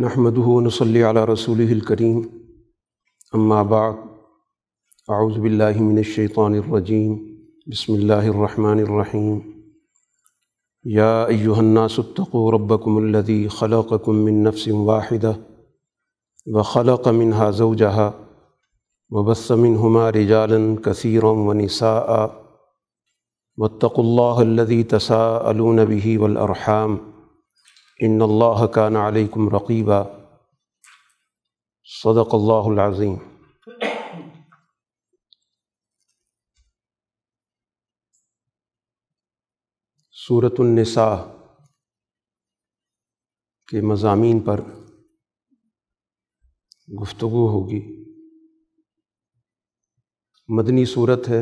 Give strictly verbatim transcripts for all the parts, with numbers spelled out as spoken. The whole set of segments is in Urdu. نحمده ونصلي على رسوله الكريم اما بعد اعوذ بالله من الشيطان الرجيم بسم الله الرحمن الرحيم يا ايها الناس اتقوا ربكم الذي خلقكم من نفس واحدة وخلق منها زوجها وبث منهما رجالا كثيرا ونساء واتقوا الله الذي تساءلون به والارحام ان اللہ کان علیکم رقیبا صدق اللہ العظیم۔ سورۃ النساء کے مضامین پر گفتگو ہوگی۔ مدنی سورت ہے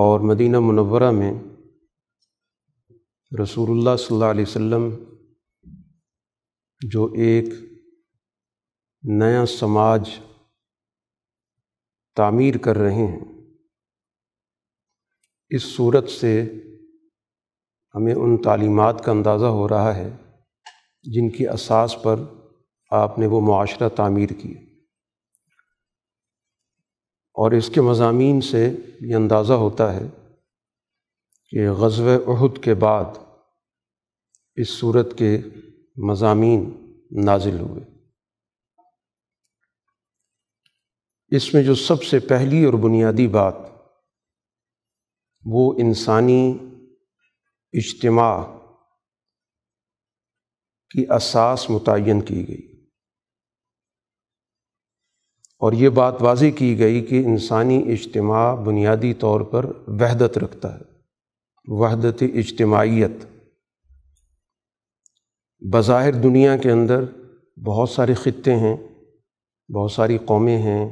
اور مدینہ منورہ میں رسول اللہ صلی اللہ علیہ وسلم جو ایک نیا سماج تعمیر کر رہے ہیں، اس صورت سے ہمیں ان تعلیمات کا اندازہ ہو رہا ہے جن کی اساس پر آپ نے وہ معاشرہ تعمیر کیا، اور اس کے مضامین سے یہ اندازہ ہوتا ہے کہ غزوہ احد کے بعد اس صورت کے مضامین نازل ہوئے۔ اس میں جو سب سے پہلی اور بنیادی بات وہ انسانی اجتماع کی اساس متعین کی گئی، اور یہ بات واضح کی گئی کہ انسانی اجتماع بنیادی طور پر وحدت رکھتا ہے، وحدت اجتماعیت۔ بظاہر دنیا کے اندر بہت سارے خطے ہیں، بہت ساری قومیں ہیں،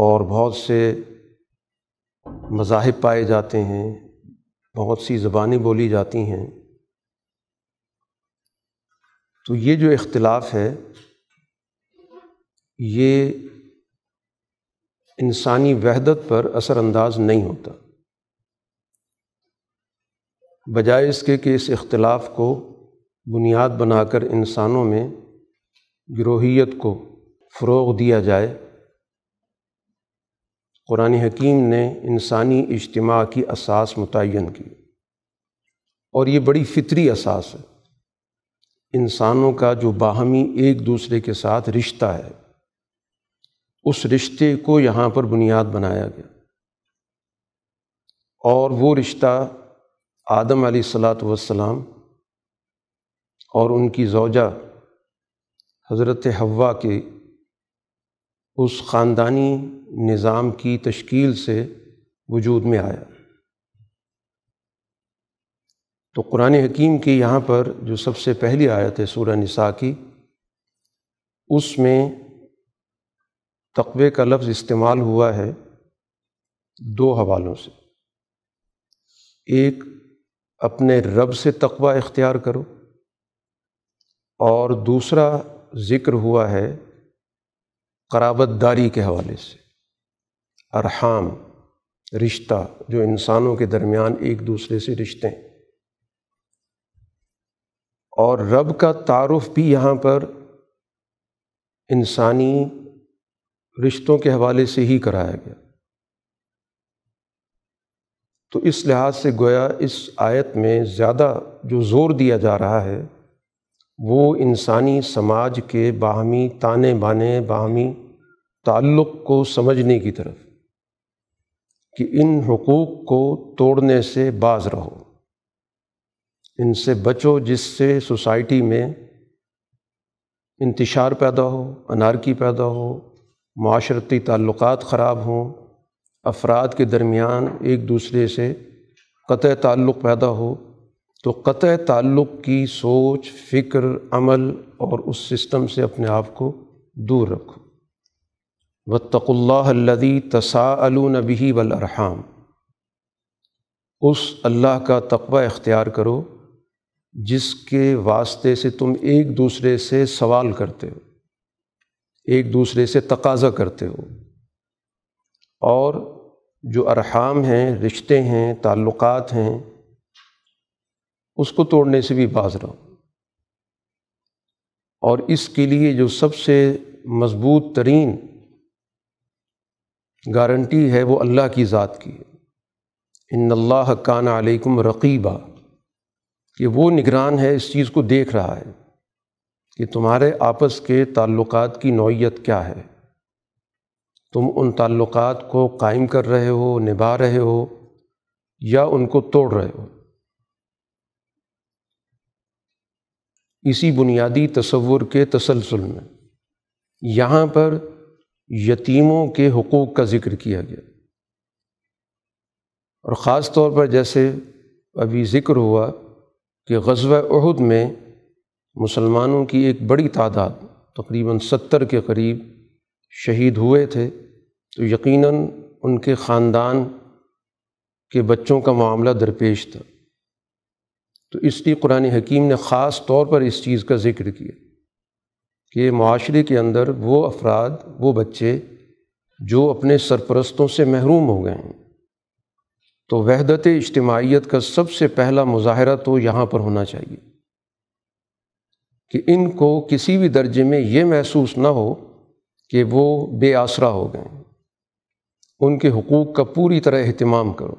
اور بہت سے مذاہب پائے جاتے ہیں، بہت سی زبانیں بولی جاتی ہیں۔ تو یہ جو اختلاف ہے یہ انسانی وحدت پر اثر انداز نہیں ہوتا، بجائے اس کے کہ اس اختلاف کو بنیاد بنا کر انسانوں میں گروہیت کو فروغ دیا جائے۔ قرآن حکیم نے انسانی اجتماع کی اساس متعین کی، اور یہ بڑی فطری اساس ہے۔ انسانوں کا جو باہمی ایک دوسرے کے ساتھ رشتہ ہے، اس رشتے کو یہاں پر بنیاد بنایا گیا، اور وہ رشتہ آدم علیہ الصلاۃ والسلام اور ان کی زوجہ حضرت حوا کے اس خاندانی نظام کی تشکیل سے وجود میں آیا۔ تو قرآن حکیم کی یہاں پر جو سب سے پہلی آیت ہے سورہ نساء کی، اس میں تقوی کا لفظ استعمال ہوا ہے دو حوالوں سے۔ ایک اپنے رب سے تقوی اختیار کرو، اور دوسرا ذکر ہوا ہے قرابت داری کے حوالے سے، ارحام رشتہ، جو انسانوں کے درمیان ایک دوسرے سے رشتے ہیں۔ اور رب کا تعارف بھی یہاں پر انسانی رشتوں کے حوالے سے ہی کرایا گیا۔ تو اس لحاظ سے گویا اس آیت میں زیادہ جو زور دیا جا رہا ہے وہ انسانی سماج کے باہمی تانے بانے، باہمی تعلق کو سمجھنے کی طرف، کہ ان حقوق کو توڑنے سے باز رہو، ان سے بچو جس سے سوسائٹی میں انتشار پیدا ہو، انارکی پیدا ہو، معاشرتی تعلقات خراب ہوں، افراد کے درمیان ایک دوسرے سے قطع تعلق پیدا ہو۔ تو قطع تعلق کی سوچ، فکر، عمل اور اس سسٹم سے اپنے آپ کو دور رکھو۔ واتقوا اللہ الذی تساءلون بہ والارحام، اس اللہ کا تقوی اختیار کرو جس کے واسطے سے تم ایک دوسرے سے سوال کرتے ہو، ایک دوسرے سے تقاضا کرتے ہو، اور جو ارحام ہیں، رشتے ہیں، تعلقات ہیں، اس کو توڑنے سے بھی باز رہو، اور اس کے لیے جو سب سے مضبوط ترین گارنٹی ہے وہ اللہ کی ذات کی ہے۔ ان اللہ کان علیکم رقیبا، یہ وہ نگران ہے، اس چیز کو دیکھ رہا ہے کہ تمہارے آپس کے تعلقات کی نوعیت کیا ہے، تم ان تعلقات کو قائم کر رہے ہو، نبھا رہے ہو، یا ان کو توڑ رہے ہو۔ اسی بنیادی تصور کے تسلسل میں یہاں پر یتیموں کے حقوق کا ذکر کیا گیا، اور خاص طور پر جیسے ابھی ذکر ہوا کہ غزوہ احد میں مسلمانوں کی ایک بڑی تعداد تقریباً ستر کے قریب شہید ہوئے تھے، تو یقیناً ان کے خاندان کے بچوں کا معاملہ درپیش تھا، تو اس لیے قرآن حکیم نے خاص طور پر اس چیز کا ذکر کیا کہ معاشرے کے اندر وہ افراد، وہ بچے جو اپنے سرپرستوں سے محروم ہو گئے ہیں، تو وحدت اجتماعیت کا سب سے پہلا مظاہرہ تو یہاں پر ہونا چاہیے کہ ان کو کسی بھی درجے میں یہ محسوس نہ ہو کہ وہ بے آسرا ہو گئے، ان کے حقوق کا پوری طرح اہتمام کرو۔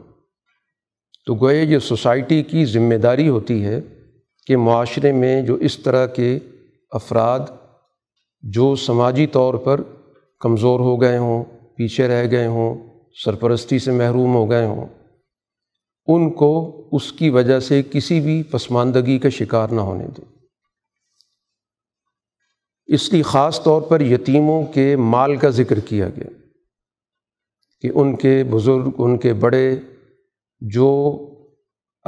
تو گویا یہ سوسائٹی کی ذمہ داری ہوتی ہے کہ معاشرے میں جو اس طرح کے افراد جو سماجی طور پر کمزور ہو گئے ہوں، پیچھے رہ گئے ہوں، سرپرستی سے محروم ہو گئے ہوں، ان کو اس کی وجہ سے کسی بھی پسماندگی کا شکار نہ ہونے دیں۔ اس لیے خاص طور پر یتیموں کے مال کا ذکر کیا گیا کہ ان کے بزرگ، ان کے بڑے جو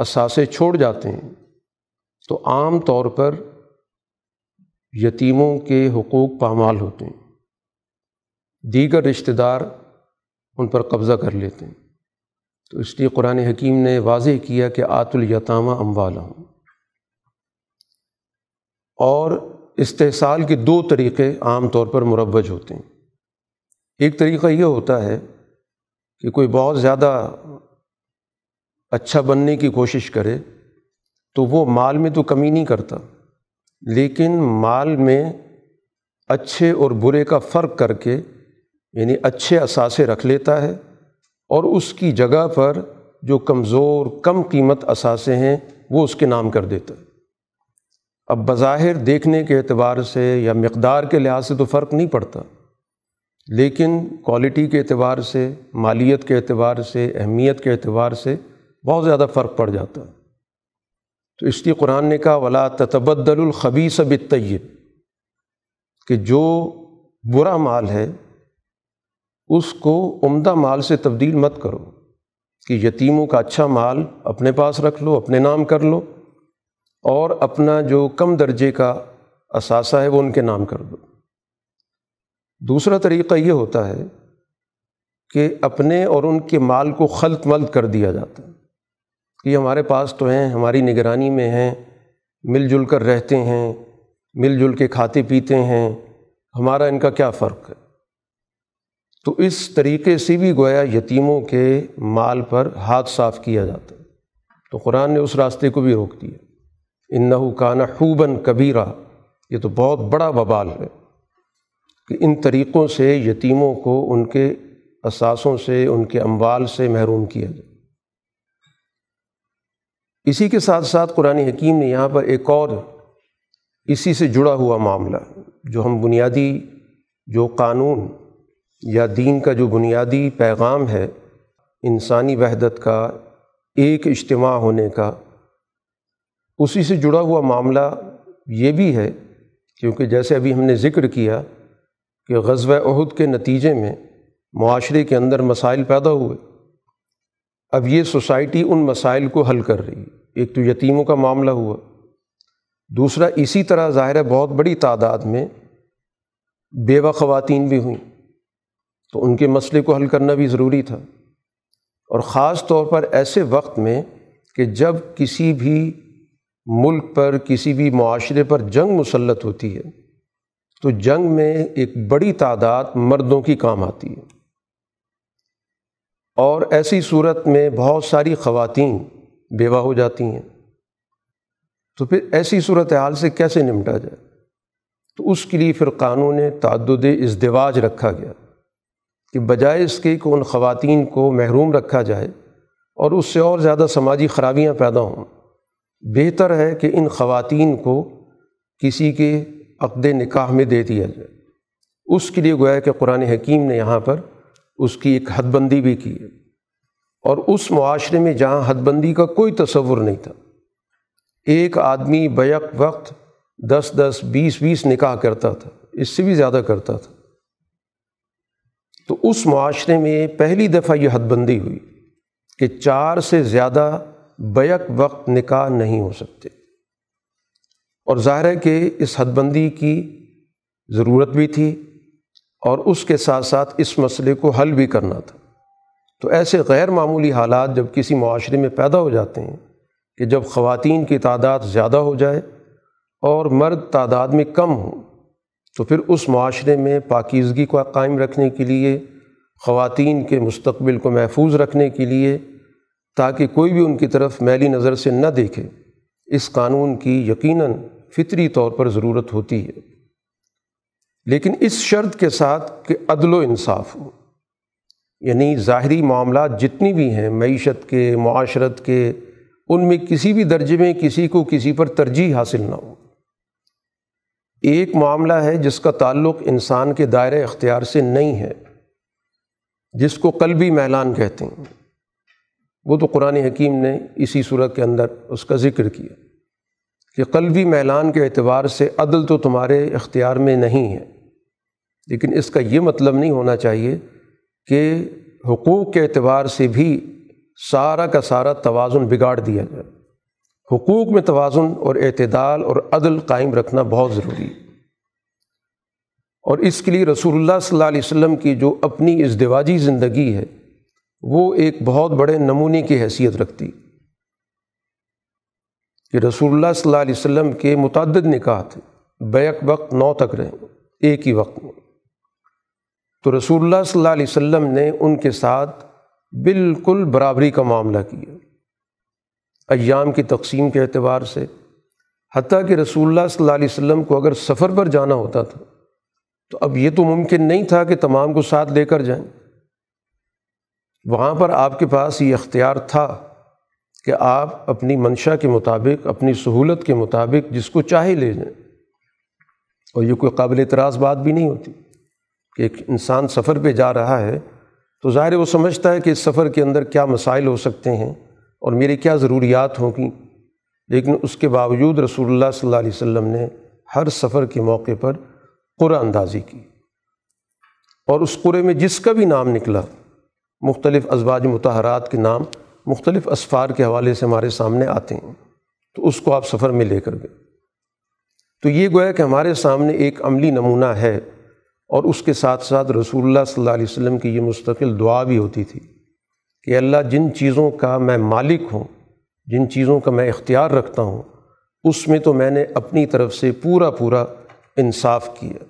اثاثے چھوڑ جاتے ہیں، تو عام طور پر یتیموں کے حقوق پامال ہوتے ہیں، دیگر رشتہ دار ان پر قبضہ کر لیتے ہیں، تو اس لیے قرآن حکیم نے واضح کیا کہ آتوا الیتامیٰ اموالہم۔ اور استحصال کے دو طریقے عام طور پر مروج ہوتے ہیں۔ ایک طریقہ یہ ہوتا ہے کہ کوئی بہت زیادہ اچھا بننے کی کوشش کرے تو وہ مال میں تو کمی نہیں کرتا، لیکن مال میں اچھے اور برے کا فرق کر کے یعنی اچھے اثاثے رکھ لیتا ہے، اور اس کی جگہ پر جو کمزور کم قیمت اثاثے ہیں وہ اس کے نام کر دیتا ہے۔ اب بظاہر دیکھنے کے اعتبار سے یا مقدار کے لحاظ سے تو فرق نہیں پڑتا، لیکن کوالٹی کے اعتبار سے، مالیت کے اعتبار سے، اہمیت کے اعتبار سے بہت زیادہ فرق پڑ جاتا ہے۔ تو اس لیے قرآن نے کہا وَلَا تَتَبَدَّلُ الْخَبِيثَ بِالطَّيِّبِ، کہ جو برا مال ہے اس کو عمدہ مال سے تبدیل مت کرو، کہ یتیموں کا اچھا مال اپنے پاس رکھ لو، اپنے نام کر لو، اور اپنا جو کم درجے کا اثاثہ ہے وہ ان کے نام کر دو۔ دوسرا طریقہ یہ ہوتا ہے کہ اپنے اور ان کے مال کو خلط ملط کر دیا جاتا ہے کہ یہ ہمارے پاس تو ہیں، ہماری نگرانی میں ہیں، مل جل کر رہتے ہیں، مل جل کے کھاتے پیتے ہیں، ہمارا ان کا کیا فرق ہے۔ تو اس طریقے سے بھی گویا یتیموں کے مال پر ہاتھ صاف کیا جاتا ہے، تو قرآن نے اس راستے کو بھی روک دیا۔ انہو کان حوباً کبیرہ، یہ تو بہت بڑا وبال ہے کہ ان طریقوں سے یتیموں کو ان کے اثاثوں سے، ان کے اموال سے محروم کیا جائے۔ اسی کے ساتھ ساتھ قرآن حکیم نے یہاں پر ایک اور اسی سے جڑا ہوا معاملہ، جو ہم بنیادی جو قانون یا دین کا جو بنیادی پیغام ہے انسانی وحدت کا، ایک اجتماع ہونے کا، اسی سے جڑا ہوا معاملہ یہ بھی ہے، کیونکہ جیسے ابھی ہم نے ذکر کیا کہ غزوہ احد کے نتیجے میں معاشرے کے اندر مسائل پیدا ہوئے، اب یہ سوسائٹی ان مسائل کو حل کر رہی ہے۔ ایک تو یتیموں کا معاملہ ہوا، دوسرا اسی طرح ظاہر ہے بہت بڑی تعداد میں بیوہ خواتین بھی ہوئیں، تو ان کے مسئلے کو حل کرنا بھی ضروری تھا، اور خاص طور پر ایسے وقت میں کہ جب کسی بھی ملک پر، کسی بھی معاشرے پر جنگ مسلط ہوتی ہے، تو جنگ میں ایک بڑی تعداد مردوں کی کام آتی ہے، اور ایسی صورت میں بہت ساری خواتین بیوہ ہو جاتی ہیں، تو پھر ایسی صورتحال سے کیسے نمٹا جائے؟ تو اس کے لیے پھر قانون تعدد ازدواج رکھا گیا کہ بجائے اس کے کہ ان خواتین کو محروم رکھا جائے اور اس سے اور زیادہ سماجی خرابیاں پیدا ہوں، بہتر ہے کہ ان خواتین کو کسی کے عقد نکاح میں دے دیا جائے۔ اس کے لیے گویا کہ قرآن حکیم نے یہاں پر اس کی ایک حد بندی بھی کی ہے، اور اس معاشرے میں جہاں حد بندی کا کوئی تصور نہیں تھا، ایک آدمی بیک وقت دس دس بیس بیس نکاح کرتا تھا، اس سے بھی زیادہ کرتا تھا، تو اس معاشرے میں پہلی دفعہ یہ حد بندی ہوئی کہ چار سے زیادہ بیک وقت نکاح نہیں ہو سکتے، اور ظاہر ہے کہ اس حد بندی کی ضرورت بھی تھی اور اس کے ساتھ ساتھ اس مسئلے کو حل بھی کرنا تھا۔ تو ایسے غیر معمولی حالات جب کسی معاشرے میں پیدا ہو جاتے ہیں کہ جب خواتین کی تعداد زیادہ ہو جائے اور مرد تعداد میں کم ہوں، تو پھر اس معاشرے میں پاکیزگی کو قائم رکھنے کے لیے، خواتین کے مستقبل کو محفوظ رکھنے کے لیے، تاکہ کوئی بھی ان کی طرف میلی نظر سے نہ دیکھے، اس قانون کی یقیناً فطری طور پر ضرورت ہوتی ہے، لیکن اس شرط کے ساتھ کہ عدل و انصاف ہو، یعنی ظاہری معاملات جتنی بھی ہیں معیشت کے، معاشرت کے، ان میں کسی بھی درجے میں کسی کو کسی پر ترجیح حاصل نہ ہو۔ ایک معاملہ ہے جس کا تعلق انسان کے دائرہ اختیار سے نہیں ہے، جس کو قلبی میلان کہتے ہیں، وہ تو قرآن حکیم نے اسی صورت کے اندر اس کا ذکر کیا کہ قلبی میلان کے اعتبار سے عدل تو تمہارے اختیار میں نہیں ہے، لیکن اس کا یہ مطلب نہیں ہونا چاہیے کہ حقوق کے اعتبار سے بھی سارا کا سارا توازن بگاڑ دیا جائے۔ حقوق میں توازن اور اعتدال اور عدل قائم رکھنا بہت ضروری ہے، اور اس کے لیے رسول اللہ صلی اللہ علیہ وسلم کی جو اپنی ازدواجی زندگی ہے وہ ایک بہت بڑے نمونے کی حیثیت رکھتی کہ رسول اللہ صلی اللہ علیہ وسلم کے متعدد نکاح تھے، بیک وقت نو تک رہے ایک ہی وقت میں، تو رسول اللہ صلی اللہ علیہ وسلم نے ان کے ساتھ بالکل برابری کا معاملہ کیا، ایام کی تقسیم کے اعتبار سے، حتیٰ کہ رسول اللہ صلی اللہ علیہ وسلم کو اگر سفر پر جانا ہوتا تھا تو اب یہ تو ممکن نہیں تھا کہ تمام کو ساتھ لے کر جائیں، وہاں پر آپ کے پاس یہ اختیار تھا کہ آپ اپنی منشا کے مطابق، اپنی سہولت کے مطابق جس کو چاہے لے جائیں، اور یہ کوئی قابل اعتراض بات بھی نہیں ہوتی کہ ایک انسان سفر پہ جا رہا ہے تو ظاہر وہ سمجھتا ہے کہ اس سفر کے اندر کیا مسائل ہو سکتے ہیں اور میری کیا ضروریات ہوں گی، لیکن اس کے باوجود رسول اللہ صلی اللہ علیہ وسلم نے ہر سفر کے موقع پر قرعہ اندازی کی، اور اس قرعے میں جس کا بھی نام نکلا، مختلف ازواج مطہرات کے نام مختلف اسفار کے حوالے سے ہمارے سامنے آتے ہیں، تو اس کو آپ سفر میں لے کر گئے، تو یہ گویا کہ ہمارے سامنے ایک عملی نمونہ ہے، اور اس کے ساتھ ساتھ رسول اللہ صلی اللہ علیہ وسلم کی یہ مستقل دعا بھی ہوتی تھی کہ اللہ جن چیزوں کا میں مالک ہوں، جن چیزوں کا میں اختیار رکھتا ہوں، اس میں تو میں نے اپنی طرف سے پورا پورا انصاف کیا،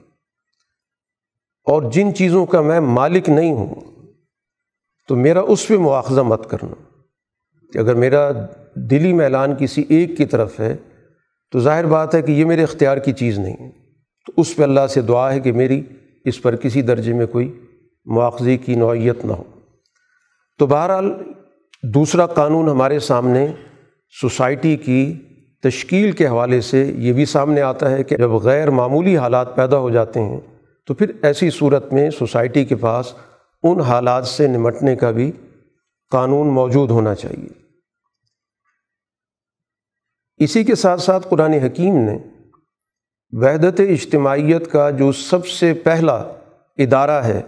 اور جن چیزوں کا میں مالک نہیں ہوں تو میرا اس پہ مواخذہ مت کرنا، کہ اگر میرا دلی میلان کسی ایک کی طرف ہے تو ظاہر بات ہے کہ یہ میرے اختیار کی چیز نہیں ہے، تو اس پہ اللہ سے دعا ہے کہ میری اس پر کسی درجے میں کوئی مواخذے کی نوعیت نہ ہو۔ تو بہرحال دوسرا قانون ہمارے سامنے سوسائٹی کی تشکیل کے حوالے سے یہ بھی سامنے آتا ہے کہ جب غیر معمولی حالات پیدا ہو جاتے ہیں تو پھر ایسی صورت میں سوسائٹی کے پاس ان حالات سے نمٹنے کا بھی قانون موجود ہونا چاہیے۔ اسی کے ساتھ ساتھ قرآن حکیم نے وحدت اجتماعیت کا جو سب سے پہلا ادارہ ہے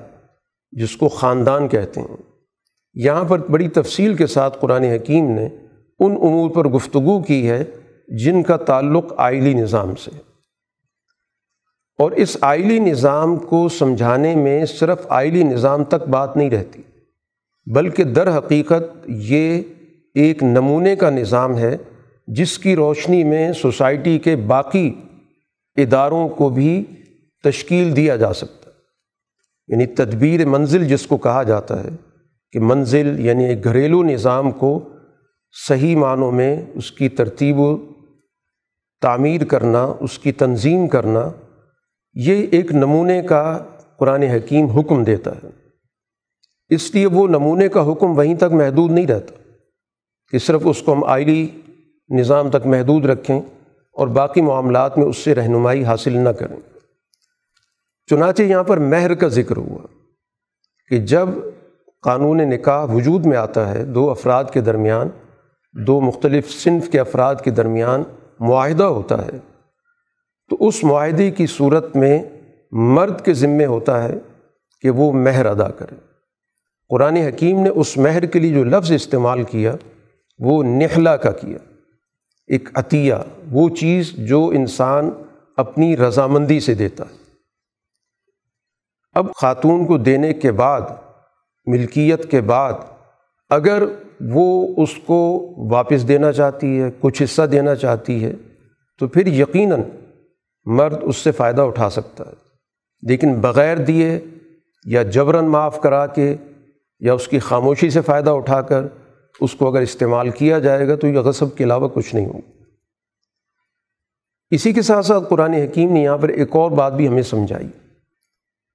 جس کو خاندان کہتے ہیں، یہاں پر بڑی تفصیل کے ساتھ قرآن حکیم نے ان امور پر گفتگو کی ہے جن کا تعلق آئلی نظام سے، اور اس آئلی نظام کو سمجھانے میں صرف آئلی نظام تک بات نہیں رہتی، بلکہ در حقیقت یہ ایک نمونے کا نظام ہے جس کی روشنی میں سوسائٹی کے باقی اداروں کو بھی تشکیل دیا جا سکتا ہے، یعنی تدبیر منزل جس کو کہا جاتا ہے کہ منزل یعنی ایک گھریلو نظام کو صحیح معنوں میں اس کی ترتیب و تعمیر کرنا، اس کی تنظیم کرنا، یہ ایک نمونے کا قرآن حکیم حکم دیتا ہے۔ اس لیے وہ نمونے کا حکم وہیں تک محدود نہیں رہتا کہ صرف اس کو ہم آئلی نظام تک محدود رکھیں اور باقی معاملات میں اس سے رہنمائی حاصل نہ کریں۔ چنانچہ یہاں پر مہر کا ذکر ہوا کہ جب قانون نکاح وجود میں آتا ہے، دو افراد کے درمیان، دو مختلف صنف کے افراد کے درمیان معاہدہ ہوتا ہے، تو اس معاہدے کی صورت میں مرد کے ذمے ہوتا ہے کہ وہ مہر ادا کرے۔ قرآن حکیم نے اس مہر کے لیے جو لفظ استعمال کیا وہ نحلہ کا کیا، ایک عطیہ، وہ چیز جو انسان اپنی رضامندی سے دیتا ہے۔ اب خاتون کو دینے کے بعد، ملکیت کے بعد، اگر وہ اس کو واپس دینا چاہتی ہے، کچھ حصہ دینا چاہتی ہے، تو پھر یقیناً مرد اس سے فائدہ اٹھا سکتا ہے، لیکن بغیر دیے یا جبراً معاف کرا کے یا اس کی خاموشی سے فائدہ اٹھا کر اس کو اگر استعمال کیا جائے گا تو یہ غصب کے علاوہ کچھ نہیں ہوگا۔ اسی کے ساتھ ساتھ قرآن حکیم نے یہاں پر ایک اور بات بھی ہمیں سمجھائی،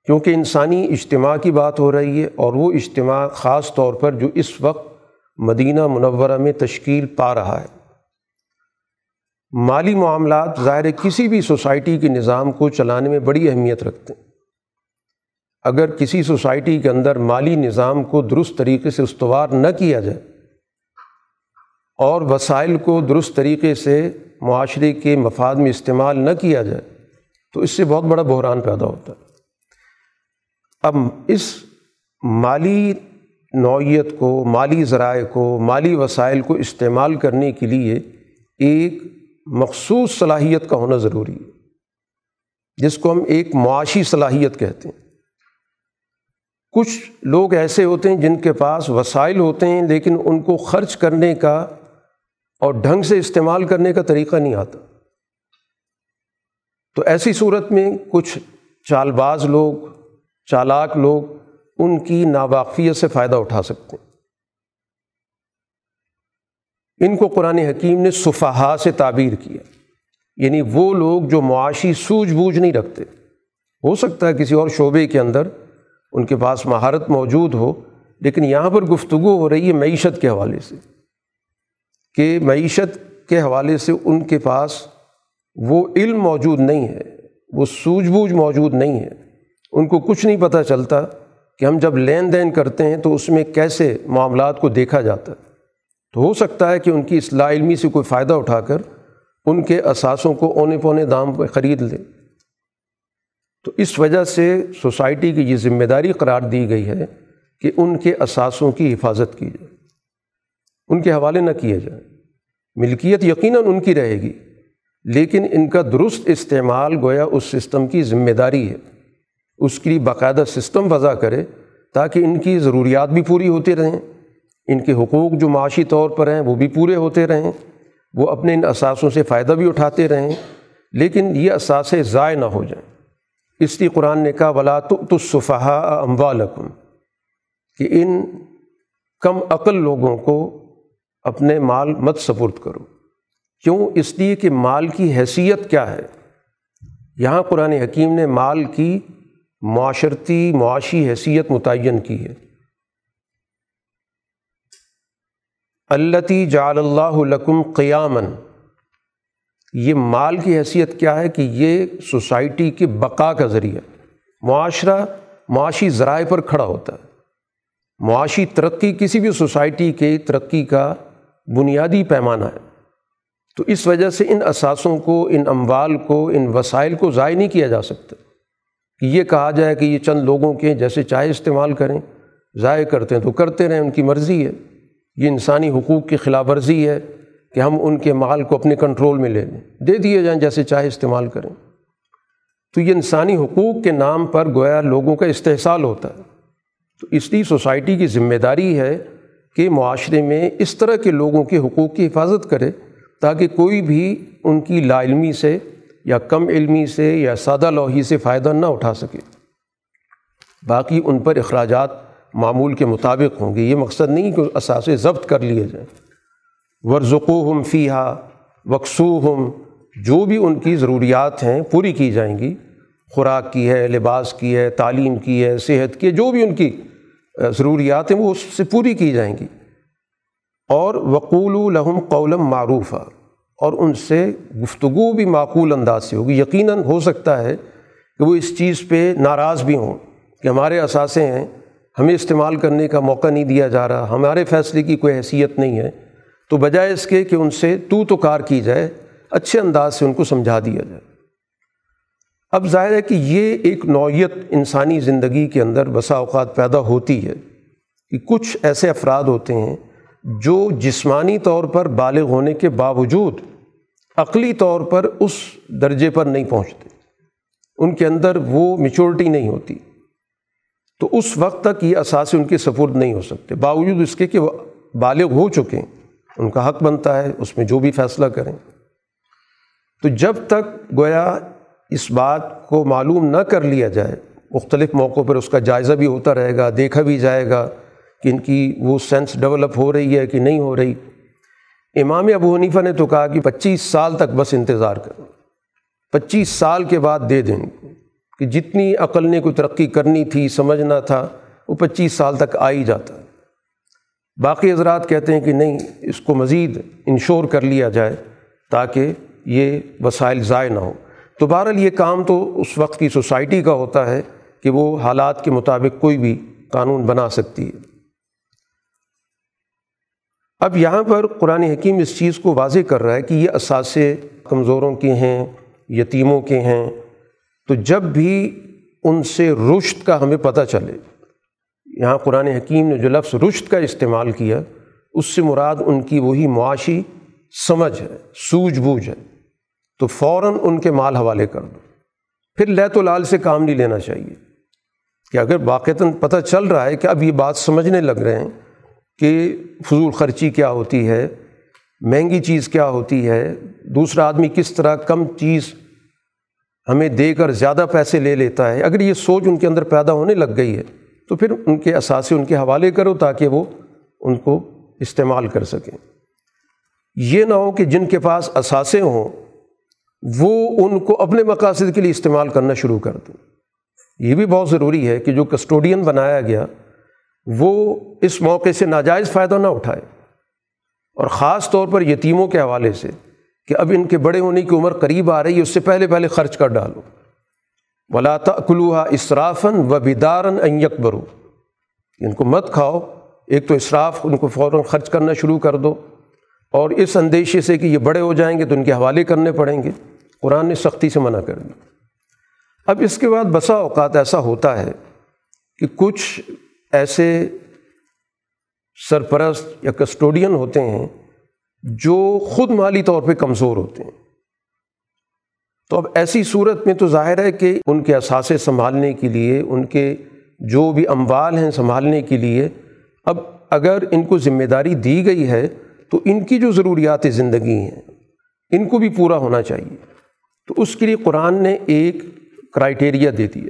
کیونکہ انسانی اجتماع کی بات ہو رہی ہے، اور وہ اجتماع خاص طور پر جو اس وقت مدینہ منورہ میں تشکیل پا رہا ہے۔ مالی معاملات ظاہر کسی بھی سوسائٹی کے نظام کو چلانے میں بڑی اہمیت رکھتے ہیں۔ اگر کسی سوسائٹی کے اندر مالی نظام کو درست طریقے سے استوار نہ کیا جائے اور وسائل کو درست طریقے سے معاشرے کے مفاد میں استعمال نہ کیا جائے تو اس سے بہت بڑا بحران پیدا ہوتا ہے۔ اب اس مالی نوعیت کو، مالی ذرائع کو، مالی وسائل کو استعمال کرنے کے لیے ایک مخصوص صلاحیت کا ہونا ضروری ہے، جس کو ہم ایک معاشی صلاحیت کہتے ہیں۔ کچھ لوگ ایسے ہوتے ہیں جن کے پاس وسائل ہوتے ہیں لیکن ان کو خرچ کرنے کا اور ڈھنگ سے استعمال کرنے کا طریقہ نہیں آتا، تو ایسی صورت میں کچھ چال باز لوگ، چالاک لوگ ان کی ناواقفیت سے فائدہ اٹھا سکتے ہیں۔ ان کو قرآن حکیم نے سفہا سے تعبیر کیا، یعنی وہ لوگ جو معاشی سوجھ بوجھ نہیں رکھتے۔ ہو سکتا ہے کسی اور شعبے کے اندر ان کے پاس مہارت موجود ہو، لیکن یہاں پر گفتگو ہو رہی ہے معیشت کے حوالے سے، کہ معیشت کے حوالے سے ان کے پاس وہ علم موجود نہیں ہے، وہ سوجھ بوجھ موجود نہیں ہے، ان کو کچھ نہیں پتہ چلتا کہ ہم جب لین دین کرتے ہیں تو اس میں کیسے معاملات کو دیکھا جاتا ہے۔ تو ہو سکتا ہے کہ ان کی اصلاح علمی سے کوئی فائدہ اٹھا کر ان کے اثاثوں کو اونے پونے دام پہ خرید لے۔ تو اس وجہ سے سوسائٹی کی یہ ذمہ داری قرار دی گئی ہے کہ ان کے اثاثوں کی حفاظت کی جائے، ان کے حوالے نہ کیے جائیں۔ ملکیت یقیناً ان کی رہے گی، لیکن ان کا درست استعمال گویا اس سسٹم کی ذمہ داری ہے، اس کے لیے باقاعدہ سسٹم وضع کرے تاکہ ان کی ضروریات بھی پوری ہوتی رہیں، ان کے حقوق جو معاشی طور پر ہیں وہ بھی پورے ہوتے رہیں، وہ اپنے ان اثاثوں سے فائدہ بھی اٹھاتے رہیں، لیکن یہ اثاثے ضائع نہ ہو جائیں۔ اس لیے قرآن نے کہا وَلَا تُؤْتُوا السُّفَهَاءَ أَمْوَالَكُمْ، کہ ان کم عقل لوگوں کو اپنے مال مت سپرد کرو۔ کیوں؟ اس لیے کہ مال کی حیثیت کیا ہے، یہاں قرآن حکیم نے مال کی معاشرتی معاشی حیثیت متعین کی ہے۔ الَّتِي جَعَلَ اللَّهُ لَكُمْ قِيَامًا، یہ مال کی حیثیت کیا ہے کہ یہ سوسائٹی کی بقا کا ذریعہ، معاشرہ معاشی ذرائع پر کھڑا ہوتا ہے۔ معاشی ترقی کسی بھی سوسائٹی کے ترقی کا بنیادی پیمانہ ہے، تو اس وجہ سے ان اثاثوں کو، ان اموال کو، ان وسائل کو ضائع نہیں کیا جا سکتا کہ یہ کہا جائے کہ یہ چند لوگوں کے جیسے چاہے استعمال کریں، ضائع کرتے ہیں تو کرتے رہیں، ان کی مرضی ہے۔ یہ انسانی حقوق کی خلاف ورزی ہے کہ ہم ان کے مال کو اپنے کنٹرول میں لے لیں، دے دیے جائیں جیسے چاہے استعمال کریں۔ تو یہ انسانی حقوق کے نام پر گویا لوگوں کا استحصال ہوتا ہے۔ تو اس لیے سوسائٹی کی ذمہ داری ہے کہ معاشرے میں اس طرح کے لوگوں کے حقوق کی حفاظت کرے تاکہ کوئی بھی ان کی لا علمی سے یا کم علمی سے یا سادہ لوحی سے فائدہ نہ اٹھا سکے۔ باقی ان پر اخراجات معمول کے مطابق ہوں گے، یہ مقصد نہیں کہ اثاثے ضبط کر لیے جائیں۔ وَرْزُقُوهُمْ فِيهَا وَقْسُوهُمْ جو بھی ان کی ضروریات ہیں پوری کی جائیں گی، خوراک کی ہے، لباس کی ہے، تعلیم کی ہے، صحت کی ہے، جو بھی ان کی ضروریات ہیں وہ اس سے پوری کی جائیں گی۔ اور وَقُولُوا لَهُمْ قَوْلًا مَعْرُوفًا، اور ان سے گفتگو بھی معقول انداز سے ہوگی۔ یقیناً ہو سکتا ہے کہ وہ اس چیز پہ ناراض بھی ہوں کہ ہمارے اثاثے ہیں، ہمیں استعمال کرنے کا موقع نہیں دیا جا رہا، ہمارے فیصلے کی کوئی حیثیت نہیں ہے، تو بجائے اس کے کہ ان سے تو تو کار کی جائے، اچھے انداز سے ان کو سمجھا دیا جائے۔ اب ظاہر ہے کہ یہ ایک نوعیت انسانی زندگی کے اندر بسا اوقات پیدا ہوتی ہے کہ کچھ ایسے افراد ہوتے ہیں جو جسمانی طور پر بالغ ہونے کے باوجود عقلی طور پر اس درجے پر نہیں پہنچتے، ان کے اندر وہ میچورٹی نہیں ہوتی، تو اس وقت تک یہ اساس ان کے سپرد نہیں ہو سکتے، باوجود اس کے کہ وہ بالغ ہو چکے ہیں، ان کا حق بنتا ہے اس میں جو بھی فیصلہ کریں۔ تو جب تک گویا اس بات کو معلوم نہ کر لیا جائے، مختلف موقعوں پر اس کا جائزہ بھی ہوتا رہے گا، دیکھا بھی جائے گا کہ ان کی وہ سینس ڈیولپ ہو رہی ہے کہ نہیں ہو رہی۔ امام ابو حنیفہ نے تو کہا کہ پچیس سال تک بس انتظار کریں، پچیس سال کے بعد دے دیں کہ جتنی عقل نے کوئی ترقی کرنی تھی، سمجھنا تھا، وہ پچیس سال تک آ ہی جاتا۔ باقی حضرات کہتے ہیں کہ نہیں، اس کو مزید انشور کر لیا جائے تاکہ یہ وسائل ضائع نہ ہو۔ تو بہرحال یہ کام تو اس وقت کی سوسائٹی کا ہوتا ہے کہ وہ حالات کے مطابق کوئی بھی قانون بنا سکتی ہے۔ اب یہاں پر قرآن حکیم اس چیز کو واضح کر رہا ہے کہ یہ اثاثے کمزوروں کے ہیں، یتیموں کے ہیں، تو جب بھی ان سے رشد کا ہمیں پتہ چلے، یہاں قرآن حکیم نے جو لفظ رشد کا استعمال کیا اس سے مراد ان کی وہی معاشی سمجھ ہے، سوجھ بوجھ ہے، تو فوراً ان کے مال حوالے کر دو، پھر لیت و لال سے کام نہیں لینا چاہیے۔ کہ اگر واقعتاً پتہ چل رہا ہے کہ اب یہ بات سمجھنے لگ رہے ہیں کہ فضول خرچی کیا ہوتی ہے، مہنگی چیز کیا ہوتی ہے، دوسرا آدمی کس طرح کم چیز ہمیں دے کر زیادہ پیسے لے لیتا ہے، اگر یہ سوچ ان کے اندر پیدا ہونے لگ گئی ہے تو پھر ان کے اثاثے ان کے حوالے کرو تاکہ وہ ان کو استعمال کر سکیں۔ یہ نہ ہو کہ جن کے پاس اثاثے ہوں وہ ان کو اپنے مقاصد کے لیے استعمال کرنا شروع کر دیں۔ یہ بھی بہت ضروری ہے کہ جو کسٹوڈین بنایا گیا وہ اس موقع سے ناجائز فائدہ نہ اٹھائے، اور خاص طور پر یتیموں کے حوالے سے کہ اب ان کے بڑے ہونے کی عمر قریب آ رہی ہے، اس سے پہلے پہلے خرچ کر ڈالو۔ وَلَا تَأْكُلُوهَا إِسْرَافًا وَبِدَارًا أَن يَكْبَرُوا، ان کو مت کھاؤ، ایک تو اسراف ان کو فوراً خرچ کرنا شروع کر دو، اور اس اندیشے سے کہ یہ بڑے ہو جائیں گے تو ان کے حوالے کرنے پڑیں گے، قرآن نے سختی سے منع کر دی۔ اب اس کے بعد بسا اوقات ایسا ہوتا ہے کہ کچھ ایسے سرپرست یا کسٹوڈین ہوتے ہیں جو خود مالی طور پہ کمزور ہوتے ہیں، تو اب ایسی صورت میں تو ظاہر ہے کہ ان کے اثاثے سنبھالنے کے لیے، ان کے جو بھی اموال ہیں سنبھالنے کے لیے، اب اگر ان کو ذمہ داری دی گئی ہے تو ان کی جو ضروریات زندگی ہیں ان کو بھی پورا ہونا چاہیے۔ تو اس کے لیے قرآن نے ایک کرائیٹیریا دے دیا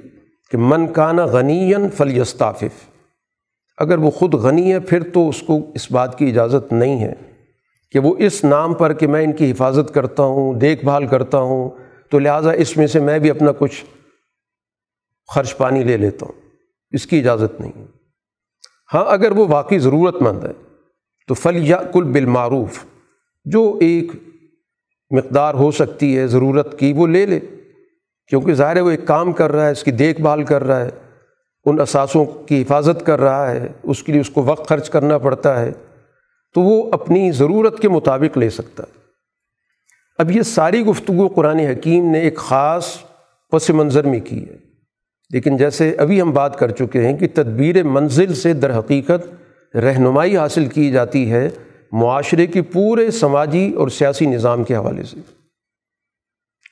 کہ من کان غنیاً فلیستعفف، اگر وہ خود غنی ہے پھر تو اس کو اس بات کی اجازت نہیں ہے کہ وہ اس نام پر کہ میں ان کی حفاظت کرتا ہوں، دیکھ بھال کرتا ہوں، تو لہٰذا اس میں سے میں بھی اپنا کچھ خرچ پانی لے لیتا ہوں، اس کی اجازت نہیں ہے۔ ہاں اگر وہ واقعی ضرورت مند ہے تو فَلْيَأْكُلْ بِالْمَعْرُوفِ، جو ایک مقدار ہو سکتی ہے ضرورت کی وہ لے لے، کیونکہ ظاہر ہے وہ ایک کام کر رہا ہے، اس کی دیکھ بھال کر رہا ہے، ان اثاثوں کی حفاظت کر رہا ہے، اس کے لیے اس کو وقت خرچ کرنا پڑتا ہے، تو وہ اپنی ضرورت کے مطابق لے سکتا ہے۔ اب یہ ساری گفتگو قرآن حکیم نے ایک خاص پس منظر میں کی ہے، لیکن جیسے ابھی ہم بات کر چکے ہیں کہ تدبیر منزل سے در حقیقت رہنمائی حاصل کی جاتی ہے معاشرے کی پورے سماجی اور سیاسی نظام کے حوالے سے۔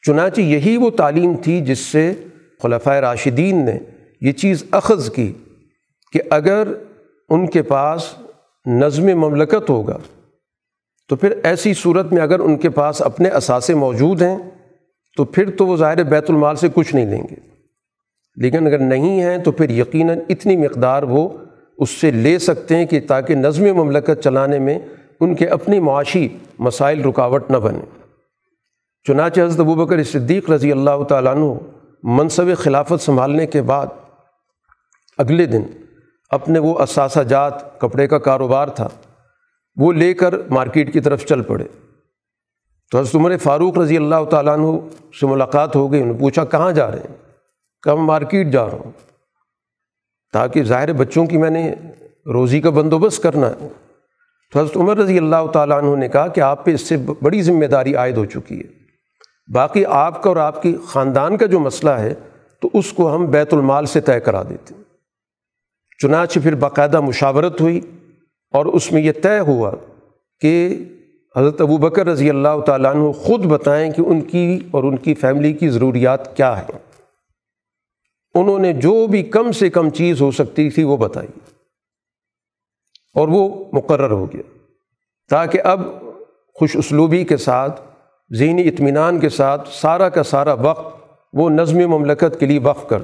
چنانچہ یہی وہ تعلیم تھی جس سے خلفائے راشدین نے یہ چیز اخذ کی کہ اگر ان کے پاس نظم مملکت ہوگا تو پھر ایسی صورت میں اگر ان کے پاس اپنے اثاثے موجود ہیں تو پھر تو وہ ظاہر بیت المال سے کچھ نہیں لیں گے، لیکن اگر نہیں ہیں تو پھر یقیناً اتنی مقدار وہ اس سے لے سکتے ہیں کہ تاکہ نظم مملکت چلانے میں ان کے اپنے معاشی مسائل رکاوٹ نہ بنیں۔ چنانچہ حضرت ابوبکر صدیق رضی اللہ تعالیٰ عنہ منصب خلافت سنبھالنے کے بعد اگلے دن اپنے وہ اثاثہ جات کپڑے کا کاروبار تھا وہ لے کر مارکیٹ کی طرف چل پڑے، تو حضرت عمر فاروق رضی اللہ تعالیٰ عنہ سے ملاقات ہو گئی، انہوں نے پوچھا کہاں جا رہے ہیں؟ کہا میں مارکیٹ جا رہا ہوں، تاکہ ظاہر بچوں کی میں نے روزی کا بندوبست کرنا ہے۔ تو حضرت عمر رضی اللہ تعالیٰ عنہ نے کہا کہ آپ پہ اس سے بڑی ذمہ داری عائد ہو چکی ہے، باقی آپ کا اور آپ کی خاندان کا جو مسئلہ ہے تو اس کو ہم بیت المال سے طے کرا دیتے ہیں۔ چنانچہ پھر باقاعدہ مشاورت ہوئی اور اس میں یہ طے ہوا کہ حضرت ابوبکر رضی اللہ تعالیٰ عنہ خود بتائیں کہ ان کی اور ان کی فیملی کی ضروریات کیا ہیں۔ انہوں نے جو بھی کم سے کم چیز ہو سکتی تھی وہ بتائی اور وہ مقرر ہو گیا، تاکہ اب خوش اسلوبی کے ساتھ ذہنی اطمینان کے ساتھ سارا کا سارا وقت وہ نظم مملکت کے لیے وقف کر،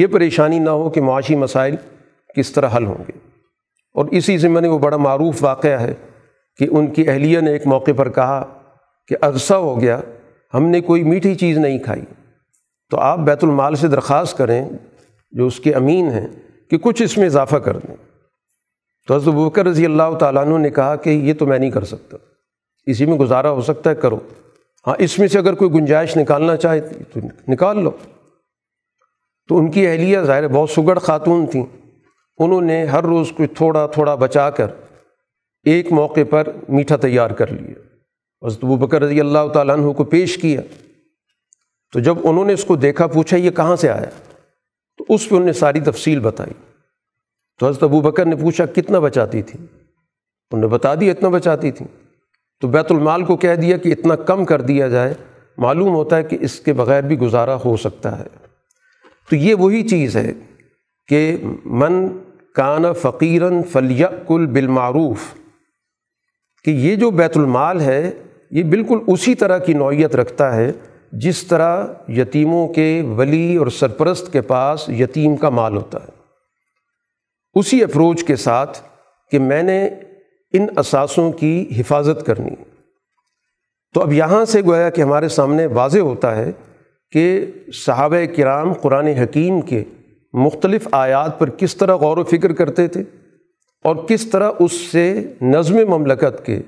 یہ پریشانی نہ ہو کہ معاشی مسائل کس طرح حل ہوں گے۔ اور اسی ضمن میں وہ بڑا معروف واقعہ ہے کہ ان کی اہلیہ نے ایک موقع پر کہا کہ عرصہ ہو گیا ہم نے کوئی میٹھی چیز نہیں کھائی، تو آپ بیت المال سے درخواست کریں جو اس کے امین ہیں کہ کچھ اس میں اضافہ کر دیں۔ تو حضرت ابوبکر رضی اللہ تعالیٰ عنہ نے کہا کہ یہ تو میں نہیں کر سکتا، اسی میں گزارا ہو سکتا ہے کرو، ہاں اس میں سے اگر کوئی گنجائش نکالنا چاہے تو نکال لو۔ تو ان کی اہلیہ ظاہر بہت سگڑ خاتون تھیں، انہوں نے ہر روز کوئی تھوڑا تھوڑا بچا کر ایک موقع پر میٹھا تیار کر لیا، حضرت ابوبکر رضی اللہ تعالیٰ عنہ کو پیش کیا۔ تو جب انہوں نے اس کو دیکھا پوچھا یہ کہاں سے آیا، تو اس پہ انہوں نے ساری تفصیل بتائی۔ تو حضرت ابوبکر نے پوچھا کتنا بچاتی تھی، انہوں نے بتا دیا اتنا بچاتی تھی، تو بیت المال کو کہہ دیا کہ اتنا کم کر دیا جائے، معلوم ہوتا ہے کہ اس کے بغیر بھی گزارا ہو سکتا ہے۔ تو یہ وہی چیز ہے کہ من کان فقیراً فلیأکل بالمعروف، کہ یہ جو بیت المال ہے یہ بالکل اسی طرح کی نوعیت رکھتا ہے جس طرح یتیموں کے ولی اور سرپرست کے پاس یتیم کا مال ہوتا ہے، اسی اپروچ کے ساتھ کہ میں نے ان اساسوں کی حفاظت کرنی۔ تو اب یہاں سے گویا کہ ہمارے سامنے واضح ہوتا ہے کہ صحابہ کرام قرآن حکیم کے مختلف آیات پر کس طرح غور و فکر کرتے تھے اور کس طرح اس سے نظم مملکت کے،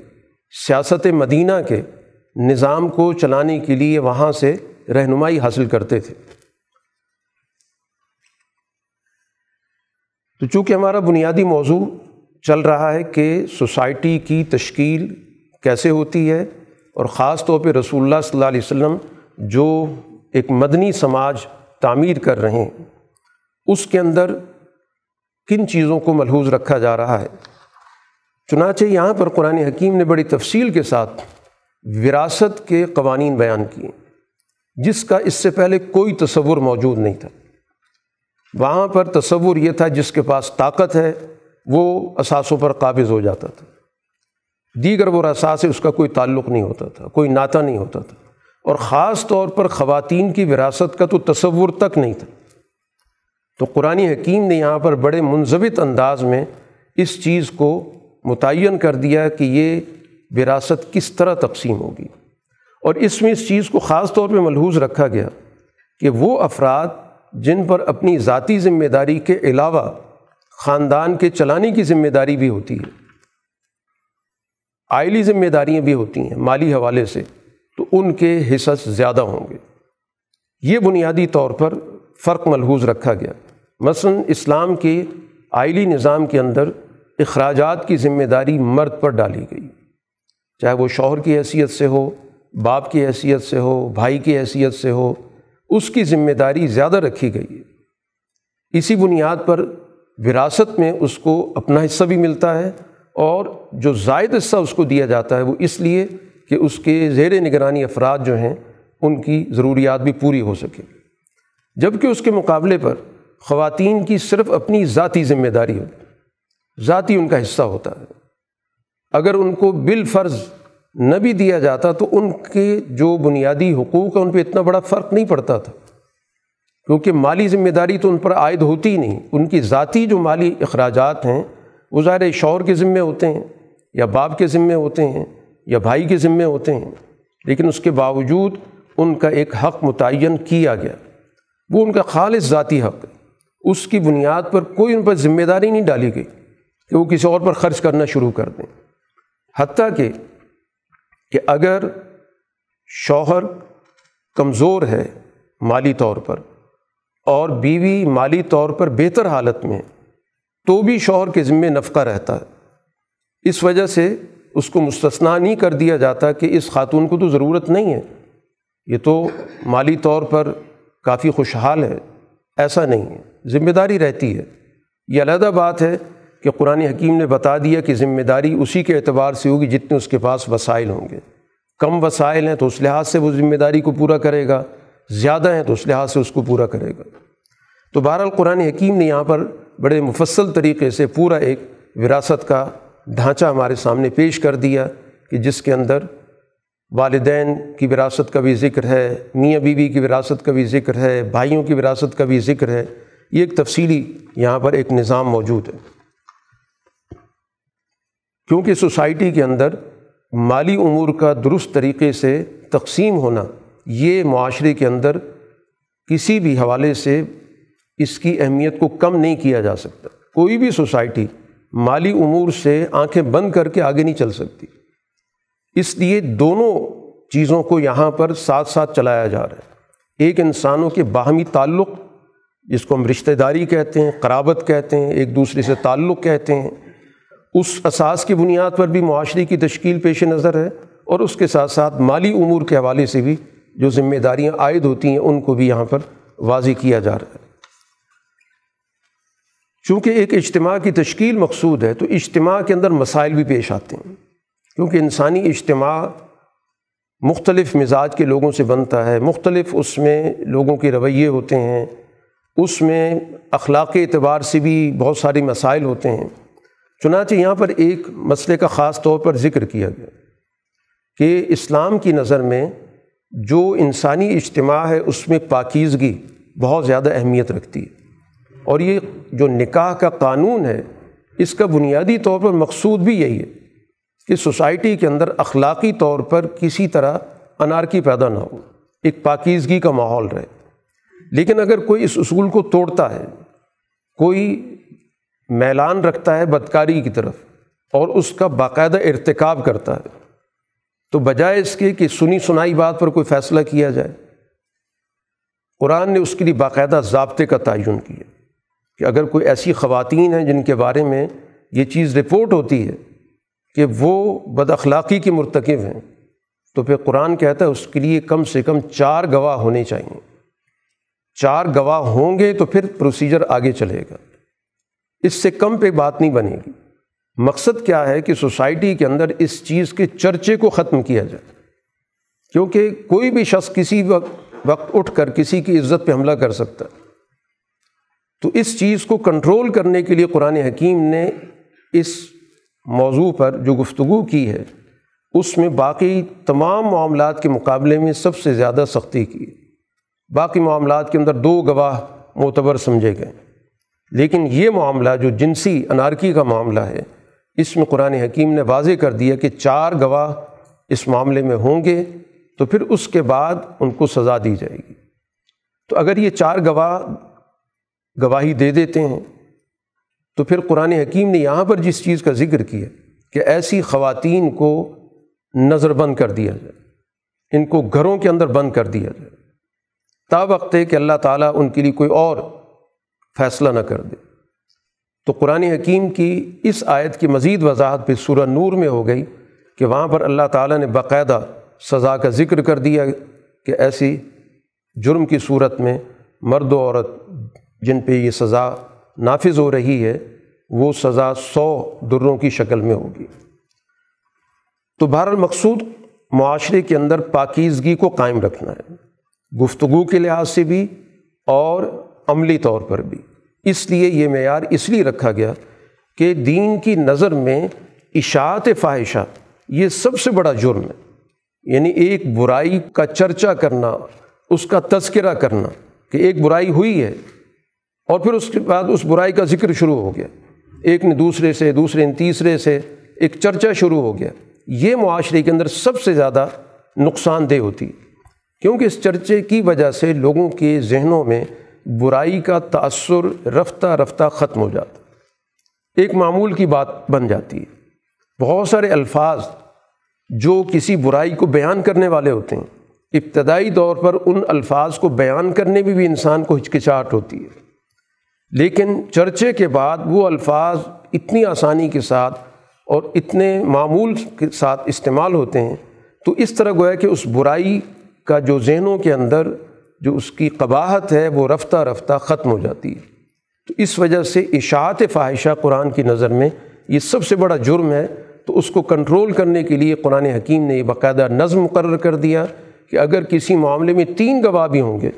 سیاست مدینہ کے نظام کو چلانے کے لیے وہاں سے رہنمائی حاصل کرتے تھے۔ تو چونکہ ہمارا بنیادی موضوع چل رہا ہے کہ سوسائٹی کی تشکیل کیسے ہوتی ہے، اور خاص طور پہ رسول اللہ صلی اللہ علیہ وسلم جو ایک مدنی سماج تعمیر کر رہے ہیں اس کے اندر کن چیزوں کو ملحوظ رکھا جا رہا ہے۔ چنانچہ یہاں پر قرآن حکیم نے بڑی تفصیل کے ساتھ وراثت کے قوانین بیان کیے، جس کا اس سے پہلے کوئی تصور موجود نہیں تھا۔ وہاں پر تصور یہ تھا جس کے پاس طاقت ہے وہ اساسوں پر قابض ہو جاتا تھا، دیگر وہ اساس سے اس کا کوئی تعلق نہیں ہوتا تھا، کوئی ناطہ نہیں ہوتا تھا، اور خاص طور پر خواتین کی وراثت کا تو تصور تک نہیں تھا۔ تو قرآن حکیم نے یہاں پر بڑے منضبط انداز میں اس چیز کو متعین کر دیا کہ یہ وراثت کس طرح تقسیم ہوگی، اور اس میں اس چیز کو خاص طور پہ ملحوظ رکھا گیا کہ وہ افراد جن پر اپنی ذاتی ذمہ داری کے علاوہ خاندان کے چلانے کی ذمہ داری بھی ہوتی ہے، آئلی ذمہ داریاں بھی ہوتی ہیں مالی حوالے سے، تو ان کے حصہ زیادہ ہوں گے۔ یہ بنیادی طور پر فرق ملحوظ رکھا گیا۔ مثلاً اسلام کے آئلی نظام کے اندر اخراجات کی ذمہ داری مرد پر ڈالی گئی، چاہے وہ شوہر کی حیثیت سے ہو، باپ کی حیثیت سے ہو، بھائی کی حیثیت سے ہو، اس کی ذمہ داری زیادہ رکھی گئی ہے۔ اسی بنیاد پر وراثت میں اس کو اپنا حصہ بھی ملتا ہے، اور جو زائد حصہ اس کو دیا جاتا ہے وہ اس لیے کہ اس کے زیر نگرانی افراد جو ہیں ان کی ضروریات بھی پوری ہو سکے۔ جبکہ اس کے مقابلے پر خواتین کی صرف اپنی ذاتی ذمہ داری ہوتی ہے، ذاتی ان کا حصہ ہوتا ہے، اگر ان کو بالفرض نہ بھی دیا جاتا تو ان کے جو بنیادی حقوق ہیں ان پہ اتنا بڑا فرق نہیں پڑتا تھا، کیونکہ مالی ذمہ داری تو ان پر عائد ہوتی ہی نہیں۔ ان کی ذاتی جو مالی اخراجات ہیں وہ ظاہر شوہر کے ذمے ہوتے ہیں، یا باپ کے ذمے ہوتے ہیں، یا بھائی کے ذمے ہوتے ہیں، لیکن اس کے باوجود ان کا ایک حق متعین کیا گیا، وہ ان کا خالص ذاتی حق ہے، اس کی بنیاد پر کوئی ان پر ذمہ داری نہیں ڈالی گئی کہ وہ کسی اور پر خرچ کرنا شروع کر دیں۔ حتیٰ کہ کہ اگر شوہر کمزور ہے مالی طور پر اور بیوی مالی طور پر بہتر حالت میں ہے تو بھی شوہر کے ذمے نفقہ رہتا ہے، اس وجہ سے اس کو مستثنا نہیں کر دیا جاتا کہ اس خاتون کو تو ضرورت نہیں ہے، یہ تو مالی طور پر کافی خوشحال ہے، ایسا نہیں ہے، ذمہ داری رہتی ہے۔ یہ علیحدہ بات ہے کہ قرآن حکیم نے بتا دیا کہ ذمہ داری اسی کے اعتبار سے ہوگی جتنے اس کے پاس وسائل ہوں گے، کم وسائل ہیں تو اس لحاظ سے وہ ذمہ داری کو پورا کرے گا، زیادہ ہیں تو اس لحاظ سے اس کو پورا کرے گا۔ تو بہرحال قرآن حکیم نے یہاں پر بڑے مفصل طریقے سے پورا ایک وراثت کا ڈھانچہ ہمارے سامنے پیش کر دیا کہ جس کے اندر والدین کی وراثت کا بھی ذکر ہے، میاں بیوی کی وراثت کا بھی ذکر ہے، بھائیوں کی وراثت کا بھی ذکر ہے، یہ ایک تفصیلی یہاں پر ایک نظام موجود ہے۔ کیونکہ سوسائٹی کے اندر مالی امور کا درست طریقے سے تقسیم ہونا یہ معاشرے کے اندر کسی بھی حوالے سے اس کی اہمیت کو کم نہیں کیا جا سکتا۔ کوئی بھی سوسائٹی مالی امور سے آنکھیں بند کر کے آگے نہیں چل سکتی، اس لیے دونوں چیزوں کو یہاں پر ساتھ ساتھ چلایا جا رہا ہے۔ ایک انسانوں کے باہمی تعلق جس کو ہم رشتہ داری کہتے ہیں، قرابت کہتے ہیں، ایک دوسرے سے تعلق کہتے ہیں، اس اساس کی بنیاد پر بھی معاشرے کی تشکیل پیش نظر ہے، اور اس کے ساتھ ساتھ مالی امور کے حوالے سے بھی جو ذمہ داریاں عائد ہوتی ہیں ان کو بھی یہاں پر واضح کیا جا رہا ہے۔ چونکہ ایک اجتماع کی تشکیل مقصود ہے تو اجتماع کے اندر مسائل بھی پیش آتے ہیں، کیونکہ انسانی اجتماع مختلف مزاج کے لوگوں سے بنتا ہے، مختلف اس میں لوگوں کے رویے ہوتے ہیں، اس میں اخلاق اعتبار سے بھی بہت سارے مسائل ہوتے ہیں۔ چنانچہ یہاں پر ایک مسئلے کا خاص طور پر ذکر کیا گیا کہ اسلام کی نظر میں جو انسانی اجتماع ہے اس میں پاکیزگی بہت زیادہ اہمیت رکھتی ہے، اور یہ جو نکاح کا قانون ہے اس کا بنیادی طور پر مقصود بھی یہی ہے کہ سوسائٹی کے اندر اخلاقی طور پر کسی طرح انارکی پیدا نہ ہو، ایک پاکیزگی کا ماحول رہے۔ لیکن اگر کوئی اس اصول کو توڑتا ہے، کوئی میلان رکھتا ہے بدکاری کی طرف اور اس کا باقاعدہ ارتکاب کرتا ہے، تو بجائے اس کے کہ سنی سنائی بات پر کوئی فیصلہ کیا جائے، قرآن نے اس کے لیے باقاعدہ ضابطے کا تعین کیا کہ اگر کوئی ایسی خواتین ہیں جن کے بارے میں یہ چیز رپورٹ ہوتی ہے کہ وہ بد اخلاقی کے مرتکب ہیں، تو پھر قرآن کہتا ہے اس کے لیے کم سے کم چار گواہ ہونے چاہیے، چار گواہ ہوں گے تو پھر پروسیجر آگے چلے گا، اس سے کم پہ بات نہیں بنے گی۔ مقصد کیا ہے کہ سوسائٹی کے اندر اس چیز کے چرچے کو ختم کیا جائے، کیونکہ کوئی بھی شخص کسی وقت اٹھ کر کسی کی عزت پہ حملہ کر سکتا ہے۔ تو اس چیز کو کنٹرول کرنے کے لیے قرآن حکیم نے اس موضوع پر جو گفتگو کی ہے اس میں باقی تمام معاملات کے مقابلے میں سب سے زیادہ سختی کی ہے۔ باقی معاملات کے اندر دو گواہ معتبر سمجھے گئے، لیکن یہ معاملہ جو جنسی انارکی کا معاملہ ہے اس میں قرآن حکیم نے واضح کر دیا کہ چار گواہ اس معاملے میں ہوں گے تو پھر اس کے بعد ان کو سزا دی جائے گی۔ تو اگر یہ چار گواہ گواہی دے دیتے ہیں تو پھر قرآن حکیم نے یہاں پر جس چیز کا ذکر کیا کہ ایسی خواتین کو نظر بند کر دیا جائے، ان کو گھروں کے اندر بند کر دیا جائے تا وقت کہ اللہ تعالیٰ ان کے لیے کوئی اور فیصلہ نہ کر دے۔ تو قرآن حکیم کی اس آیت کی مزید وضاحت پھر سورہ نور میں ہو گئی کہ وہاں پر اللہ تعالیٰ نے باقاعدہ سزا کا ذکر کر دیا کہ ایسی جرم کی صورت میں مرد و عورت جن پہ یہ سزا نافذ ہو رہی ہے وہ سزا سو دروں کی شکل میں ہوگی۔ تو بہرحال مقصود معاشرے کے اندر پاکیزگی کو قائم رکھنا ہے، گفتگو کے لحاظ سے بھی اور عملی طور پر بھی۔ اس لیے یہ معیار اس لیے رکھا گیا کہ دین کی نظر میں اشاعت فاحشہ یہ سب سے بڑا جرم ہے، یعنی ایک برائی کا چرچا کرنا، اس کا تذکرہ کرنا کہ ایک برائی ہوئی ہے اور پھر اس کے بعد اس برائی کا ذکر شروع ہو گیا، ایک نے دوسرے سے، دوسرے نے تیسرے سے، ایک چرچا شروع ہو گیا، یہ معاشرے کے اندر سب سے زیادہ نقصان دہ ہوتی، کیونکہ اس چرچے کی وجہ سے لوگوں کے ذہنوں میں برائی کا تأثر رفتہ رفتہ ختم ہو جاتا، ایک معمول کی بات بن جاتی ہے۔ بہت سارے الفاظ جو کسی برائی کو بیان کرنے والے ہوتے ہیں، ابتدائی دور پر ان الفاظ کو بیان کرنے میں بھی انسان کو ہچکچاہٹ ہوتی ہے، لیکن چرچے کے بعد وہ الفاظ اتنی آسانی کے ساتھ اور اتنے معمول کے ساتھ استعمال ہوتے ہیں، تو اس طرح گویا کہ اس برائی کا جو ذہنوں کے اندر جو اس کی قباحت ہے وہ رفتہ رفتہ ختم ہو جاتی ہے۔ تو اس وجہ سے اشاعت فاحشہ قرآن کی نظر میں یہ سب سے بڑا جرم ہے، تو اس کو کنٹرول کرنے کے لیے قرآن حکیم نے یہ باقاعدہ نظم مقرر کر دیا کہ اگر کسی معاملے میں تین گواہ بھی ہوں گے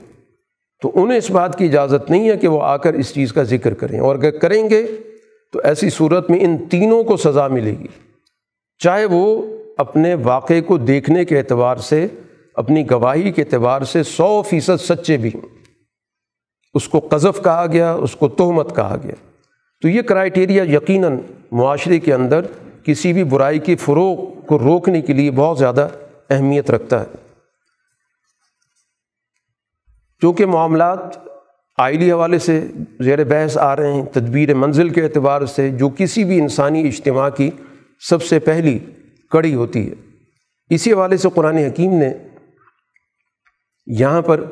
تو انہیں اس بات کی اجازت نہیں ہے کہ وہ آ کر اس چیز کا ذکر کریں، اور اگر کریں گے تو ایسی صورت میں ان تینوں کو سزا ملے گی، چاہے وہ اپنے واقعے کو دیکھنے کے اعتبار سے، اپنی گواہی کے اعتبار سے سو فیصد سچے بھی ہوں۔ اس کو قذف کہا گیا، اس کو تہمت کہا گیا۔ تو یہ کرائیٹیریا یقیناً معاشرے کے اندر کسی بھی برائی کی فروغ کو روکنے کے لیے بہت زیادہ اہمیت رکھتا ہے۔ چونکہ معاملات آئلی حوالے سے زیر بحث آ رہے ہیں، تدبیر منزل کے اعتبار سے جو کسی بھی انسانی اجتماع کی سب سے پہلی کڑی ہوتی ہے، اسی حوالے سے قرآن حکیم نے یہاں پر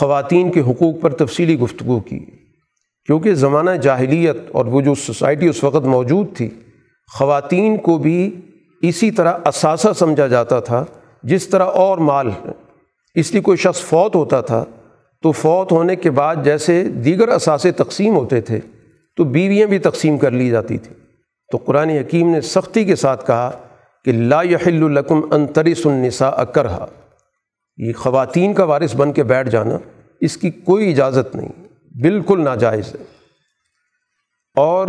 خواتین کے حقوق پر تفصیلی گفتگو کی، کیونکہ زمانہ جاہلیت اور وہ جو سوسائٹی اس وقت موجود تھی، خواتین کو بھی اسی طرح اثاثہ سمجھا جاتا تھا جس طرح اور مال ہے۔ اس لیے کوئی شخص فوت ہوتا تھا تو فوت ہونے کے بعد جیسے دیگر اثاثے تقسیم ہوتے تھے تو بیویاں بھی تقسیم کر لی جاتی تھیں۔ تو قرآن حکیم نے سختی کے ساتھ کہا کہ لا یحل لکم ان ترثوا النساء کرہا، یہ خواتین کا وارث بن کے بیٹھ جانا اس کی کوئی اجازت نہیں، بالکل ناجائز ہے۔ اور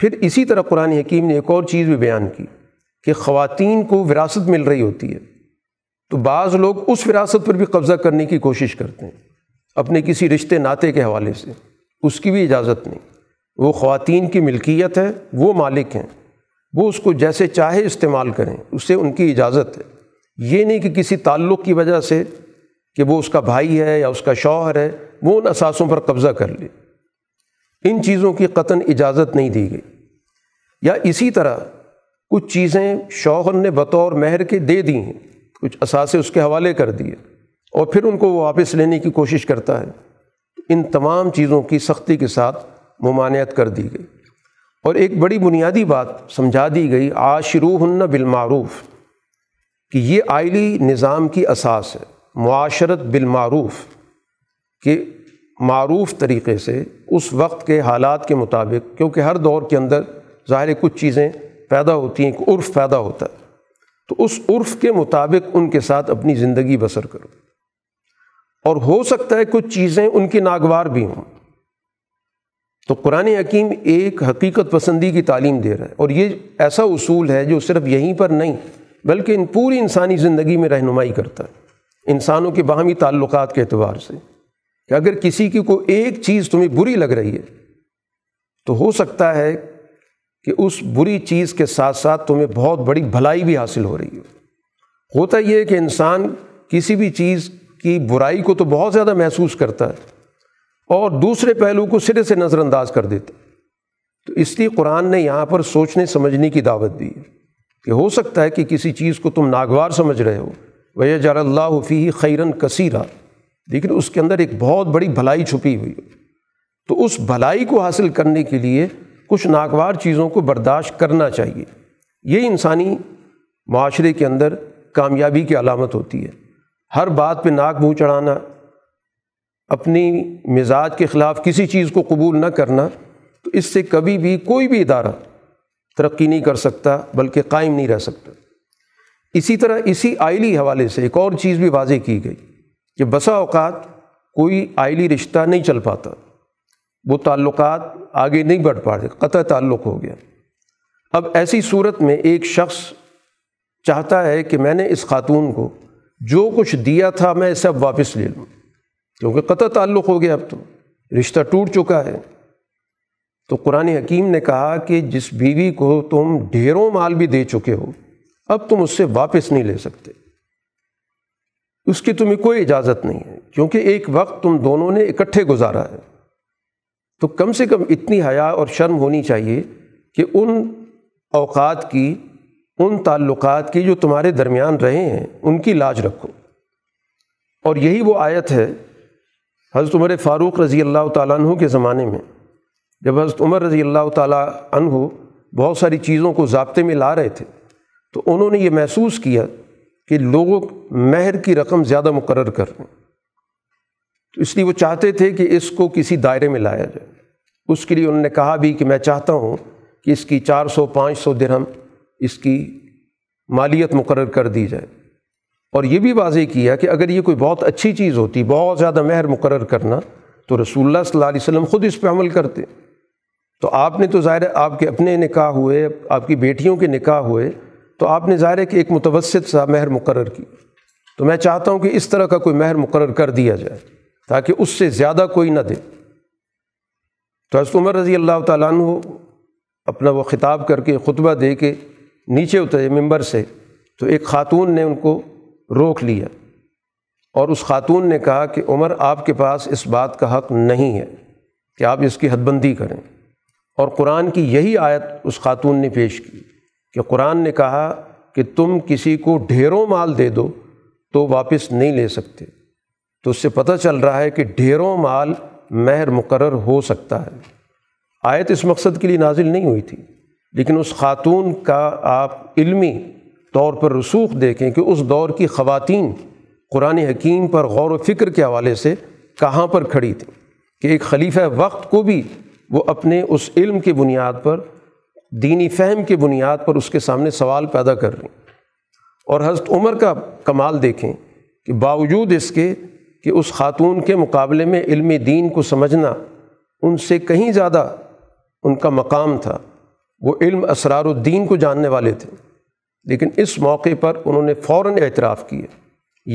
پھر اسی طرح قرآن حکیم نے ایک اور چیز بھی بیان کی کہ خواتین کو وراثت مل رہی ہوتی ہے تو بعض لوگ اس وراثت پر بھی قبضہ کرنے کی کوشش کرتے ہیں، اپنے کسی رشتے ناتے کے حوالے سے، اس کی بھی اجازت نہیں۔ وہ خواتین کی ملکیت ہے، وہ مالک ہیں، وہ اس کو جیسے چاہے استعمال کریں، اس سے ان کی اجازت ہے۔ یہ نہیں کہ کسی تعلق کی وجہ سے کہ وہ اس کا بھائی ہے یا اس کا شوہر ہے، وہ ان اثاثوں پر قبضہ کر لے، ان چیزوں کی قطعاً اجازت نہیں دی گئی۔ یا اسی طرح کچھ چیزیں شوہر نے بطور مہر کے دے دی ہیں، کچھ اثاثے اس کے حوالے کر دیے، اور پھر ان کو وہ واپس لینے کی کوشش کرتا ہے، ان تمام چیزوں کی سختی کے ساتھ ممانعت کر دی گئی۔ اور ایک بڑی بنیادی بات سمجھا دی گئی، عاشروہن بالمعروف، کہ یہ آئلی نظام کی اساس ہے، معاشرت بالمعروف، کہ معروف طریقے سے اس وقت کے حالات کے مطابق، کیونکہ ہر دور کے اندر ظاہر کچھ چیزیں پیدا ہوتی ہیں، ایک عرف پیدا ہوتا ہے، تو اس عرف کے مطابق ان کے ساتھ اپنی زندگی بسر کرو۔ اور ہو سکتا ہے کچھ چیزیں ان کی ناگوار بھی ہوں، تو قرآن حکیم ایک حقیقت پسندی کی تعلیم دے رہا ہے، اور یہ ایسا اصول ہے جو صرف یہیں پر نہیں بلکہ ان پوری انسانی زندگی میں رہنمائی کرتا ہے، انسانوں کے باہمی تعلقات کے اعتبار سے، کہ اگر کسی کی کوئی ایک چیز تمہیں بری لگ رہی ہے تو ہو سکتا ہے کہ اس بری چیز کے ساتھ ساتھ تمہیں بہت بڑی بھلائی بھی حاصل ہو رہی ہو۔ ہوتا یہ ہے کہ انسان کسی بھی چیز کی برائی کو تو بہت زیادہ محسوس کرتا ہے اور دوسرے پہلو کو سرے سے نظر انداز کر دیتا ہے، تو اس لیے قرآن نے یہاں پر سوچنے سمجھنے کی دعوت دی ہے کہ ہو سکتا ہے کہ کسی چیز کو تم ناگوار سمجھ رہے ہو، وَيَجْعَلَ اللَّهُ فِيهِ خَيْرًا كَثِيرًا، لیکن اس کے اندر ایک بہت بڑی بھلائی چھپی ہوئی ہو، تو اس بھلائی کو حاصل کرنے کے لیے کچھ ناگوار چیزوں کو برداشت کرنا چاہیے۔ یہ انسانی معاشرے کے اندر کامیابی کی علامت ہوتی ہے۔ ہر بات پہ ناک منہ چڑھانا، اپنی مزاج کے خلاف کسی چیز کو قبول نہ کرنا، تو اس سے کبھی بھی کوئی بھی ادارہ ترقی نہیں کر سکتا بلکہ قائم نہیں رہ سکتا۔ اسی طرح اسی آئلی حوالے سے ایک اور چیز بھی واضح کی گئی کہ بسا اوقات کوئی آئلی رشتہ نہیں چل پاتا، وہ تعلقات آگے نہیں بڑھ پاتے، قطع تعلق ہو گیا۔ اب ایسی صورت میں ایک شخص چاہتا ہے کہ میں نے اس خاتون کو جو کچھ دیا تھا میں اسے اب واپس لے لوں، کیونکہ قطع تعلق ہو گیا، اب تو رشتہ ٹوٹ چکا ہے۔ تو قرآن حکیم نے کہا کہ جس بیوی کو تم ڈھیروں مال بھی دے چکے ہو، اب تم اس سے واپس نہیں لے سکتے، اس کی تمہیں کوئی اجازت نہیں ہے، کیونکہ ایک وقت تم دونوں نے اکٹھے گزارا ہے۔ تو کم سے کم اتنی حیا اور شرم ہونی چاہیے کہ ان اوقات کی، ان تعلقات کی جو تمہارے درمیان رہے ہیں، ان کی لاج رکھو۔ اور یہی وہ آیت ہے حضرت عمر فاروق رضی اللہ تعالیٰ عنہ کے زمانے میں، جب حضرت عمر رضی اللہ تعالیٰ عنہ بہت ساری چیزوں کو ضابطے میں لا رہے تھے، تو انہوں نے یہ محسوس کیا کہ لوگوں مہر کی رقم زیادہ مقرر کر رہے ہیں، تو اس لیے وہ چاہتے تھے کہ اس کو کسی دائرے میں لایا جائے۔ اس کے لیے انہوں نے کہا بھی کہ میں چاہتا ہوں کہ اس کی چار سو پانچ سو درہم اس کی مالیت مقرر کر دی جائے، اور یہ بھی واضح کیا کہ اگر یہ کوئی بہت اچھی چیز ہوتی، بہت زیادہ مہر مقرر کرنا، تو رسول اللہ صلی اللہ علیہ وسلم خود اس پہ عمل کرتے۔ تو آپ نے تو ظاہر ہے، آپ کے اپنے نکاح ہوئے، آپ کی بیٹیوں کے نکاح ہوئے، تو آپ نے ظاہر ہے کہ ایک متوسط سا مہر مقرر کی، تو میں چاہتا ہوں کہ اس طرح کا کوئی مہر مقرر کر دیا جائے تاکہ اس سے زیادہ کوئی نہ دے۔ تو حضرت عمر رضی اللہ تعالیٰ عنہ اپنا وہ خطاب کر کے خطبہ دے کے نیچے اترے ممبر سے، تو ایک خاتون نے ان کو روک لیا، اور اس خاتون نے کہا کہ عمر، آپ کے پاس اس بات کا حق نہیں ہے کہ آپ اس کی حد بندی کریں۔ اور قرآن کی یہی آیت اس خاتون نے پیش کی کہ قرآن نے کہا کہ تم کسی کو ڈھیروں مال دے دو تو واپس نہیں لے سکتے، تو اس سے پتہ چل رہا ہے کہ ڈھیروں مال مہر مقرر ہو سکتا ہے۔ آیت اس مقصد کے لیے نازل نہیں ہوئی تھی، لیکن اس خاتون کا آپ علمی طور پر رسوخ دیکھیں کہ اس دور کی خواتین قرآن حکیم پر غور و فکر کے حوالے سے کہاں پر کھڑی تھیں، کہ ایک خلیفہ وقت کو بھی وہ اپنے اس علم کی بنیاد پر، دینی فہم کی بنیاد پر اس کے سامنے سوال پیدا کر رہی ہیں۔ اور حضرت عمر کا کمال دیکھیں کہ باوجود اس کے کہ اس خاتون کے مقابلے میں علم دین کو سمجھنا ان سے کہیں زیادہ ان کا مقام تھا، وہ علم اسرار الدین کو جاننے والے تھے، لیکن اس موقع پر انہوں نے فوراً اعتراف کیا۔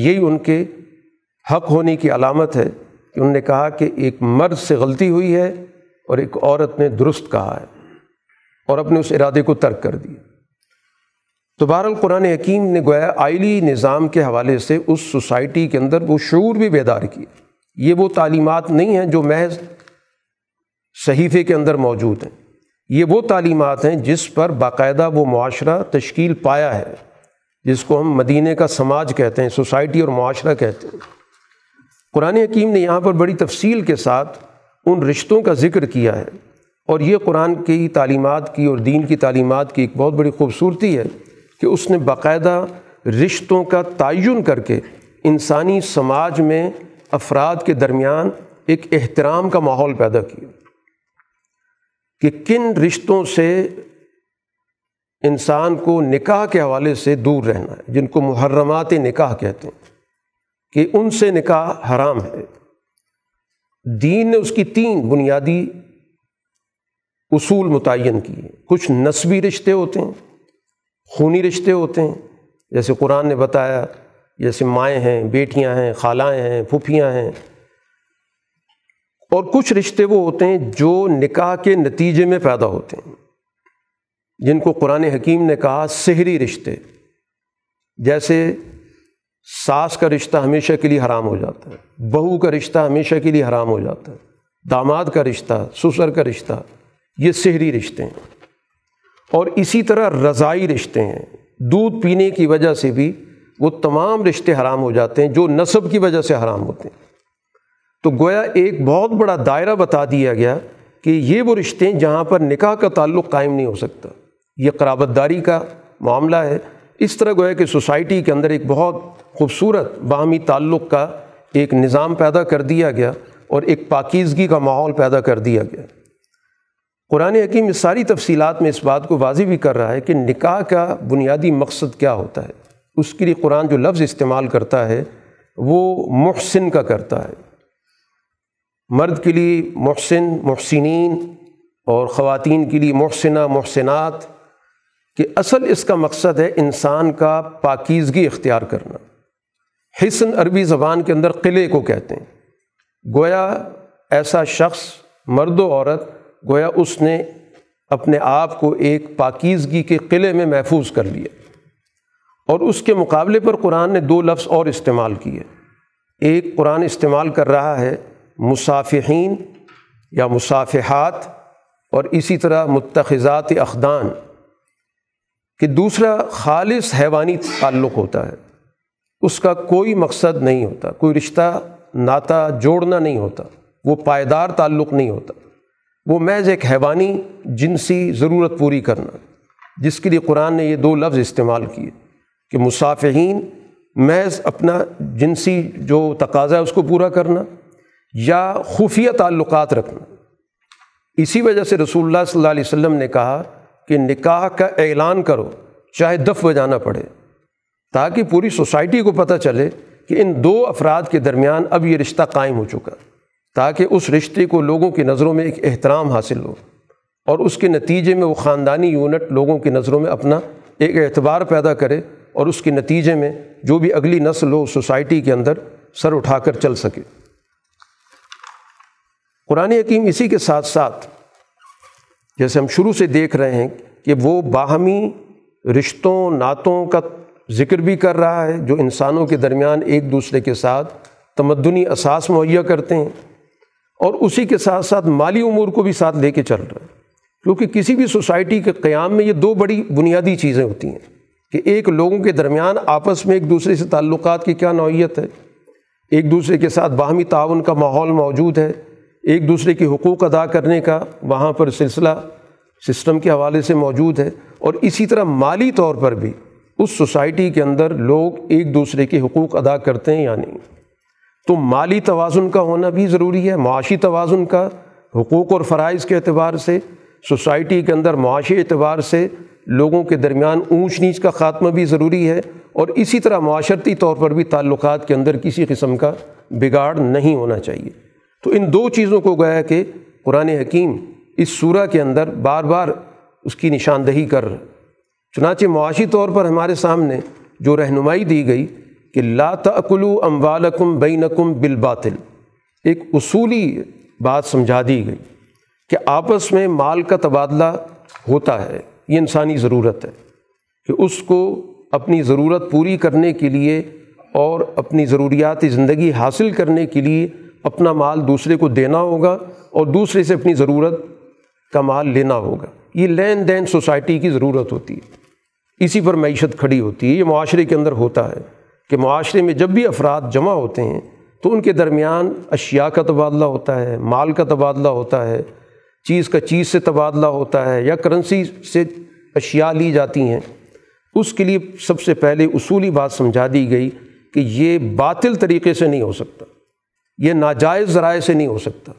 یہی ان کے حق ہونے کی علامت ہے کہ انہوں نے کہا کہ ایک مرد سے غلطی ہوئی ہے اور ایک عورت نے درست کہا ہے، اور اپنے اس ارادے کو ترک کر دیا۔ تو بہرحال قرآن حکیم نے گویا آئلی نظام کے حوالے سے اس سوسائٹی کے اندر وہ شعور بھی بیدار کیا۔ یہ وہ تعلیمات نہیں ہیں جو محض صحیفے کے اندر موجود ہیں، یہ وہ تعلیمات ہیں جس پر باقاعدہ وہ معاشرہ تشکیل پایا ہے، جس کو ہم مدینے کا سماج کہتے ہیں، سوسائٹی اور معاشرہ کہتے ہیں۔ قرآن حکیم نے یہاں پر بڑی تفصیل کے ساتھ ان رشتوں کا ذکر کیا ہے، اور یہ قرآن کی تعلیمات کی اور دین کی تعلیمات کی ایک بہت بڑی خوبصورتی ہے کہ اس نے باقاعدہ رشتوں کا تعین کر کے انسانی سماج میں افراد کے درمیان ایک احترام کا ماحول پیدا کیا کہ کن رشتوں سے انسان کو نکاح کے حوالے سے دور رہنا ہے، جن کو محرمات نکاح کہتے ہیں، کہ ان سے نکاح حرام ہے۔ دین نے اس کی تین بنیادی اصول متعین کیے۔ کچھ نسبی رشتے ہوتے ہیں، خونی رشتے ہوتے ہیں، جیسے قرآن نے بتایا، جیسے مائیں ہیں، بیٹیاں ہیں، خالائیں ہیں، پھوپھیاں ہیں۔ اور کچھ رشتے وہ ہوتے ہیں جو نکاح کے نتیجے میں پیدا ہوتے ہیں، جن کو قرآن حکیم نے کہا سحری رشتے، جیسے ساس کا رشتہ ہمیشہ کے لیے حرام ہو جاتا ہے، بہو کا رشتہ ہمیشہ کے لیے حرام ہو جاتا ہے، داماد کا رشتہ، سسر کا رشتہ، یہ سحری رشتے ہیں۔ اور اسی طرح رضائی رشتے ہیں، دودھ پینے کی وجہ سے بھی وہ تمام رشتے حرام ہو جاتے ہیں جو نسب کی وجہ سے حرام ہوتے ہیں۔ تو گویا ایک بہت بڑا دائرہ بتا دیا گیا کہ یہ وہ رشتے ہیں جہاں پر نکاح کا تعلق قائم نہیں ہو سکتا، یہ قرابت داری کا معاملہ ہے۔ اس طرح گویا کہ سوسائٹی کے اندر ایک بہت خوبصورت باہمی تعلق کا ایک نظام پیدا کر دیا گیا، اور ایک پاکیزگی کا ماحول پیدا کر دیا گیا۔ قرآن حکیم اس ساری تفصیلات میں اس بات کو واضح بھی کر رہا ہے کہ نکاح کا بنیادی مقصد کیا ہوتا ہے۔ اس کے لیے قرآن جو لفظ استعمال کرتا ہے وہ محسن کا کرتا ہے، مرد کے لیے محسن، محسنین، اور خواتین کے لیے محسنہ، محسنات، کہ اصل اس کا مقصد ہے انسان کا پاکیزگی اختیار کرنا۔ حسن عربی زبان کے اندر قلعے کو کہتے ہیں، گویا ایسا شخص، مرد و عورت، گویا اس نے اپنے آپ کو ایک پاکیزگی کے قلعے میں محفوظ کر لیا۔ اور اس کے مقابلے پر قرآن نے دو لفظ اور استعمال کیے۔ ایک قرآن استعمال کر رہا ہے مصافحین یا مصافحات اور اسی طرح متخذات اخدان، کہ دوسرا خالص حیوانی تعلق ہوتا ہے، اس کا کوئی مقصد نہیں ہوتا، کوئی رشتہ ناتا جوڑنا نہیں ہوتا، وہ پائیدار تعلق نہیں ہوتا، وہ محض ایک حیوانی جنسی ضرورت پوری کرنا، جس کے لیے قرآن نے یہ دو لفظ استعمال کیے کہ مصافحین محض اپنا جنسی جو تقاضا ہے اس کو پورا کرنا یا خفیہ تعلقات رکھنا۔ اسی وجہ سے رسول اللہ صلی اللہ علیہ وسلم نے کہا کہ نکاح کا اعلان کرو چاہے دف بجانا پڑے، تاکہ پوری سوسائٹی کو پتہ چلے کہ ان دو افراد کے درمیان اب یہ رشتہ قائم ہو چکا، تاکہ اس رشتے کو لوگوں کی نظروں میں ایک احترام حاصل ہو اور اس کے نتیجے میں وہ خاندانی یونٹ لوگوں کی نظروں میں اپنا ایک اعتبار پیدا کرے، اور اس کے نتیجے میں جو بھی اگلی نسل ہو سوسائٹی کے اندر سر اٹھا کر چل سکے۔ قرآن حکیم اسی کے ساتھ ساتھ، جیسے ہم شروع سے دیکھ رہے ہیں، کہ وہ باہمی رشتوں نعتوں کا ذکر بھی کر رہا ہے جو انسانوں کے درمیان ایک دوسرے کے ساتھ تمدنی اساس مہیا کرتے ہیں، اور اسی کے ساتھ ساتھ مالی امور کو بھی ساتھ لے کے چل رہا ہے، کیونکہ کسی بھی سوسائٹی کے قیام میں یہ دو بڑی بنیادی چیزیں ہوتی ہیں کہ ایک لوگوں کے درمیان آپس میں ایک دوسرے سے تعلقات کی کیا نوعیت ہے، ایک دوسرے کے ساتھ باہمی تعاون کا ماحول موجود ہے، ایک دوسرے کے حقوق ادا کرنے کا وہاں پر سلسلہ سسٹم کے حوالے سے موجود ہے، اور اسی طرح مالی طور پر بھی اس سوسائٹی کے اندر لوگ ایک دوسرے کے حقوق ادا کرتے ہیں یا نہیں۔ تو مالی توازن کا ہونا بھی ضروری ہے، معاشی توازن کا حقوق اور فرائض کے اعتبار سے، سوسائٹی کے اندر معاشی اعتبار سے لوگوں کے درمیان اونچ نیچ کا خاتمہ بھی ضروری ہے، اور اسی طرح معاشرتی طور پر بھی تعلقات کے اندر کسی قسم کا بگاڑ نہیں ہونا چاہیے۔ تو ان دو چیزوں کو گویا کہ قرآن حکیم اس سورہ کے اندر بار بار اس کی نشاندہی کر رہا ہے۔ چنانچہ معاشی طور پر ہمارے سامنے جو رہنمائی دی گئی کہ لا تأکلوا اموالکم بینکم بالباطل، ایک اصولی بات سمجھا دی گئی کہ آپس میں مال کا تبادلہ ہوتا ہے، یہ انسانی ضرورت ہے کہ اس کو اپنی ضرورت پوری کرنے کے لیے اور اپنی ضروریات زندگی حاصل کرنے کے لیے اپنا مال دوسرے کو دینا ہوگا اور دوسرے سے اپنی ضرورت کا مال لینا ہوگا۔ یہ لین دین سوسائٹی کی ضرورت ہوتی ہے، اسی پر معیشت کھڑی ہوتی ہے، یہ معاشرے کے اندر ہوتا ہے کہ معاشرے میں جب بھی افراد جمع ہوتے ہیں تو ان کے درمیان اشیاء کا تبادلہ ہوتا ہے، مال کا تبادلہ ہوتا ہے، چیز کا چیز سے تبادلہ ہوتا ہے، یا کرنسی سے اشیاء لی جاتی ہیں۔ اس کے لیے سب سے پہلے اصولی بات سمجھا دی گئی کہ یہ باطل طریقے سے نہیں ہو سکتا، یہ ناجائز ذرائع سے نہیں ہو سکتا۔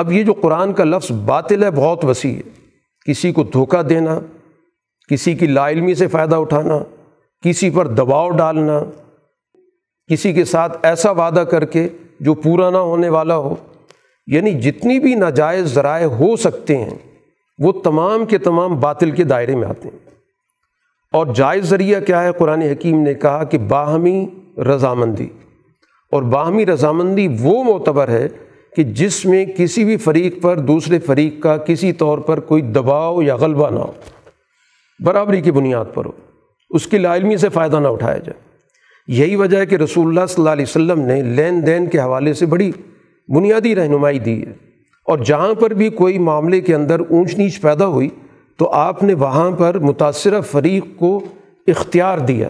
اب یہ جو قرآن کا لفظ باطل ہے بہت وسیع ہے، کسی کو دھوکہ دینا، کسی کی لا علمی سے فائدہ اٹھانا، کسی پر دباؤ ڈالنا، کسی کے ساتھ ایسا وعدہ کر کے جو پورا نہ ہونے والا ہو، یعنی جتنی بھی ناجائز ذرائع ہو سکتے ہیں وہ تمام کے تمام باطل کے دائرے میں آتے ہیں۔ اور جائز ذریعہ کیا ہے؟ قرآن حکیم نے کہا کہ باہمی رضامندی، اور باہمی رضامندی وہ معتبر ہے کہ جس میں کسی بھی فریق پر دوسرے فریق کا کسی طور پر کوئی دباؤ یا غلبہ نہ ہو، برابری کی بنیاد پر ہو، اس کی لا علمی سے فائدہ نہ اٹھایا جائے۔ یہی وجہ ہے کہ رسول اللہ صلی اللہ علیہ وسلم نے لین دین کے حوالے سے بڑی بنیادی رہنمائی دی ہے، اور جہاں پر بھی کوئی معاملے کے اندر اونچ نیچ پیدا ہوئی تو آپ نے وہاں پر متاثرہ فریق کو اختیار دیا،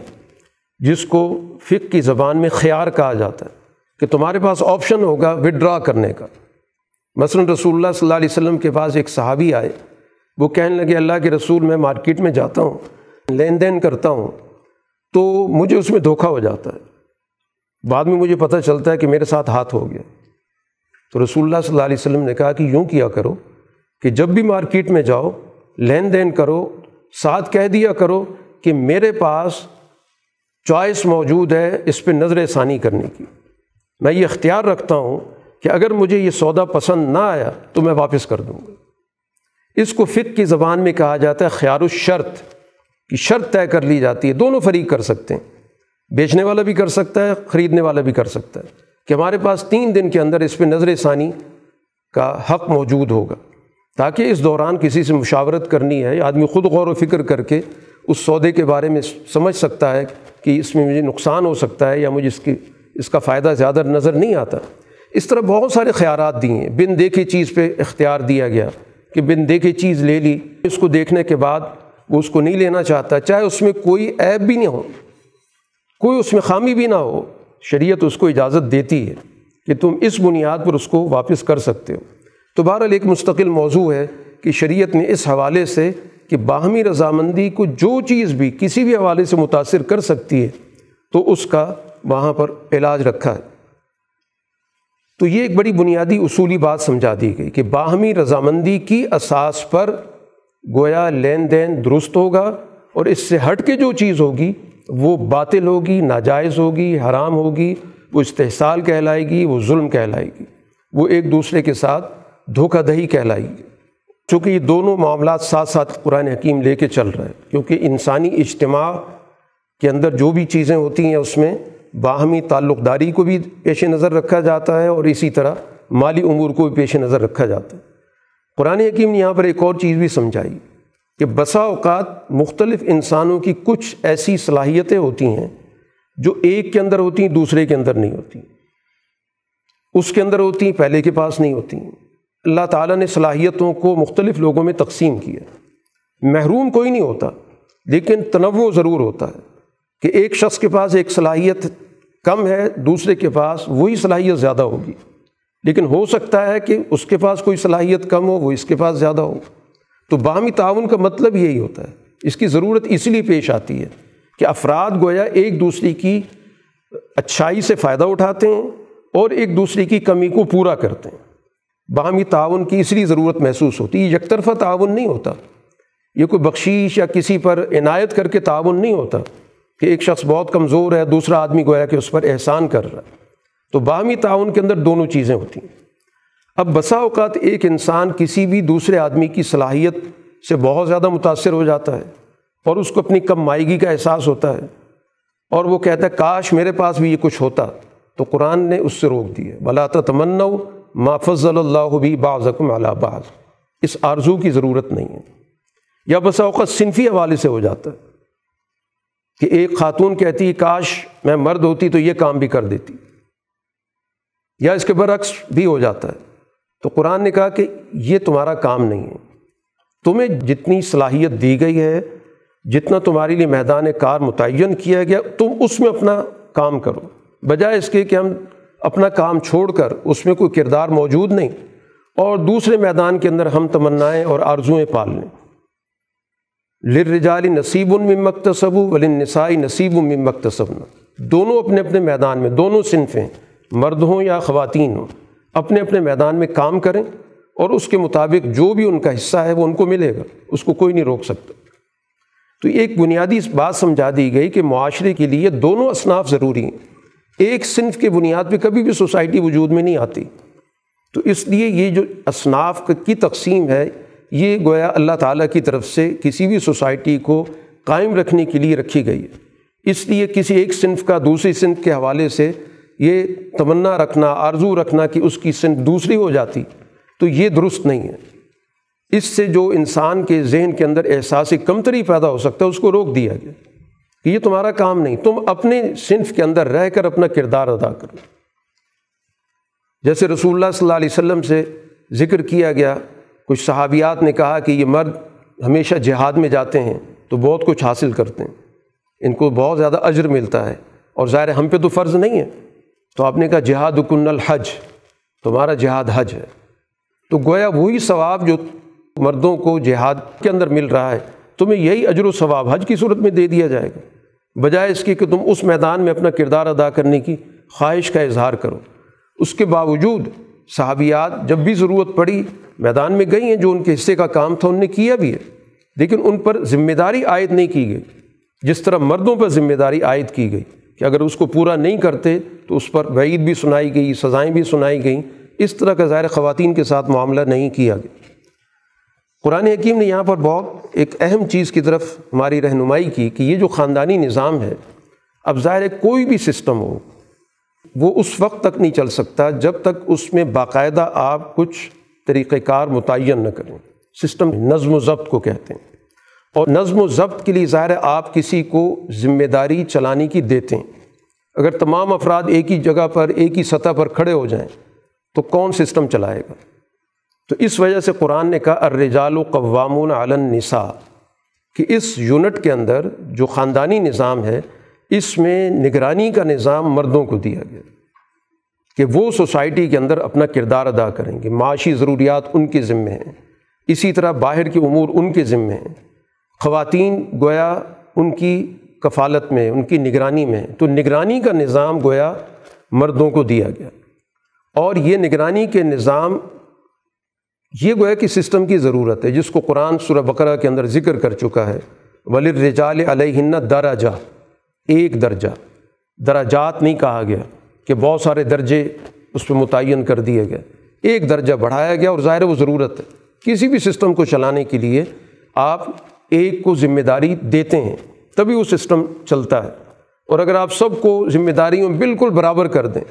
جس کو فقہ کی زبان میں خیار کہا جاتا ہے، کہ تمہارے پاس آپشن ہوگا وڈرا کرنے کا۔ مثلا رسول اللہ صلی اللہ علیہ وسلم کے پاس ایک صحابی آئے، وہ کہنے لگے اللہ کے رسول میں مارکیٹ میں جاتا ہوں، لین دین کرتا ہوں، تو مجھے اس میں دھوکہ ہو جاتا ہے، بعد میں مجھے پتہ چلتا ہے کہ میرے ساتھ ہاتھ ہو گیا۔ تو رسول اللہ صلی اللہ علیہ وسلم نے کہا کہ یوں کیا کرو کہ جب بھی مارکیٹ میں جاؤ لین دین کرو، ساتھ کہہ دیا کرو کہ میرے پاس چوائس موجود ہے اس پہ نظر ثانی کرنے کی، میں یہ اختیار رکھتا ہوں کہ اگر مجھے یہ سودا پسند نہ آیا تو میں واپس کر دوں گا۔ اس کو فقہ کی زبان میں کہا جاتا ہے خیار الشرط، کہ شرط طے کر لی جاتی ہے، دونوں فریق کر سکتے ہیں، بیچنے والا بھی کر سکتا ہے، خریدنے والا بھی کر سکتا ہے، کہ ہمارے پاس تین دن کے اندر اس پہ نظر ثانی کا حق موجود ہوگا، تاکہ اس دوران کسی سے مشاورت کرنی ہے، آدمی خود غور و فکر کر کے اس سودے کے بارے میں سمجھ سکتا ہے کہ اس میں مجھے نقصان ہو سکتا ہے یا مجھے اس کی اس کا فائدہ زیادہ نظر نہیں آتا. اس طرح بہت سارے خیارات دیے ہیں. بن دیکھی چیز پہ اختیار دیا گیا کہ بن دیکھی چیز لے لی, اس کو دیکھنے کے بعد وہ اس کو نہیں لینا چاہتا, چاہے اس میں کوئی عیب بھی نہ ہو, کوئی اس میں خامی بھی نہ ہو, شریعت اس کو اجازت دیتی ہے کہ تم اس بنیاد پر اس کو واپس کر سکتے ہو. تو بہرحال ایک مستقل موضوع ہے کہ شریعت نے اس حوالے سے کہ باہمی رضامندی کو جو چیز بھی کسی بھی حوالے سے متاثر کر سکتی ہے تو اس کا وہاں پر علاج رکھا ہے. تو یہ ایک بڑی بنیادی اصولی بات سمجھا دی گئی کہ باہمی رضامندی کی اساس پر گویا لین دین درست ہوگا, اور اس سے ہٹ کے جو چیز ہوگی وہ باطل ہوگی, ناجائز ہوگی, حرام ہوگی, وہ استحصال کہلائے گی, وہ ظلم کہلائے گی, وہ ایک دوسرے کے ساتھ دھوکہ دہی کہلائے گی. چونکہ یہ دونوں معاملات ساتھ ساتھ قرآن حکیم لے کے چل رہے ہیں, کیونکہ انسانی اجتماع کے اندر جو بھی چیزیں ہوتی ہیں اس میں باہمی تعلق داری کو بھی پیش نظر رکھا جاتا ہے, اور اسی طرح مالی امور کو بھی پیش نظر رکھا جاتا ہے. قرآن حکیم نے یہاں پر ایک اور چیز بھی سمجھائی کہ بسا اوقات مختلف انسانوں کی کچھ ایسی صلاحیتیں ہوتی ہیں جو ایک کے اندر ہوتی ہیں دوسرے کے اندر نہیں ہوتی, اس کے اندر ہوتی ہیں پہلے کے پاس نہیں ہوتی. اللہ تعالیٰ نے صلاحیتوں کو مختلف لوگوں میں تقسیم کیا. محروم کوئی نہیں ہوتا, لیکن تنوع ضرور ہوتا ہے کہ ایک شخص کے پاس ایک صلاحیت کم ہے, دوسرے کے پاس وہی صلاحیت زیادہ ہوگی, لیکن ہو سکتا ہے کہ اس کے پاس کوئی صلاحیت کم ہو, وہ اس کے پاس زیادہ ہو. تو باہمی تعاون کا مطلب یہی ہوتا ہے, اس کی ضرورت اس لیے پیش آتی ہے کہ افراد گویا ایک دوسرے کی اچھائی سے فائدہ اٹھاتے ہیں اور ایک دوسرے کی کمی کو پورا کرتے ہیں. باہمی تعاون کی اس لیے ضرورت محسوس ہوتی ہے. یک طرفہ تعاون نہیں ہوتا, یہ کوئی بخشش یا کسی پر عنایت کر کے تعاون نہیں ہوتا کہ ایک شخص بہت کمزور ہے, دوسرا آدمی گویا کہ اس پر احسان کر رہا ہے. تو باہمی تعاون کے اندر دونوں چیزیں ہوتی ہیں. اب بسا اوقات ایک انسان کسی بھی دوسرے آدمی کی صلاحیت سے بہت زیادہ متاثر ہو جاتا ہے اور اس کو اپنی کم مائیگی کا احساس ہوتا ہے, اور وہ کہتا ہے کاش میرے پاس بھی یہ کچھ ہوتا. تو قرآن نے اس سے روک دیا, بلا تتمنوا ما فضل اللہ بہ بعضکم علی بعض, اس آرزو کی ضرورت نہیں ہے. یا بسا اوقات صنفی حوالے سے ہو جاتا ہے کہ ایک خاتون کہتی ہے کاش میں مرد ہوتی تو یہ کام بھی کر دیتی, یا اس کے برعکس بھی ہو جاتا ہے. تو قرآن نے کہا کہ یہ تمہارا کام نہیں ہے, تمہیں جتنی صلاحیت دی گئی ہے, جتنا تمہارے لیے میدان کار متعین کیا گیا, تم اس میں اپنا کام کرو, بجائے اس کے کہ ہم اپنا کام چھوڑ کر اس میں کوئی کردار موجود نہیں اور دوسرے میدان کے اندر ہم تمنائیں اور آرزوئیں پال لیں. للرجال نصیب مما اکتسبوا وللنساء نصیب مما اکتسبنا, دونوں اپنے اپنے میدان میں, دونوں صنفیں مرد ہوں یا خواتین ہوں, اپنے اپنے میدان میں کام کریں اور اس کے مطابق جو بھی ان کا حصہ ہے وہ ان کو ملے گا, اس کو کوئی نہیں روک سکتا. تو ایک بنیادی بات سمجھا دی گئی کہ معاشرے کے لیے دونوں اصناف ضروری ہیں, ایک صنف کے بنیاد پہ کبھی بھی سوسائٹی وجود میں نہیں آتی. تو اس لیے یہ جو اصناف کی تقسیم ہے یہ گویا اللہ تعالیٰ کی طرف سے کسی بھی سوسائٹی کو قائم رکھنے کے لیے رکھی گئی ہے. اس لیے کسی ایک صنف کا دوسری صنف کے حوالے سے یہ تمنا رکھنا, آرزو رکھنا کہ اس کی صنف دوسری ہو جاتی, تو یہ درست نہیں ہے. اس سے جو انسان کے ذہن کے اندر احساس کمتری پیدا ہو سکتا ہے اس کو روک دیا گیا کہ یہ تمہارا کام نہیں, تم اپنے صنف کے اندر رہ کر اپنا کردار ادا کرو. جیسے رسول اللہ صلی اللہ علیہ وسلم سے ذکر کیا گیا, کچھ صحابیات نے کہا کہ یہ مرد ہمیشہ جہاد میں جاتے ہیں تو بہت کچھ حاصل کرتے ہیں, ان کو بہت زیادہ اجر ملتا ہے, اور ظاہر ہم پہ تو فرض نہیں ہے. تو آپ نے کہا جہاد کن الحج, تمہارا جہاد حج ہے, تو گویا وہی ثواب جو مردوں کو جہاد کے اندر مل رہا ہے تمہیں یہی اجر و ثواب حج کی صورت میں دے دیا جائے گا, بجائے اس کے کہ تم اس میدان میں اپنا کردار ادا کرنے کی خواہش کا اظہار کرو. اس کے باوجود صحابیات جب بھی ضرورت پڑی میدان میں گئی ہیں, جو ان کے حصے کا کام تھا ان نے کیا بھی ہے, لیکن ان پر ذمہ داری عائد نہیں کی گئی جس طرح مردوں پر ذمہ داری عائد کی گئی کہ اگر اس کو پورا نہیں کرتے تو اس پر وعید بھی سنائی گئی, سزائیں بھی سنائی گئیں. اس طرح کا ظاہر خواتین کے ساتھ معاملہ نہیں کیا گیا. قرآن حکیم نے یہاں پر بہت ایک اہم چیز کی طرف ہماری رہنمائی کی کہ یہ جو خاندانی نظام ہے, اب ظاہر کوئی بھی سسٹم ہو وہ اس وقت تک نہیں چل سکتا جب تک اس میں باقاعدہ آپ کچھ طریقہ کار متعین نہ کریں. سسٹم نظم و ضبط کو کہتے ہیں, اور نظم و ضبط کے لیے ظاہر ہے آپ کسی کو ذمہ داری چلانے کی دیتے ہیں. اگر تمام افراد ایک ہی جگہ پر ایک ہی سطح پر کھڑے ہو جائیں تو کون سسٹم چلائے گا؟ تو اس وجہ سے قرآن نے کہا الرجال قوامون علی النساء کہ اس یونٹ کے اندر جو خاندانی نظام ہے اس میں نگرانی کا نظام مردوں کو دیا گیا کہ وہ سوسائٹی کے اندر اپنا کردار ادا کریں گے. معاشی ضروریات ان کے ذمے ہیں, اسی طرح باہر کے امور ان کے ذمے ہیں. خواتین گویا ان کی کفالت میں, ان کی نگرانی میں, تو نگرانی کا نظام گویا مردوں کو دیا گیا. اور یہ نگرانی کے نظام یہ گویا کہ سسٹم کی ضرورت ہے جس کو قرآن سورہ بقرہ کے اندر ذکر کر چکا ہے. وَلِلرِّجَالِ عَلَيْهِنَّ دَرَجَةٌ, ایک درجہ, درجات نہیں کہا گیا کہ بہت سارے درجے اس پہ متعین کر دیے گئے, ایک درجہ بڑھایا گیا. اور ظاہر وہ ضرورت ہے, کسی بھی سسٹم کو چلانے کے لیے آپ ایک کو ذمہ داری دیتے ہیں تبھی وہ سسٹم چلتا ہے. اور اگر آپ سب کو ذمہ داریوں بالکل برابر کر دیں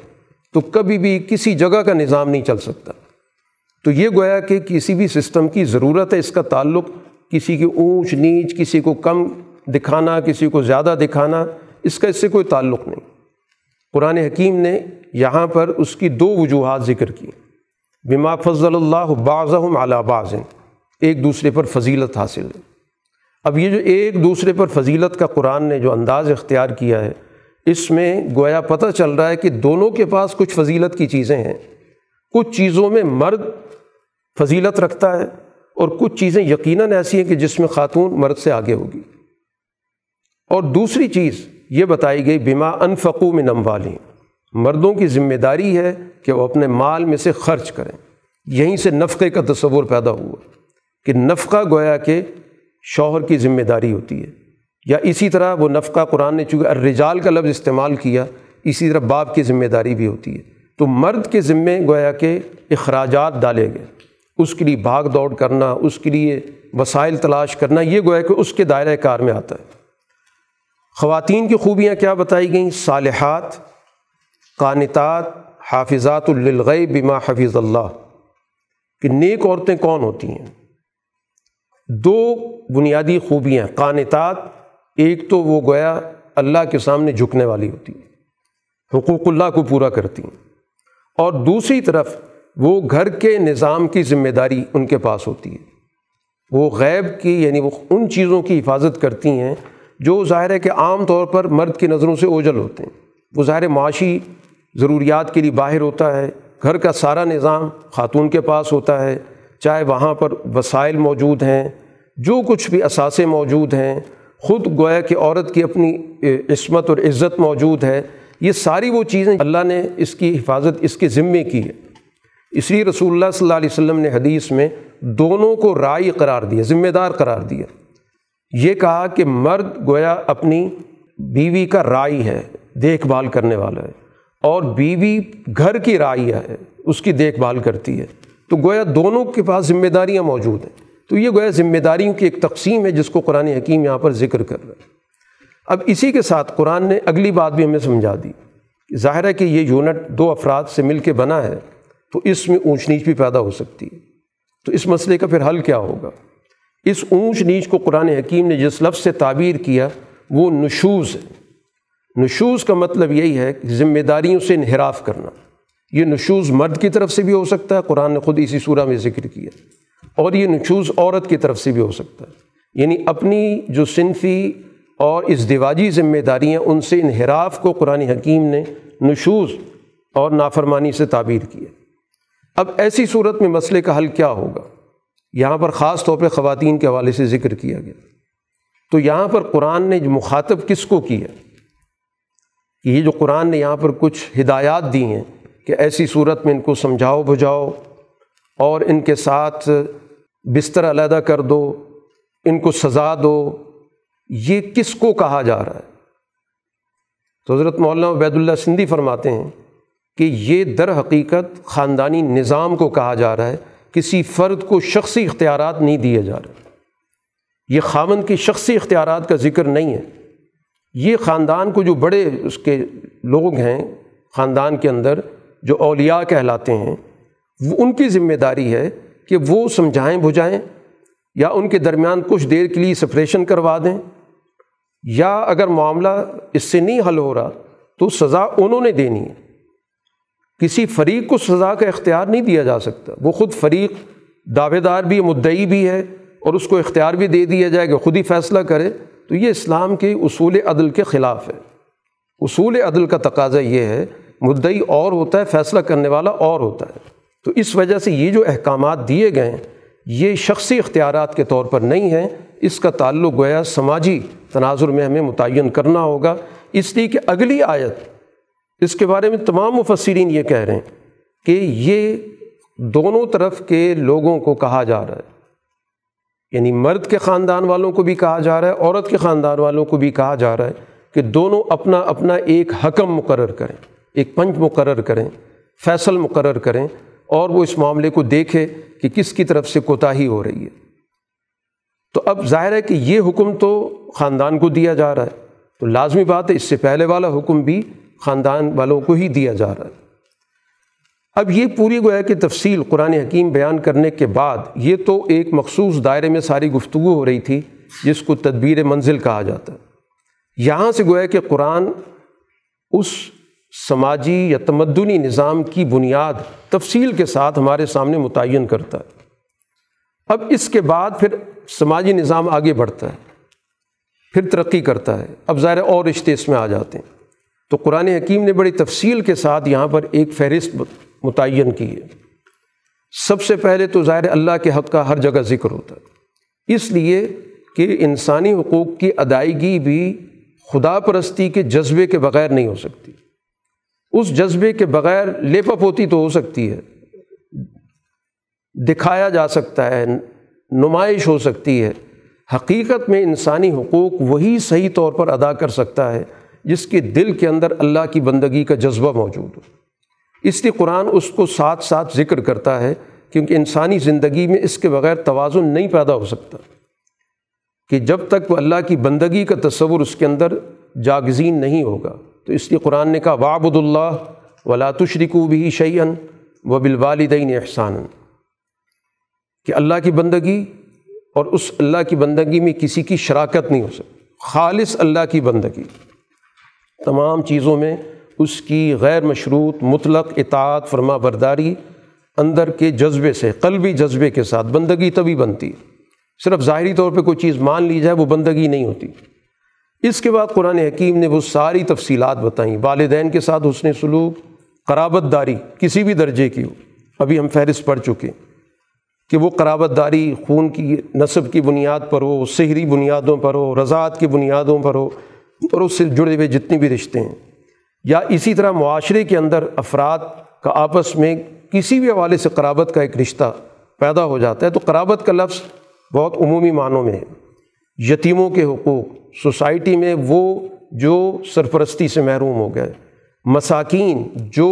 تو کبھی بھی کسی جگہ کا نظام نہیں چل سکتا. تو یہ گویا کہ کسی بھی سسٹم کی ضرورت ہے, اس کا تعلق کسی کی اونچ نیچ, کسی کو کم دکھانا, کسی کو زیادہ دکھانا, اس کا اس سے کوئی تعلق نہیں. قرآن حکیم نے یہاں پر اس کی دو وجوہات ذکر کی, بما فضل اللہ بعضهم علی بعض, ایک دوسرے پر فضیلت حاصل ہے. اب یہ جو ایک دوسرے پر فضیلت کا قرآن نے جو انداز اختیار کیا ہے اس میں گویا پتہ چل رہا ہے کہ دونوں کے پاس کچھ فضیلت کی چیزیں ہیں. کچھ چیزوں میں مرد فضیلت رکھتا ہے اور کچھ چیزیں یقیناً ایسی ہیں کہ جس میں خاتون مرد سے آگے ہوگی. اور دوسری چیز یہ بتائی گئی بما انفقوا من اموالهم, مردوں کی ذمہ داری ہے کہ وہ اپنے مال میں سے خرچ کریں. یہیں سے نفقے کا تصور پیدا ہوا کہ نفقہ گویا کہ شوہر کی ذمہ داری ہوتی ہے. یا اسی طرح وہ نفقہ قرآن نے چونکہ الرجال کا لفظ استعمال کیا, اسی طرح باپ کی ذمہ داری بھی ہوتی ہے. تو مرد کے ذمے گویا کہ اخراجات ڈالے گئے, اس کے لیے بھاگ دوڑ کرنا, اس کے لیے وسائل تلاش کرنا, یہ گویا کہ اس کے دائرہ کار میں آتا ہے. خواتین کی خوبیاں کیا بتائی گئیں؟ صالحات, قانتات, حافظات للغیب بما حفظ اللہ, کہ نیک عورتیں کون ہوتی ہیں؟ دو بنیادی خوبیاں. قانتات, ایک تو وہ گویا اللہ کے سامنے جھکنے والی ہوتی ہیں, حقوق اللہ کو پورا کرتی ہیں, اور دوسری طرف وہ گھر کے نظام کی ذمہ داری ان کے پاس ہوتی ہے. وہ غیب کی یعنی وہ ان چیزوں کی حفاظت کرتی ہیں جو ظاہر ہے کہ عام طور پر مرد کی نظروں سے اوجھل ہوتے ہیں. وہ ظاہر معاشی ضروریات کے لیے باہر ہوتا ہے, گھر کا سارا نظام خاتون کے پاس ہوتا ہے. چاہے وہاں پر وسائل موجود ہیں, جو کچھ بھی اثاثے موجود ہیں, خود گویا کہ عورت کی اپنی عصمت اور عزت موجود ہے, یہ ساری وہ چیزیں اللہ نے اس کی حفاظت اس کے ذمے کی ہے. اس لیے رسول اللہ صلی اللہ علیہ وسلم نے حدیث میں دونوں کو راعی قرار دیا, ذمہ دار قرار دیا. یہ کہا کہ مرد گویا اپنی بیوی کا راعی ہے, دیکھ بھال کرنے والا ہے, اور بیوی گھر کی راعی ہے, اس کی دیکھ بھال کرتی ہے. تو گویا دونوں کے پاس ذمہ داریاں موجود ہیں. تو یہ گویا ذمہ داریوں کی ایک تقسیم ہے جس کو قرآن حکیم یہاں پر ذکر کر رہا ہے. اب اسی کے ساتھ قرآن نے اگلی بات بھی ہمیں سمجھا دی. ظاہر ہے کہ یہ یونٹ دو افراد سے مل کے بنا ہے, تو اس میں اونچ نیچ بھی پیدا ہو سکتی ہے. تو اس مسئلے کا پھر حل کیا ہوگا؟ اس اونچ نیچ کو قرآن حکیم نے جس لفظ سے تعبیر کیا وہ نشوز ہے. نشوز کا مطلب یہی ہے کہ ذمہ داریوں سے انحراف کرنا. یہ نشوز مرد کی طرف سے بھی ہو سکتا ہے, قرآن نے خود اسی سورہ میں ذکر کیا, اور یہ نشوز عورت کی طرف سے بھی ہو سکتا ہے, یعنی اپنی جو صنفی اور ازدواجی ذمہ داریاں ان سے انحراف کو قرآن حکیم نے نشوز اور نافرمانی سے تعبیر کیا. اب ایسی صورت میں مسئلے کا حل کیا ہوگا؟ یہاں پر خاص طور پہ خواتین کے حوالے سے ذکر کیا گیا. تو یہاں پر قرآن نے مخاطب کس کو کیا؟ یہ جو قرآن نے یہاں پر کچھ ہدایات دی ہیں کہ ایسی صورت میں ان کو سمجھاؤ بجھاؤ, اور ان کے ساتھ بستر علیحدہ کر دو, ان کو سزا دو, یہ کس کو کہا جا رہا ہے؟ تو حضرت مولانا عبید اللہ سندھی فرماتے ہیں کہ یہ در حقیقت خاندانی نظام کو کہا جا رہا ہے. کسی فرد کو شخصی اختیارات نہیں دیے جا رہے. یہ خاوند کی شخصی اختیارات کا ذکر نہیں ہے. یہ خاندان کو جو بڑے اس کے لوگ ہیں خاندان کے اندر جو اولیاء کہلاتے ہیں, وہ ان کی ذمہ داری ہے کہ وہ سمجھائیں بجھائیں, یا ان کے درمیان کچھ دیر کے لیے سپریشن کروا دیں، یا اگر معاملہ اس سے نہیں حل ہو رہا تو سزا انہوں نے دینی ہے، کسی فریق کو سزا کا اختیار نہیں دیا جا سکتا۔ وہ خود فریق دعوے دار بھی مدعی بھی ہے اور اس کو اختیار بھی دے دیا جائے کہ خود ہی فیصلہ کرے، تو یہ اسلام کے اصول عدل کے خلاف ہے۔ اصول عدل کا تقاضا یہ ہے مدعی اور ہوتا ہے، فیصلہ کرنے والا اور ہوتا ہے۔ تو اس وجہ سے یہ جو احکامات دیے گئے ہیں یہ شخصی اختیارات کے طور پر نہیں ہیں، اس کا تعلق گویا سماجی تناظر میں ہمیں متعین کرنا ہوگا، اس لیے کہ اگلی آیت اس کے بارے میں تمام مفسرین یہ کہہ رہے ہیں کہ یہ دونوں طرف کے لوگوں کو کہا جا رہا ہے، یعنی مرد کے خاندان والوں کو بھی کہا جا رہا ہے، عورت کے خاندان والوں کو بھی کہا جا رہا ہے کہ دونوں اپنا اپنا ایک حکم مقرر کریں، ایک پنچ مقرر کریں، فیصل مقرر کریں، اور وہ اس معاملے کو دیکھے کہ کس کی طرف سے کوتاہی ہو رہی ہے۔ تو اب ظاہر ہے کہ یہ حکم تو خاندان کو دیا جا رہا ہے، تو لازمی بات ہے اس سے پہلے والا حکم بھی خاندان والوں کو ہی دیا جا رہا ہے۔ اب یہ پوری گویا کہ تفصیل قرآن حکیم بیان کرنے کے بعد یہ تو ایک مخصوص دائرے میں ساری گفتگو ہو رہی تھی جس کو تدبیر منزل کہا جاتا ہے۔ یہاں سے گویا کہ قرآن اس سماجی یا تمدنی نظام کی بنیاد تفصیل کے ساتھ ہمارے سامنے متعین کرتا ہے۔ اب اس کے بعد پھر سماجی نظام آگے بڑھتا ہے، پھر ترقی کرتا ہے، اب ظاہر اور رشتے اس میں آ جاتے ہیں۔ تو قرآن حکیم نے بڑی تفصیل کے ساتھ یہاں پر ایک فہرست متعین کی ہے۔ سب سے پہلے تو ظاہر اللہ کے حق کا ہر جگہ ذکر ہوتا ہے، اس لیے کہ انسانی حقوق کی ادائیگی بھی خدا پرستی کے جذبے کے بغیر نہیں ہو سکتی۔ اس جذبے کے بغیر لیپ اپ ہوتی تو ہو سکتی ہے، دکھایا جا سکتا ہے، نمائش ہو سکتی ہے، حقیقت میں انسانی حقوق وہی صحیح طور پر ادا کر سکتا ہے جس کے دل کے اندر اللہ کی بندگی کا جذبہ موجود ہو۔ اس لیے قرآن اس کو ساتھ ساتھ ذکر کرتا ہے، کیونکہ انسانی زندگی میں اس کے بغیر توازن نہیں پیدا ہو سکتا کہ جب تک وہ اللہ کی بندگی کا تصور اس کے اندر جاگزین نہیں ہوگا۔ تو اس لیے قرآن نے کہا وَاعْبُدُوا اللَّهَ وَلَا تُشْرِكُوا بِهِ شَيْئًا وَبِالْوَالِدَيْنِ احسانا، کہ اللہ کی بندگی اور اس اللہ کی بندگی میں کسی کی شراکت نہیں ہو سکتی، خالص اللہ کی بندگی، تمام چیزوں میں اس کی غیر مشروط مطلق اطاعت فرما برداری اندر کے جذبے سے، قلبی جذبے کے ساتھ بندگی تبھی بنتی ہے، صرف ظاہری طور پہ کوئی چیز مان لی جائے وہ بندگی نہیں ہوتی۔ اس کے بعد قرآن حکیم نے وہ ساری تفصیلات بتائیں، والدین کے ساتھ حسن سلوک، قرابت داری کسی بھی درجے کی ہو، ابھی ہم فہرست پڑھ چکے کہ وہ قرابت داری خون کی نسب کی بنیاد پر ہو، شہری بنیادوں پر ہو، رضاعت کی بنیادوں پر ہو، اور اس سے جڑے ہوئے جتنے بھی رشتے ہیں، یا اسی طرح معاشرے کے اندر افراد کا آپس میں کسی بھی حوالے سے قرابت کا ایک رشتہ پیدا ہو جاتا ہے۔ تو قرابت کا لفظ بہت عمومی معنوں میں ہے، یتیموں کے حقوق، سوسائٹی میں وہ جو سرپرستی سے محروم ہو گئے، مساکین جو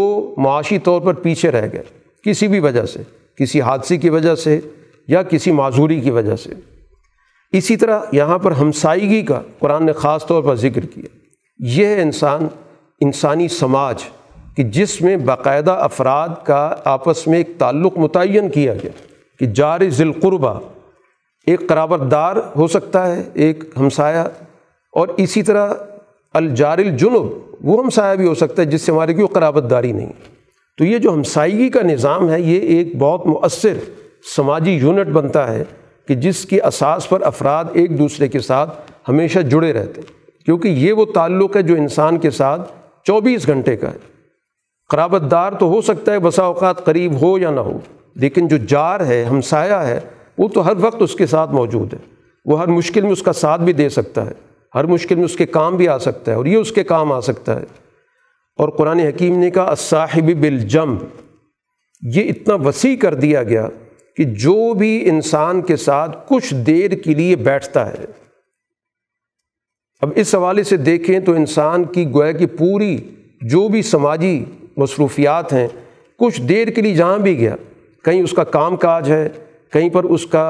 معاشی طور پر پیچھے رہ گئے کسی بھی وجہ سے، کسی حادثے کی وجہ سے یا کسی معذوری کی وجہ سے۔ اسی طرح یہاں پر ہمسائیگی کا قرآن نے خاص طور پر ذکر کیا، یہ ہے انسان انسانی سماج کہ جس میں باقاعدہ افراد کا آپس میں ایک تعلق متعین کیا گیا کہ جار ذی القربہ ایک قرابت دار ہو سکتا ہے، ایک ہمسایہ، اور اسی طرح الجار الجنب وہ ہمسایہ بھی ہو سکتا ہے جس سے ہماری کوئی قرابت داری نہیں۔ تو یہ جو ہمسائیگی کا نظام ہے یہ ایک بہت مؤثر سماجی یونٹ بنتا ہے کہ جس کی اساس پر افراد ایک دوسرے کے ساتھ ہمیشہ جڑے رہتے ہیں، کیونکہ یہ وہ تعلق ہے جو انسان کے ساتھ چوبیس گھنٹے کا ہے۔ قرابت دار تو ہو سکتا ہے بسا اوقات قریب ہو یا نہ ہو، لیکن جو جار ہے، ہمسایہ ہے، وہ تو ہر وقت اس کے ساتھ موجود ہے، وہ ہر مشکل میں اس کا ساتھ بھی دے سکتا ہے، ہر مشکل میں اس کے کام بھی آ سکتا ہے، اور یہ اس کے کام آ سکتا ہے۔ اور قرآن حکیم نے کہا الصاحب بالجنب، یہ اتنا وسیع کر دیا گیا کہ جو بھی انسان کے ساتھ کچھ دیر کے لیے بیٹھتا ہے۔ اب اس حوالے سے دیکھیں تو انسان کی گویا کی پوری جو بھی سماجی مصروفیات ہیں، کچھ دیر کے لیے جہاں بھی گیا، کہیں اس کا کام کاج ہے، کہیں پر اس کا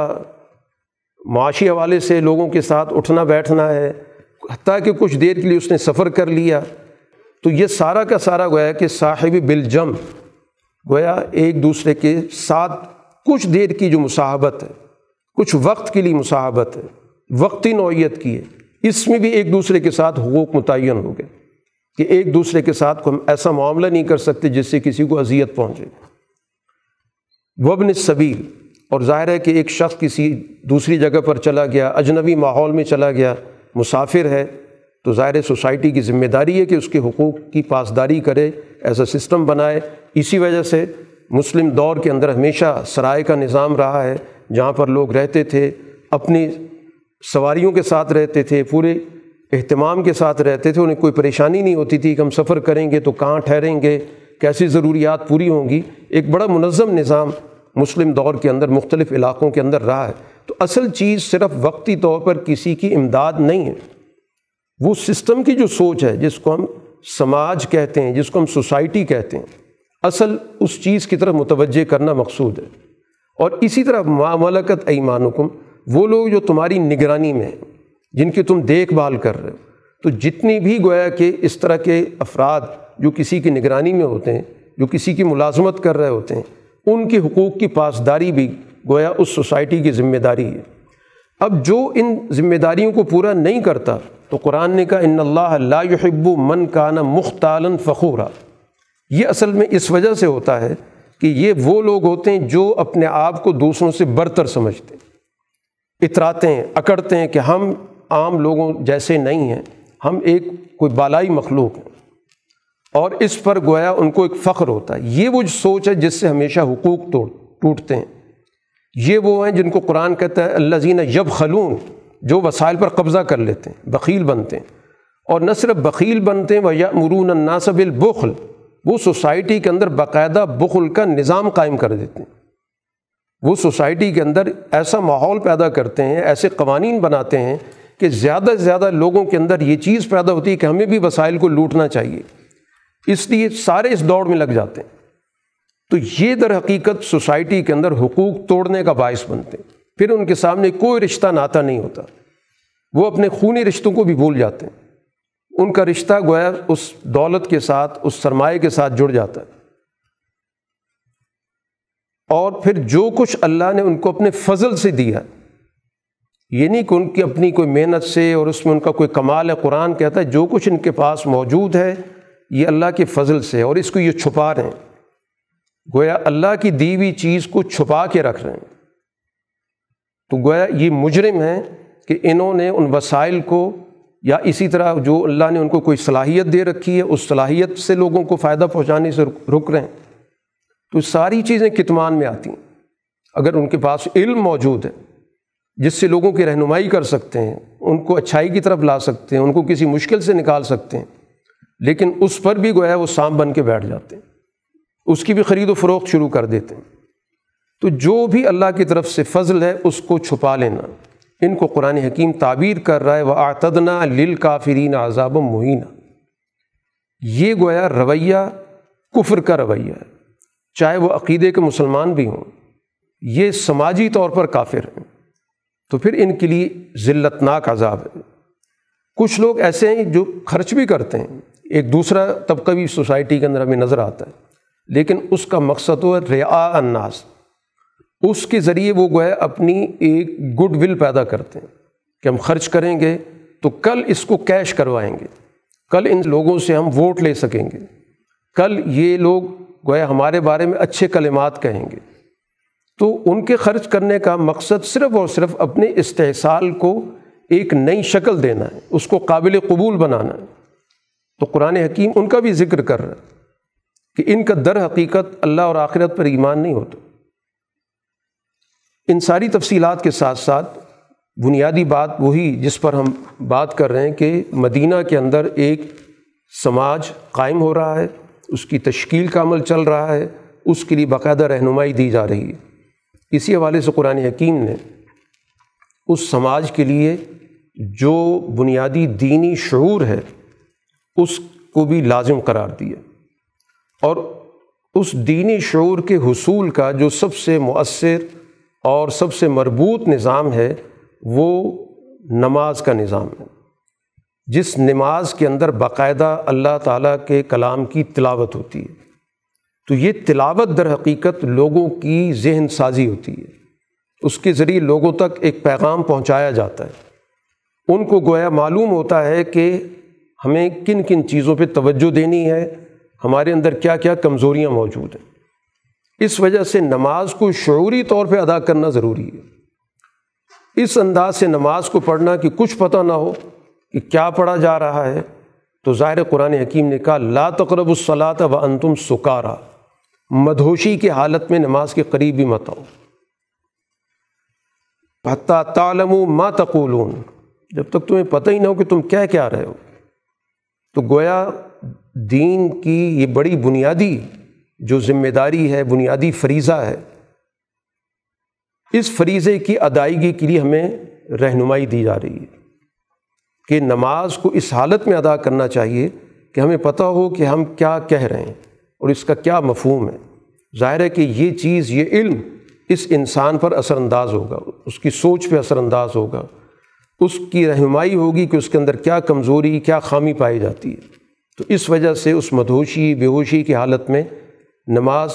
معاشی حوالے سے لوگوں کے ساتھ اٹھنا بیٹھنا ہے، حتیٰ کہ کچھ دیر کے لیے اس نے سفر کر لیا، تو یہ سارا کا سارا گویا کہ صاحب بالجنب، گویا ایک دوسرے کے ساتھ کچھ دیر کی جو مصاحبت ہے، کچھ وقت کے لیے مصاحبت ہے، وقتی نوعیت کی ہے، اس میں بھی ایک دوسرے کے ساتھ حقوق متعین ہو گئے کہ ایک دوسرے کے ساتھ ہم ایسا معاملہ نہیں کر سکتے جس سے کسی کو اذیت پہنچے۔ وابن السبیل، اور ظاہر ہے کہ ایک شخص کسی دوسری جگہ پر چلا گیا، اجنبی ماحول میں چلا گیا، مسافر ہے، تو ظاہر سوسائٹی کی ذمہ داری ہے کہ اس کے حقوق کی پاسداری کرے، ایسا سسٹم بنائے۔ اسی وجہ سے مسلم دور کے اندر ہمیشہ سرائے کا نظام رہا ہے، جہاں پر لوگ رہتے تھے، اپنی سواریوں کے ساتھ رہتے تھے، پورے اہتمام کے ساتھ رہتے تھے، انہیں کوئی پریشانی نہیں ہوتی تھی کہ ہم سفر کریں گے تو کہاں ٹھہریں گے، کیسی ضروریات پوری ہوں گی۔ ایک بڑا منظم نظام مسلم دور کے اندر مختلف علاقوں کے اندر رہا ہے۔ تو اصل چیز صرف وقتی طور پر کسی کی امداد نہیں ہے، وہ سسٹم کی جو سوچ ہے، جس کو ہم سماج کہتے ہیں، جس کو ہم سوسائٹی کہتے ہیں، اصل اس چیز کی طرف متوجہ کرنا مقصود ہے۔ اور اسی طرح ما ملکت ایمانکم، وہ لوگ جو تمہاری نگرانی میں ہیں، جن کی تم دیکھ بھال کر رہے ہو، تو جتنی بھی گویا کہ اس طرح کے افراد جو کسی کی نگرانی میں ہوتے ہیں، جو کسی کی ملازمت کر رہے ہوتے ہیں، ان کے حقوق کی پاسداری بھی گویا اس سوسائٹی کی ذمہ داری ہے۔ اب جو ان ذمہ داریوں کو پورا نہیں کرتا، تو قرآن نے کہا ان اللہ لا یحب من کان مختالا فخورا، یہ اصل میں اس وجہ سے ہوتا ہے کہ یہ وہ لوگ ہوتے ہیں جو اپنے آپ کو دوسروں سے برتر سمجھتے ہیں، اتراتے ہیں، اکڑتے ہیں کہ ہم عام لوگوں جیسے نہیں ہیں، ہم ایک کوئی بالائی مخلوق ہیں، اور اس پر گویا ان کو ایک فخر ہوتا ہے۔ یہ وہ سوچ ہے جس سے ہمیشہ حقوق توڑ ٹوٹتے ہیں۔ یہ وہ ہیں جن کو قرآن کہتا ہے الذین یبخلون، جو وسائل پر قبضہ کر لیتے ہیں، بخیل بنتے ہیں، اور نہ صرف بخیل بنتے ہیں ویأمرون الناس بالبخل، وہ سوسائٹی کے اندر باقاعدہ بخل کا نظام قائم کر دیتے ہیں، وہ سوسائٹی کے اندر ایسا ماحول پیدا کرتے ہیں، ایسے قوانین بناتے ہیں کہ زیادہ سے زیادہ لوگوں کے اندر یہ چیز پیدا ہوتی ہے کہ ہمیں بھی وسائل کو لوٹنا چاہیے، اس لیے سارے اس دوڑ میں لگ جاتے ہیں۔ تو یہ در حقیقت سوسائٹی کے اندر حقوق توڑنے کا باعث بنتے ہیں، پھر ان کے سامنے کوئی رشتہ ناتا نہیں ہوتا، وہ اپنے خونی رشتوں کو بھی بھول جاتے ہیں، ان کا رشتہ گویا اس دولت کے ساتھ، اس سرمایہ کے ساتھ جڑ جاتا ہے۔ اور پھر جو کچھ اللہ نے ان کو اپنے فضل سے دیا، یہ نہیں کہ ان کی اپنی کوئی محنت سے اور اس میں ان کا کوئی کمال ہے، قرآن کہتا ہے جو کچھ ان کے پاس موجود ہے یہ اللہ کے فضل سے، اور اس کو یہ چھپا رہے ہیں، گویا اللہ کی دی ہوئی چیز کو چھپا کے رکھ رہے ہیں۔ تو گویا یہ مجرم ہیں کہ انہوں نے ان وسائل کو، یا اسی طرح جو اللہ نے ان کو کوئی صلاحیت دے رکھی ہے، اس صلاحیت سے لوگوں کو فائدہ پہنچانے سے رک رہے ہیں۔ تو ساری چیزیں کتمان میں آتی ہیں۔ اگر ان کے پاس علم موجود ہے جس سے لوگوں کی رہنمائی کر سکتے ہیں، ان کو اچھائی کی طرف لا سکتے ہیں، ان کو کسی مشکل سے نکال سکتے ہیں، لیکن اس پر بھی گویا وہ سانپ بن کے بیٹھ جاتے ہیں، اس کی بھی خرید و فروخت شروع کر دیتے ہیں۔ تو جو بھی اللہ کی طرف سے فضل ہے اس کو چھپا لینا، ان کو قرآن حکیم تعبیر کر رہا ہے وَأَعْتَدْنَا لِلْكَافِرِينَ عَذَابًا مُّهِينًا۔ یہ گویا رویہ کفر کا رویہ ہے، چاہے وہ عقیدے کے مسلمان بھی ہوں، یہ سماجی طور پر کافر ہیں، تو پھر ان کے لیے ذلت ناک عذاب ہے۔ کچھ لوگ ایسے ہیں جو خرچ بھی کرتے ہیں، ایک دوسرا طبقہ بھی سوسائٹی کے اندر ہمیں نظر آتا ہے، لیکن اس کا مقصد ہو رعاء الناس، اس کے ذریعے وہ گویا اپنی ایک گڈ ول پیدا کرتے ہیں کہ ہم خرچ کریں گے تو کل اس کو کیش کروائیں گے، کل ان لوگوں سے ہم ووٹ لے سکیں گے، کل یہ لوگ گویا ہمارے بارے میں اچھے کلمات کہیں گے۔ تو ان کے خرچ کرنے کا مقصد صرف اور صرف اپنے استحصال کو ایک نئی شکل دینا ہے، اس کو قابل قبول بنانا ہے۔ تو قرآن حکیم ان کا بھی ذکر کر رہا ہے کہ ان کا در حقیقت اللہ اور آخرت پر ایمان نہیں ہوتا۔ ان ساری تفصیلات کے ساتھ ساتھ بنیادی بات وہی جس پر ہم بات کر رہے ہیں کہ مدینہ کے اندر ایک سماج قائم ہو رہا ہے، اس کی تشکیل کا عمل چل رہا ہے، اس کے لیے باقاعدہ رہنمائی دی جا رہی ہے۔ اسی حوالے سے قرآن حکیم نے اس سماج کے لیے جو بنیادی دینی شعور ہے اس کو بھی لازم قرار دیا، اور اس دینی شعور کے حصول کا جو سب سے مؤثر اور سب سے مربوط نظام ہے وہ نماز کا نظام ہے، جس نماز کے اندر باقاعدہ اللہ تعالیٰ کے کلام کی تلاوت ہوتی ہے۔ تو یہ تلاوت در حقیقت لوگوں کی ذہن سازی ہوتی ہے، اس کے ذریعے لوگوں تک ایک پیغام پہنچایا جاتا ہے. ان کو گویا معلوم ہوتا ہے کہ ہمیں کن کن چیزوں پہ توجہ دینی ہے، ہمارے اندر کیا کیا کمزوریاں موجود ہیں. اس وجہ سے نماز کو شعوری طور پہ ادا کرنا ضروری ہے. اس انداز سے نماز کو پڑھنا کہ کچھ پتہ نہ ہو کہ کیا پڑھا جا رہا ہے. تو ظاہر قرآن حکیم نے کہا لا تقربوا الصلاۃ وانتم سکارا، مدہوشی کی حالت میں نماز کے قریب بھی مت آؤ. حتیٰ تعلموا ما تقولون، جب تک تمہیں پتہ ہی نہ ہو کہ تم کیا کیا رہے ہو. تو گویا دین کی یہ بڑی بنیادی جو ذمہ داری ہے، بنیادی فریضہ ہے، اس فریضے کی ادائیگی کے لیے ہمیں رہنمائی دی جا رہی ہے کہ نماز کو اس حالت میں ادا کرنا چاہیے کہ ہمیں پتہ ہو کہ ہم کیا کہہ رہے ہیں اور اس کا کیا مفہوم ہے. ظاہر ہے کہ یہ چیز، یہ علم اس انسان پر اثر انداز ہوگا، اس کی سوچ پہ اثر انداز ہوگا، اس کی رہنمائی ہوگی کہ اس کے اندر کیا کمزوری، کیا خامی پائی جاتی ہے. تو اس وجہ سے اس مدہوشی، بے ہوشی کی حالت میں نماز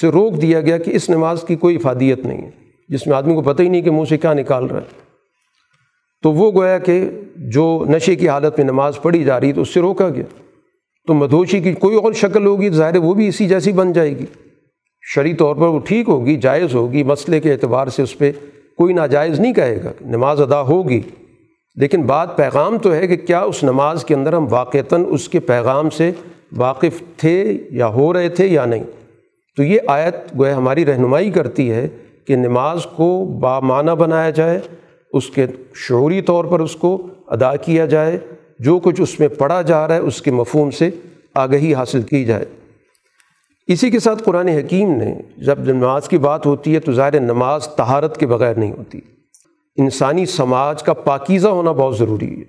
سے روک دیا گیا کہ اس نماز کی کوئی افادیت نہیں ہے، جس میں آدمی کو پتہ ہی نہیں کہ منہ سے کیا نکال رہا ہے. تو وہ گویا کہ جو نشے کی حالت میں نماز پڑھی جا رہی تو اس سے روکا گیا. تو مدہوشی کی کوئی اور شکل ہوگی، ظاہر وہ بھی اسی جیسی بن جائے گی. شرعی طور پر وہ ٹھیک ہوگی، جائز ہوگی، مسئلے کے اعتبار سے اس پہ کوئی ناجائز نہیں کہے گا، نماز ادا ہوگی. لیکن بات پیغام تو ہے کہ کیا اس نماز کے اندر ہم واقعتاً اس کے پیغام سے واقف تھے یا ہو رہے تھے یا نہیں. تو یہ آیت گویا ہماری رہنمائی کرتی ہے کہ نماز کو بامعنی بنایا جائے، اس کے شعوری طور پر اس کو ادا کیا جائے، جو کچھ اس میں پڑھا جا رہا ہے اس کے مفہوم سے آگہی حاصل کی جائے. اسی کے ساتھ قرآن حکیم نے جب نماز کی بات ہوتی ہے تو ظاہر نماز طہارت کے بغیر نہیں ہوتی. انسانی سماج کا پاکیزہ ہونا بہت ضروری ہے،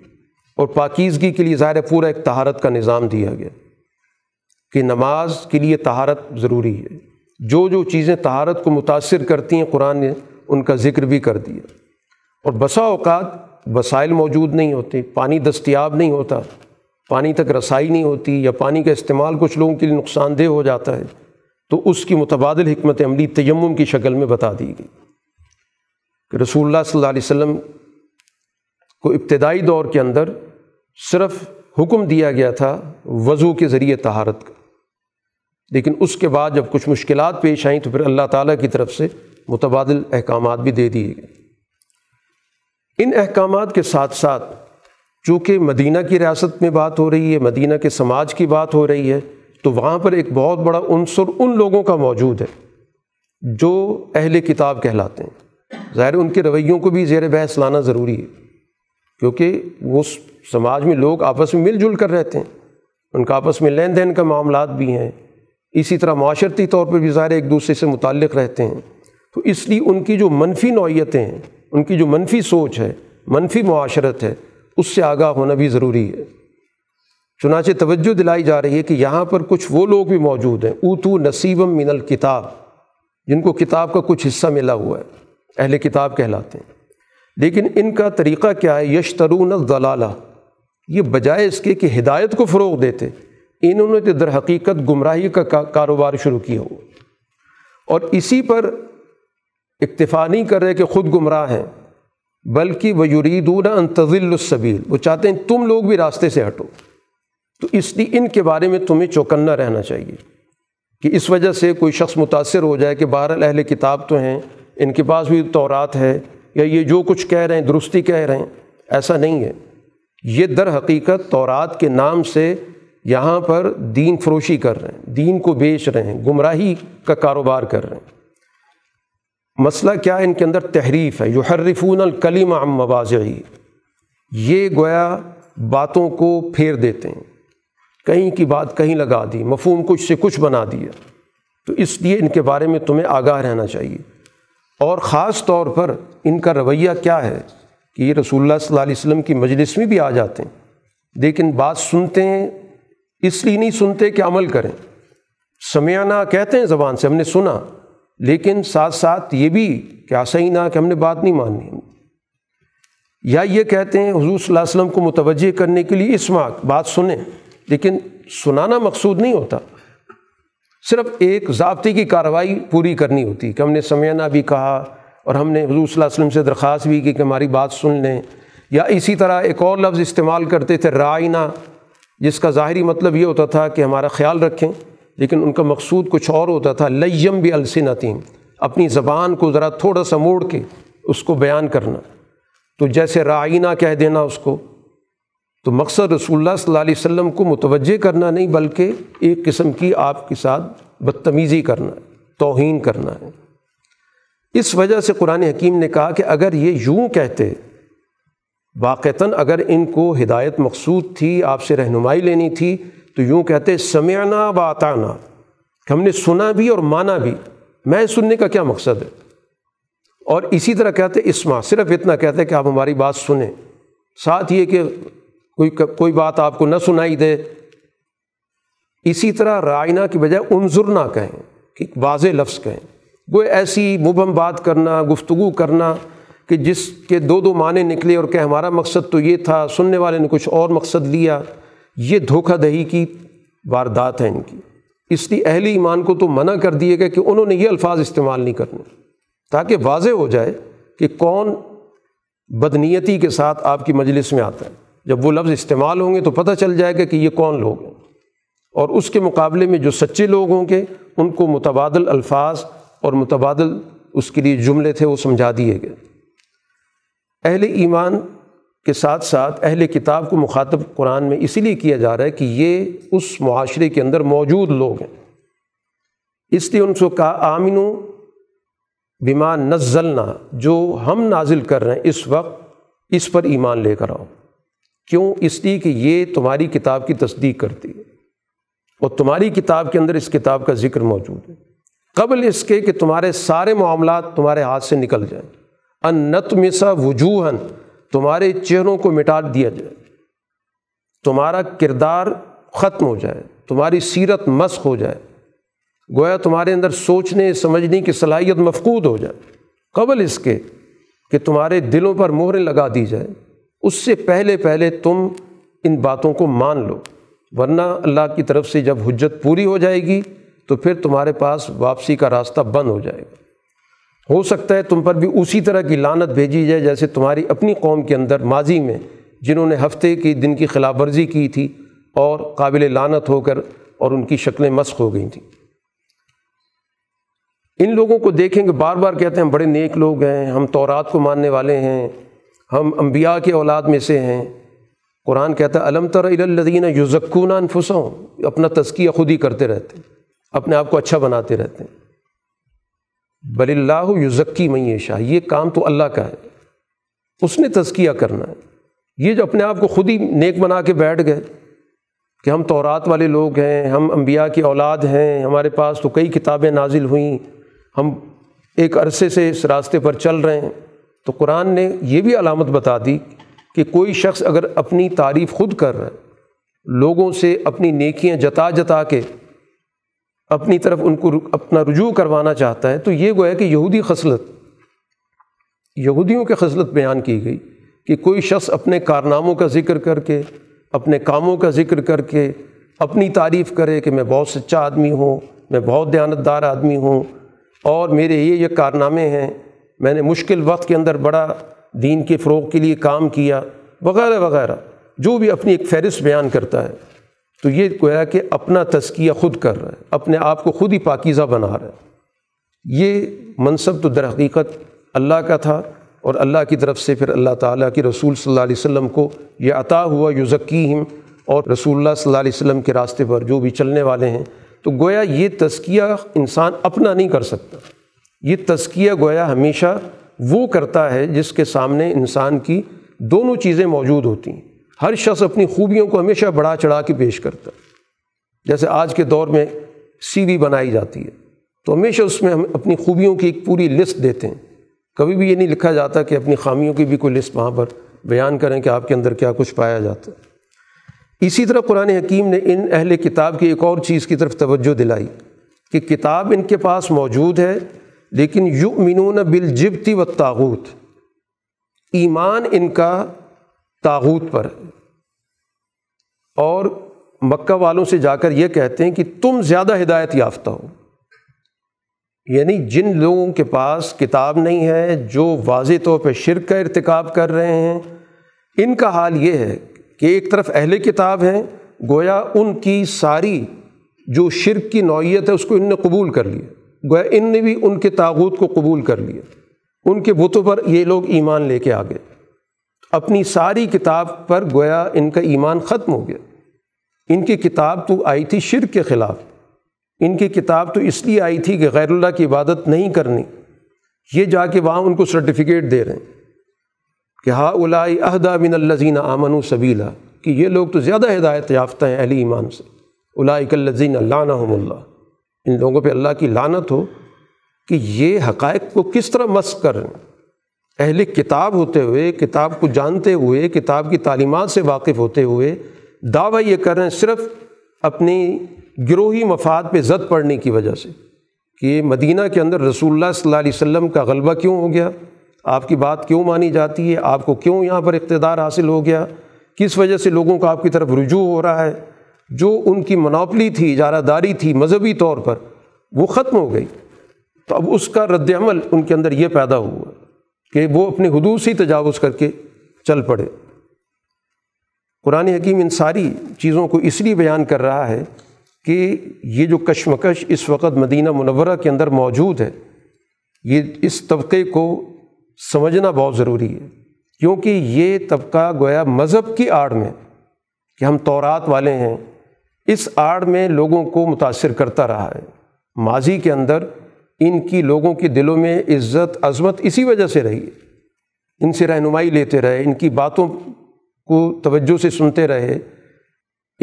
اور پاکیزگی کے لیے ظاہر پورا ایک طہارت کا نظام دیا گیا کہ نماز کے لیے طہارت ضروری ہے. جو جو چیزیں طہارت کو متاثر کرتی ہیں قرآن نے ان کا ذکر بھی کر دیا. اور بسا اوقات وسائل موجود نہیں ہوتے، پانی دستیاب نہیں ہوتا، پانی تک رسائی نہیں ہوتی، یا پانی کا استعمال کچھ لوگوں کے لیے نقصان دہ ہو جاتا ہے. تو اس کی متبادل حکمت عملی تیمم کی شکل میں بتا دی گئی کہ رسول اللہ صلی اللہ علیہ وسلم کو ابتدائی دور کے اندر صرف حکم دیا گیا تھا وضو کے ذریعے طہارت کا، لیکن اس کے بعد جب کچھ مشکلات پیش آئیں تو پھر اللہ تعالیٰ کی طرف سے متبادل احکامات بھی دے دیے گئے. ان احکامات کے ساتھ ساتھ چونکہ مدینہ کی ریاست میں بات ہو رہی ہے، مدینہ کے سماج کی بات ہو رہی ہے، تو وہاں پر ایک بہت بڑا عنصر ان لوگوں کا موجود ہے جو اہل کتاب کہلاتے ہیں. ظاہر ان کے رویوں کو بھی زیر بحث لانا ضروری ہے، کیونکہ وہ سماج میں لوگ آپس میں مل جل کر رہتے ہیں، ان کا آپس میں لین دین کا معاملات بھی ہیں، اسی طرح معاشرتی طور پر بھی ظاہر ایک دوسرے سے متعلق رہتے ہیں. تو اس لیے ان کی جو منفی نوعیتیں ہیں، ان کی جو منفی سوچ ہے، منفی معاشرت ہے، اس سے آگاہ ہونا بھی ضروری ہے. چنانچہ توجہ دلائی جا رہی ہے کہ یہاں پر کچھ وہ لوگ بھی موجود ہیں اوتو نصیبا من الکتاب، جن کو کتاب کا کچھ حصہ ملا ہوا ہے، اہل کتاب کہلاتے ہیں. لیکن ان کا طریقہ کیا ہے، یشترون الضلالہ، یہ بجائے اس کے کہ ہدایت کو فروغ دیتے، انہوں نے تو در حقیقت گمراہی کا کاروبار شروع کیا ہوا، اور اسی پر اکتفا نہیں کر رہے کہ خود گمراہ ہیں، بلکہ وَيُرِيدُونَ أَن تَضِلُّوا السَّبِيلَ، وہ چاہتے ہیں تم لوگ بھی راستے سے ہٹو. تو اس لیے ان کے بارے میں تمہیں چوکنا رہنا چاہیے کہ اس وجہ سے کوئی شخص متاثر ہو جائے کہ بہرحال اہل کتاب تو ہیں، ان کے پاس بھی تورات ہے، یا یہ جو کچھ کہہ رہے ہیں درستی کہہ رہے ہیں. ایسا نہیں ہے، یہ در حقیقت تورات کے نام سے یہاں پر دین فروشی کر رہے ہیں، دین کو بیچ رہے ہیں، گمراہی کا کاروبار کر رہے ہیں. مسئلہ کیا ہے، ان کے اندر تحریف ہے، یحرفون الکلم عن مواضعہ، یہ گویا باتوں کو پھیر دیتے ہیں، کہیں کی بات کہیں لگا دی، مفہوم کچھ سے کچھ بنا دیا. تو اس لیے ان کے بارے میں تمہیں آگاہ رہنا چاہیے. اور خاص طور پر ان کا رویہ کیا ہے کہ یہ رسول اللہ صلی اللہ علیہ وسلم کی مجلس میں بھی آ جاتے ہیں، لیکن بات سنتے ہیں اس لیے نہیں سنتے کہ عمل کریں. سمعنا کہتے ہیں زبان سے، ہم نے سنا، لیکن ساتھ ساتھ یہ بھی کہ ایسا ہی نہ کہ ہم نے بات نہیں ماننی. یا یہ کہتے ہیں حضور صلی اللہ علیہ وسلم کو متوجہ کرنے کے لیے اسمع، بات سنیں، لیکن سنانا مقصود نہیں ہوتا، صرف ایک ضابطے کی کارروائی پوری کرنی ہوتی کہ ہم نے سمعنا بھی کہا، اور ہم نے حضور صلی اللہ علیہ وسلم سے درخواست بھی کی کہ ہماری بات سن لیں۔ یا اسی طرح ایک اور لفظ استعمال کرتے تھے رائنا، جس کا ظاہری مطلب یہ ہوتا تھا کہ ہمارا خیال رکھیں، لیکن ان کا مقصود کچھ اور ہوتا تھا، لیم بالسنتہم، اپنی زبان کو ذرا تھوڑا سا موڑ کے اس کو بیان کرنا، تو جیسے رائنا کہہ دینا اس کو، تو مقصد رسول اللہ صلی اللہ علیہ وسلم کو متوجہ کرنا نہیں، بلکہ ایک قسم کی آپ کے ساتھ بدتمیزی کرنا، توہین کرنا ہے۔ اس وجہ سے قرآن حکیم نے کہا کہ اگر یہ یوں کہتے، واقعتاً اگر ان کو ہدایت مقصود تھی، آپ سے رہنمائی لینی تھی، تو یوں کہتے سمعنا و اطعنا، کہ ہم نے سنا بھی اور مانا بھی۔ میں سننے کا کیا مقصد ہے؟ اور اسی طرح کہتے اسمع، صرف اتنا کہتے کہ آپ ہماری بات سنیں، ساتھ یہ کہ کوئی کوئی بات آپ کو نہ سنائی دے۔ اسی طرح رائنا کی بجائے انظرنا کہیں، کہ واضح لفظ کہیں، کوئی ایسی مبہم بات کرنا، گفتگو کرنا کہ جس کے دو دو معنی نکلے اور کہ ہمارا مقصد تو یہ تھا، سننے والے نے کچھ اور مقصد لیا، یہ دھوکہ دہی کی واردات ہے ان کی۔ اس لیے اہل ایمان کو تو منع کر دیے گئے کہ انہوں نے یہ الفاظ استعمال نہیں کرنے، تاکہ واضح ہو جائے کہ کون بدنیتی کے ساتھ آپ کی مجلس میں آتا ہے۔ جب وہ لفظ استعمال ہوں گے تو پتہ چل جائے گا کہ یہ کون لوگ ہیں، اور اس کے مقابلے میں جو سچے لوگ ہوں گے ان کو متبادل الفاظ اور متبادل اس کے لیے جملے تھے، وہ سمجھا دیے گئے۔ اہل ایمان کے ساتھ ساتھ اہل کتاب کو مخاطب قرآن میں اسی لیے کیا جا رہا ہے کہ یہ اس معاشرے کے اندر موجود لوگ ہیں، اس لیے ان سے کہا آمنو بما نزلنا، جو ہم نازل کر رہے ہیں اس وقت، اس پر ایمان لے کر آؤ۔ کیوں؟ اس لیے کہ یہ تمہاری کتاب کی تصدیق کرتی ہے، اور تمہاری کتاب کے اندر اس کتاب کا ذکر موجود ہے، قبل اس کے کہ تمہارے سارے معاملات تمہارے ہاتھ سے نکل جائیں۔ ان نتمسا وجوہن، تمہارے چہروں کو مٹا دیا جائے، تمہارا کردار ختم ہو جائے، تمہاری سیرت مسخ ہو جائے، گویا تمہارے اندر سوچنے سمجھنے کی صلاحیت مفقود ہو جائے، قبل اس کے کہ تمہارے دلوں پر مہریں لگا دی جائے، اس سے پہلے پہلے تم ان باتوں کو مان لو، ورنہ اللہ کی طرف سے جب حجت پوری ہو جائے گی تو پھر تمہارے پاس واپسی کا راستہ بند ہو جائے گا۔ ہو سکتا ہے تم پر بھی اسی طرح کی لعنت بھیجی جائے جیسے تمہاری اپنی قوم کے اندر ماضی میں جنہوں نے ہفتے کے دن کی خلاف ورزی کی تھی اور قابل لعنت ہو کر اور ان کی شکلیں مسخ ہو گئی تھیں۔ ان لوگوں کو دیکھیں کہ بار بار کہتے ہیں ہم بڑے نیک لوگ ہیں، ہم تورات کو ماننے والے ہیں، ہم انبیاء کے اولاد میں سے ہیں۔ قرآن کہتا ہے الم تر الی الذین یزکون انفسہم، اپنا تزکیہ خود ہی کرتے رہتے ہیں، اپنے آپ کو اچھا بناتے رہتے ہیں۔ بل اللہ یزکی من یشاء، یہ کام تو اللہ کا ہے، اس نے تزکیہ کرنا ہے۔ یہ جو اپنے آپ کو خود ہی نیک بنا کے بیٹھ گئے کہ ہم تورات والے لوگ ہیں، ہم انبیاء کی اولاد ہیں، ہمارے پاس تو کئی کتابیں نازل ہوئیں، ہم ایک عرصے سے اس راستے پر چل رہے ہیں، تو قرآن نے یہ بھی علامت بتا دی کہ کوئی شخص اگر اپنی تعریف خود کر رہا ہے، لوگوں سے اپنی نیکیاں جتا جتا کے اپنی طرف ان کو اپنا رجوع کروانا چاہتا ہے، تو یہ گویا کہ یہودی خصلت، یہودیوں کی خصلت بیان کی گئی کہ کوئی شخص اپنے کارناموں کا ذکر کر کے، اپنے کاموں کا ذکر کر کے اپنی تعریف کرے کہ میں بہت سچا آدمی ہوں، میں بہت دیانتدار آدمی ہوں، اور میرے یہ یہ کارنامے ہیں، میں نے مشکل وقت کے اندر بڑا دین کے فروغ کے لیے کام کیا، وغیرہ وغیرہ، جو بھی اپنی ایک فہرست بیان کرتا ہے، تو یہ گویا کہ اپنا تزکیہ خود کر رہا ہے، اپنے آپ کو خود ہی پاکیزہ بنا رہا ہے۔ یہ منصب تو در حقیقت اللہ کا تھا، اور اللہ کی طرف سے پھر اللہ تعالیٰ کے رسول صلی اللہ علیہ وسلم کو یہ عطا ہوا، یزکیہم، اور رسول اللہ صلی اللہ علیہ وسلم کے راستے پر جو بھی چلنے والے ہیں، تو گویا یہ تزکیہ انسان اپنا نہیں کر سکتا، یہ تزکیہ گویا ہمیشہ وہ کرتا ہے جس کے سامنے انسان کی دونوں چیزیں موجود ہوتی ہیں۔ ہر شخص اپنی خوبیوں کو ہمیشہ بڑھا چڑھا کے پیش کرتا ہے، جیسے آج کے دور میں سی وی بنائی جاتی ہے تو ہمیشہ اس میں ہم اپنی خوبیوں کی ایک پوری لسٹ دیتے ہیں، کبھی بھی یہ نہیں لکھا جاتا کہ اپنی خامیوں کی بھی کوئی لسٹ وہاں پر بیان کریں کہ آپ کے اندر کیا کچھ پایا جاتا ہے۔ اسی طرح قرآن حکیم نے ان اہل کتاب کی ایک اور چیز کی طرف توجہ دلائی کہ کتاب ان کے پاس موجود ہے، لیکن یؤمنون بالجبت والطاغوت، ایمان ان کا طاغوت پر، اور مکہ والوں سے جا کر یہ کہتے ہیں کہ تم زیادہ ہدایت یافتہ ہو، یعنی جن لوگوں کے پاس کتاب نہیں ہے، جو واضح طور پہ شرک کا ارتکاب کر رہے ہیں، ان کا حال یہ ہے کہ ایک طرف اہل کتاب ہیں، گویا ان کی ساری جو شرک کی نوعیت ہے اس کو ان نے قبول کر لیا، گویا ان نے بھی ان کے تاغوت کو قبول کر لیا، ان کے بتوں پر یہ لوگ ایمان لے کے آ گئے، اپنی ساری کتاب پر گویا ان کا ایمان ختم ہو گیا۔ ان کی کتاب تو آئی تھی شرک کے خلاف، ان کی کتاب تو اس لیے آئی تھی کہ غیر اللہ کی عبادت نہیں کرنی، یہ جا کے وہاں ان کو سرٹیفکیٹ دے رہے ہیں کہ ہا اولائی اہدا من الذین آمنوا سبیلا، کہ یہ لوگ تو زیادہ ہدایت یافتہ ہیں اہل ایمان سے۔ اولائک الذین لعنہم اللہ، ان لوگوں پہ اللہ کی لعنت ہو کہ یہ حقائق کو کس طرح مسخ کر رہے ہیں۔ اہل کتاب ہوتے ہوئے، کتاب کو جانتے ہوئے، کتاب کی تعلیمات سے واقف ہوتے ہوئے دعویٰ یہ کر رہے ہیں صرف اپنی گروہی مفاد پہ زد پڑنے کی وجہ سے کہ مدینہ کے اندر رسول اللہ صلی اللہ علیہ وسلم کا غلبہ کیوں ہو گیا، آپ کی بات کیوں مانی جاتی ہے، آپ کو کیوں یہاں پر اقتدار حاصل ہو گیا، کس وجہ سے لوگوں کو آپ کی طرف رجوع ہو رہا ہے۔ جو ان کی منوپلی تھی، اجارہ داری تھی مذہبی طور پر، وہ ختم ہو گئی، تو اب اس کا رد عمل ان کے اندر یہ پیدا ہوا کہ وہ اپنے حدود سے تجاوز کر کے چل پڑے۔ قرآن حکیم ان ساری چیزوں کو اس لیے بیان کر رہا ہے کہ یہ جو کشمکش اس وقت مدینہ منورہ کے اندر موجود ہے، یہ اس طبقے کو سمجھنا بہت ضروری ہے، کیونکہ یہ طبقہ گویا مذہب کی آڑ میں کہ ہم تورات والے ہیں، اس آڑ میں لوگوں کو متاثر کرتا رہا ہے۔ ماضی کے اندر ان کی لوگوں کے دلوں میں عزت عظمت اسی وجہ سے رہی ہے، ان سے رہنمائی لیتے رہے، ان کی باتوں کو توجہ سے سنتے رہے،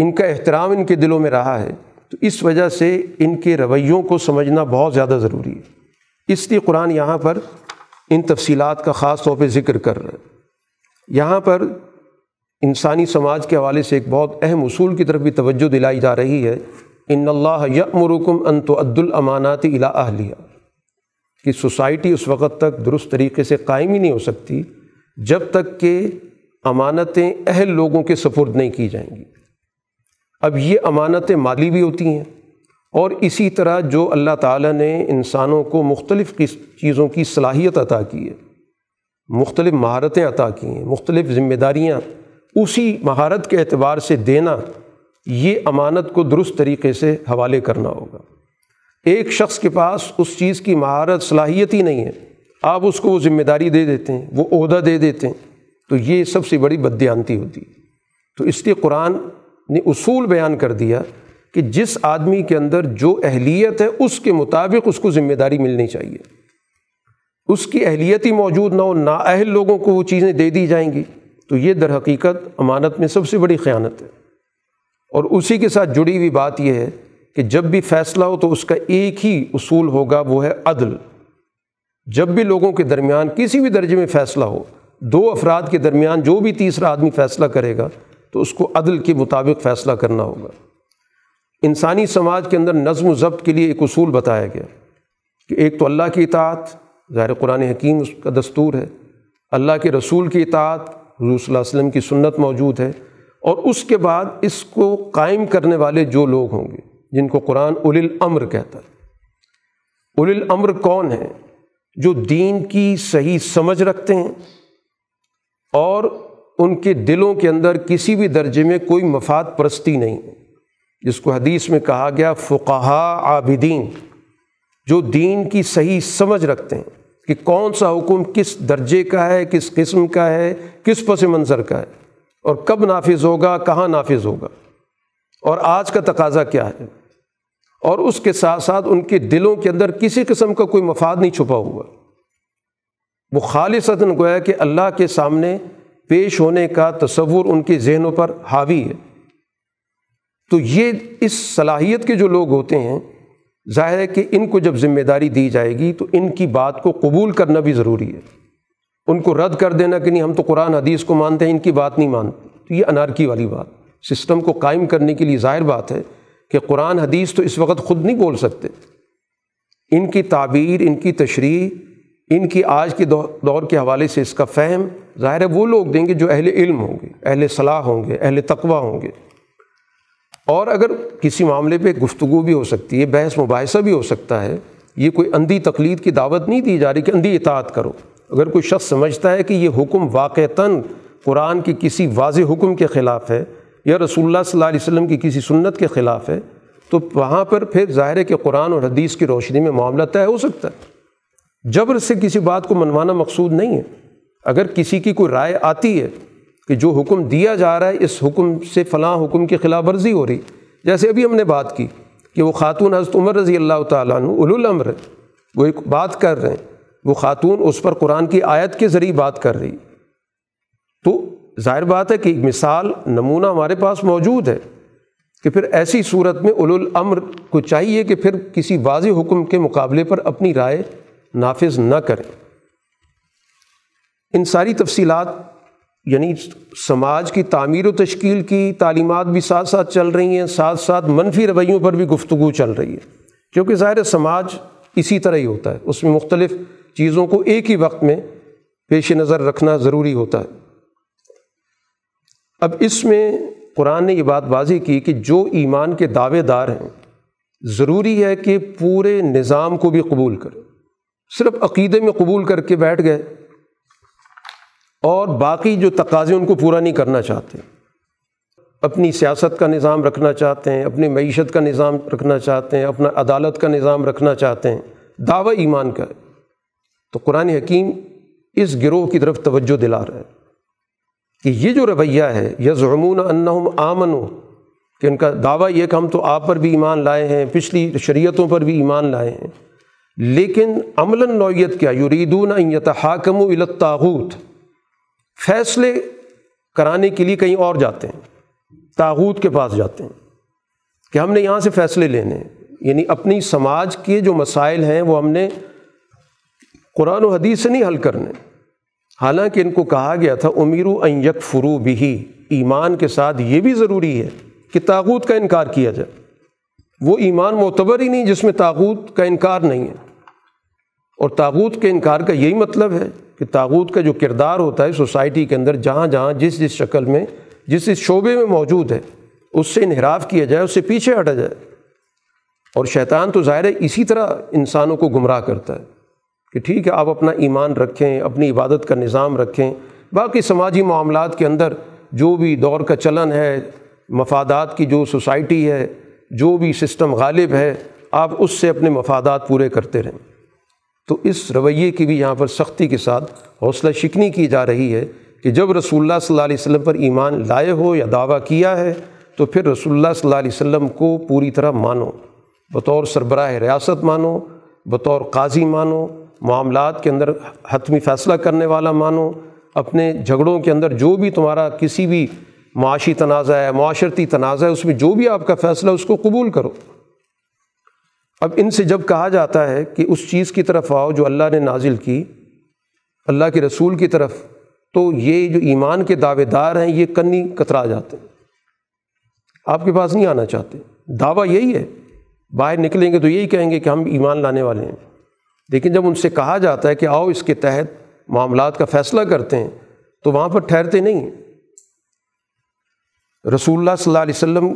ان کا احترام ان کے دلوں میں رہا ہے، تو اس وجہ سے ان کے رویوں کو سمجھنا بہت زیادہ ضروری ہے۔ اس لیے قرآن یہاں پر ان تفصیلات کا خاص طور پہ ذکر کر رہا ہے۔ یہاں پر انسانی سماج کے حوالے سے ایک بہت اہم اصول کی طرف بھی توجہ دلائی جا رہی ہے، ان اللہ یأمرکم ان تؤدوا الامانات الی اہلہا، کہ سوسائٹی اس وقت تک درست طریقے سے قائم ہی نہیں ہو سکتی جب تک کہ امانتیں اہل لوگوں کے سپرد نہیں کی جائیں گی۔ اب یہ امانتیں مالی بھی ہوتی ہیں، اور اسی طرح جو اللہ تعالیٰ نے انسانوں کو مختلف چیزوں کی صلاحیت عطا کی ہے، مختلف مہارتیں عطا کی ہیں، مختلف ذمہ داریاں، اسی مہارت کے اعتبار سے دینا، یہ امانت کو درست طریقے سے حوالے کرنا ہوگا۔ ایک شخص کے پاس اس چیز کی مہارت صلاحیت ہی نہیں ہے، آپ اس کو وہ ذمہ داری دے دیتے ہیں، وہ عہدہ دے دیتے ہیں، تو یہ سب سے بڑی بددیانتی ہوتی ہے۔ تو اس لیے قرآن نے اصول بیان کر دیا کہ جس آدمی کے اندر جو اہلیت ہے اس کے مطابق اس کو ذمہ داری ملنی چاہیے، اس کی اہلیت ہی موجود نہ ہو، نااہل لوگوں کو وہ چیزیں دے دی جائیں گی، تو یہ در حقیقت امانت میں سب سے بڑی خیانت ہے۔ اور اسی کے ساتھ جڑی ہوئی بات یہ ہے کہ جب بھی فیصلہ ہو تو اس کا ایک ہی اصول ہوگا، وہ ہے عدل۔ جب بھی لوگوں کے درمیان کسی بھی درجے میں فیصلہ ہو، دو افراد کے درمیان جو بھی تیسرا آدمی فیصلہ کرے گا تو اس کو عدل کے مطابق فیصلہ کرنا ہوگا۔ انسانی سماج کے اندر نظم و ضبط کے لیے ایک اصول بتایا گیا کہ ایک تو اللہ کی اطاعت، ظاہر قرآن حکیم اس کا دستور ہے، اللہ کے رسول کی اطاعت، حضور صلی اللہ علیہ وسلم کی سنت موجود ہے، اور اس کے بعد اس کو قائم کرنے والے جو لوگ ہوں گے جن کو قرآن اولی الامر کہتا ہے۔ اولی الامر کون ہیں؟ جو دین کی صحیح سمجھ رکھتے ہیں اور ان کے دلوں کے اندر کسی بھی درجے میں کوئی مفاد پرستی نہیں ہے، جس کو حدیث میں کہا گیا فقہاء عابدین، جو دین کی صحیح سمجھ رکھتے ہیں کہ کون سا حکم کس درجے کا ہے، کس قسم کا ہے، کس پس منظر کا ہے، اور کب نافذ ہوگا، کہاں نافذ ہوگا، اور آج کا تقاضا کیا ہے، اور اس کے ساتھ ساتھ ان کے دلوں کے اندر کسی قسم کا کوئی مفاد نہیں چھپا ہوا، وہ خالصتاً گویا کہ اللہ کے سامنے پیش ہونے کا تصور ان کے ذہنوں پر حاوی ہے۔ تو یہ اس صلاحیت کے جو لوگ ہوتے ہیں، ظاہر ہے کہ ان کو جب ذمہ داری دی جائے گی تو ان کی بات کو قبول کرنا بھی ضروری ہے، ان کو رد کر دینا کہ نہیں ہم تو قرآن حدیث کو مانتے ہیں، ان کی بات نہیں مانتے، تو یہ انارکی والی بات۔ سسٹم کو قائم کرنے کے لیے ظاہر بات ہے کہ قرآن حدیث تو اس وقت خود نہیں بول سکتے، ان کی تعبیر، ان کی تشریح، ان کی آج کے دور کے حوالے سے اس کا فہم ظاہر ہے وہ لوگ دیں گے جو اہل علم ہوں گے، اہل صلاح ہوں گے، اہل تقویٰ ہوں گے، اور اگر کسی معاملے پہ گفتگو بھی ہو سکتی ہے، بحث مباحثہ بھی ہو سکتا ہے، یہ کوئی اندھی تقلید کی دعوت نہیں دی جا رہی کہ اندھی اطاعت کرو۔ اگر کوئی شخص سمجھتا ہے کہ یہ حکم واقعتاً قرآن کی کسی واضح حکم کے خلاف ہے یا رسول اللہ صلی اللہ علیہ وسلم کی کسی سنت کے خلاف ہے، تو وہاں پر پھر ظاہر ہے کہ قرآن اور حدیث کی روشنی میں معاملہ طے ہو سکتا ہے۔ جبر سے کسی بات کو منوانا مقصود نہیں ہے۔ اگر کسی کی کوئی رائے آتی ہے کہ جو حکم دیا جا رہا ہے اس حکم سے فلاں حکم کی خلاف ورزی ہو رہی، جیسے ابھی ہم نے بات کی کہ وہ خاتون حضرت عمر رضی اللہ تعالیٰ عنہ اولو الامر، وہ ایک بات کر رہے ہیں، وہ خاتون اس پر قرآن کی آیت کے ذریعے بات کر رہی، تو ظاہر بات ہے کہ ایک مثال نمونہ ہمارے پاس موجود ہے کہ پھر ایسی صورت میں اولو الامر کو چاہیے کہ پھر کسی واضح حکم کے مقابلے پر اپنی رائے نافذ نہ کریں۔ ان ساری تفصیلات، یعنی سماج کی تعمیر و تشکیل کی تعلیمات بھی ساتھ ساتھ چل رہی ہیں، ساتھ ساتھ منفی رویوں پر بھی گفتگو چل رہی ہے، کیونکہ ظاہر سماج اسی طرح ہی ہوتا ہے، اس میں مختلف چیزوں کو ایک ہی وقت میں پیش نظر رکھنا ضروری ہوتا ہے۔ اب اس میں قرآن نے یہ بات واضح کی کہ جو ایمان کے دعوے دار ہیں ضروری ہے کہ پورے نظام کو بھی قبول کریں، صرف عقیدے میں قبول کر کے بیٹھ گئے اور باقی جو تقاضے ان کو پورا نہیں کرنا چاہتے۔ اپنی سیاست کا نظام رکھنا چاہتے ہیں، اپنی معیشت کا نظام رکھنا چاہتے ہیں، اپنا عدالت کا نظام رکھنا چاہتے ہیں، دعویٰ ایمان کا ہے، تو قرآن حکیم اس گروہ کی طرف توجہ دلا رہا ہے کہ یہ جو رویہ ہے، یزعمون انہم آمنوا، کہ ان کا دعویٰ یہ کہ ہم تو آپ پر بھی ایمان لائے ہیں، پچھلی شریعتوں پر بھی ایمان لائے ہیں، لیکن عملاً نوعیت کیا، یریدون ان یتحاکموا الی الطاغوت، فیصلے کرانے کے لیے کہیں اور جاتے ہیں، طاغوت کے پاس جاتے ہیں کہ ہم نے یہاں سے فیصلے لینے ہیں۔ یعنی اپنی سماج کے جو مسائل ہیں وہ ہم نے قرآن و حدیث سے نہیں حل کرنے، حالانکہ ان کو کہا گیا تھا امیرو ان یکفروا بہ، ایمان کے ساتھ یہ بھی ضروری ہے کہ طاغوت کا انکار کیا جائے۔ وہ ایمان معتبر ہی نہیں جس میں طاغوت کا انکار نہیں ہے، اور طاغوت کے انکار کا یہی مطلب ہے کہ طاغوت کا جو کردار ہوتا ہے سوسائٹی کے اندر، جہاں جہاں جس جس شکل میں جس جس شعبے میں موجود ہے، اس سے انحراف کیا جائے، اس سے پیچھے ہٹا جائے۔ اور شیطان تو ظاہر ہے اسی طرح انسانوں کو گمراہ کرتا ہے کہ ٹھیک ہے آپ اپنا ایمان رکھیں، اپنی عبادت کا نظام رکھیں، باقی سماجی معاملات کے اندر جو بھی دور کا چلن ہے، مفادات کی جو سوسائٹی ہے، جو بھی سسٹم غالب ہے، آپ اس سے اپنے مفادات پورے کرتے رہیں۔ تو اس رویے کی بھی یہاں پر سختی کے ساتھ حوصلہ شکنی کی جا رہی ہے کہ جب رسول اللہ صلی اللہ علیہ وسلم پر ایمان لائے ہو یا دعویٰ کیا ہے تو پھر رسول اللہ صلی اللہ علیہ وسلم کو پوری طرح مانو، بطور سربراہ ریاست مانو، بطور قاضی مانو، معاملات کے اندر حتمی فیصلہ کرنے والا مانو، اپنے جھگڑوں کے اندر جو بھی تمہارا کسی بھی معاشی تنازع ہے، معاشرتی تنازع ہے، اس میں جو بھی آپ کا فیصلہ اس کو قبول کرو۔ اب ان سے جب کہا جاتا ہے کہ اس چیز کی طرف آؤ جو اللہ نے نازل کی، اللہ کے رسول کی طرف، تو یہ جو ایمان کے دعوے دار ہیں یہ کنی کترا جاتے ہیں، آپ کے پاس نہیں آنا چاہتے۔ دعویٰ یہی ہے، باہر نکلیں گے تو یہی کہیں گے کہ ہم ایمان لانے والے ہیں، لیکن جب ان سے کہا جاتا ہے کہ آؤ اس کے تحت معاملات کا فیصلہ کرتے ہیں تو وہاں پر ٹھہرتے نہیں ہیں۔ رسول اللہ صلی اللہ علیہ وسلم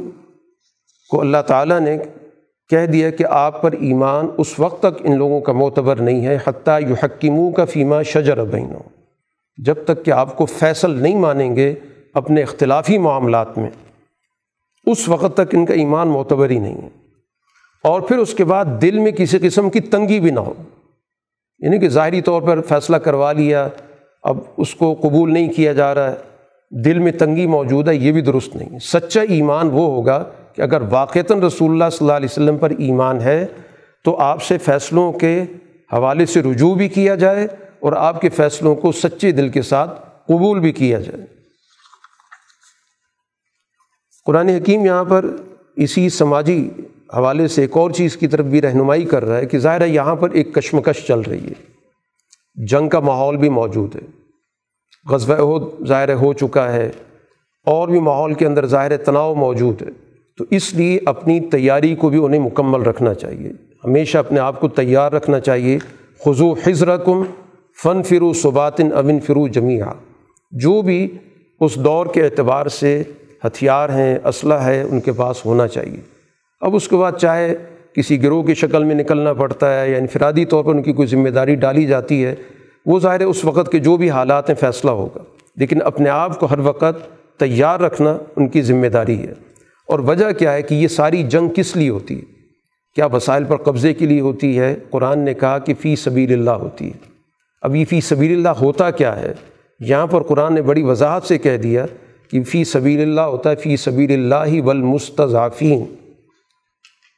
کو اللہ تعالیٰ نے کہہ دیا کہ آپ پر ایمان اس وقت تک ان لوگوں کا معتبر نہیں ہے، حتیٰ یحکموک فیما شجر بینہم، جب تک کہ آپ کو فیصل نہیں مانیں گے اپنے اختلافی معاملات میں، اس وقت تک ان کا ایمان معتبر ہی نہیں ہے۔ اور پھر اس کے بعد دل میں کسی قسم کی تنگی بھی نہ ہو، یعنی کہ ظاہری طور پر فیصلہ کروا لیا، اب اس کو قبول نہیں کیا جا رہا ہے، دل میں تنگی موجود ہے، یہ بھی درست نہیں ہے۔ سچا ایمان وہ ہوگا کہ اگر واقعتاً رسول اللہ صلی اللہ علیہ وسلم پر ایمان ہے تو آپ سے فیصلوں کے حوالے سے رجوع بھی کیا جائے اور آپ کے فیصلوں کو سچے دل کے ساتھ قبول بھی کیا جائے۔ قرآن حکیم یہاں پر اسی سماجی حوالے سے ایک اور چیز کی طرف بھی رہنمائی کر رہا ہے کہ ظاہر ہے یہاں پر ایک کشمکش چل رہی ہے، جنگ کا ماحول بھی موجود ہے، غزوہ احد ظاہر ہے ہو چکا ہے، اور بھی ماحول کے اندر ظاہر ہے تناؤ موجود ہے، تو اس لیے اپنی تیاری کو بھی انہیں مکمل رکھنا چاہیے، ہمیشہ اپنے آپ کو تیار رکھنا چاہیے۔ خذو حذرکم فانفروا ثبات او انفروا جمیعا، جو بھی اس دور کے اعتبار سے ہتھیار ہیں، اسلحہ ہے، ان کے پاس ہونا چاہیے۔ اب اس کے بعد چاہے کسی گروہ کی شکل میں نکلنا پڑتا ہے یا انفرادی طور پر ان کی کوئی ذمہ داری ڈالی جاتی ہے، وہ ظاہر ہے اس وقت کے جو بھی حالات ہیں فیصلہ ہوگا، لیکن اپنے آپ کو ہر وقت تیار رکھنا ان کی ذمہ داری ہے۔ اور وجہ کیا ہے کہ یہ ساری جنگ کس لیے ہوتی ہے؟ کیا وسائل پر قبضے کے لیے ہوتی ہے؟ قرآن نے کہا کہ فی سبیل اللہ ہوتی ہے۔ اب یہ فی سبیل اللہ ہوتا کیا ہے؟ یہاں پر قرآن نے بڑی وضاحت سے کہہ دیا کہ فی سبیل اللہ ہوتا ہے فی سبیل اللہ والمستضعفین،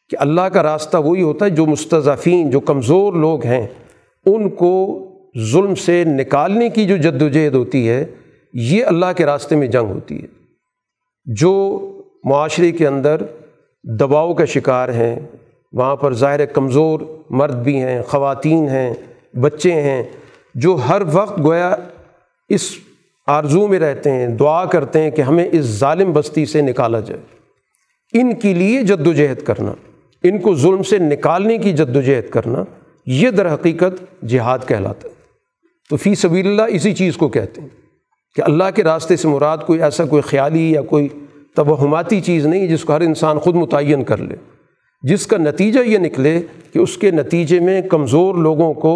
کہ اللہ کا راستہ وہی ہوتا ہے جو مستضعفین، جو کمزور لوگ ہیں، ان کو ظلم سے نکالنے کی جو جد و جہد ہوتی ہے یہ اللہ کے راستے میں جنگ ہوتی ہے۔ جو معاشرے کے اندر دباؤ کا شکار ہیں، وہاں پر ظاہر کمزور مرد بھی ہیں، خواتین ہیں، بچے ہیں، جو ہر وقت گویا اس آرزو میں رہتے ہیں، دعا کرتے ہیں کہ ہمیں اس ظالم بستی سے نکالا جائے، ان کے لیے جد و جہد کرنا، ان کو ظلم سے نکالنے کی جد و جہد کرنا، یہ در حقیقت جہاد کہلاتا ہے۔ تو فی سبیل اللہ اسی چیز کو کہتے ہیں کہ اللہ کے راستے سے مراد کوئی ایسا کوئی خیالی یا کوئی توہماتی چیز نہیں جس کو ہر انسان خود متعین کر لے، جس کا نتیجہ یہ نکلے کہ اس کے نتیجے میں کمزور لوگوں کو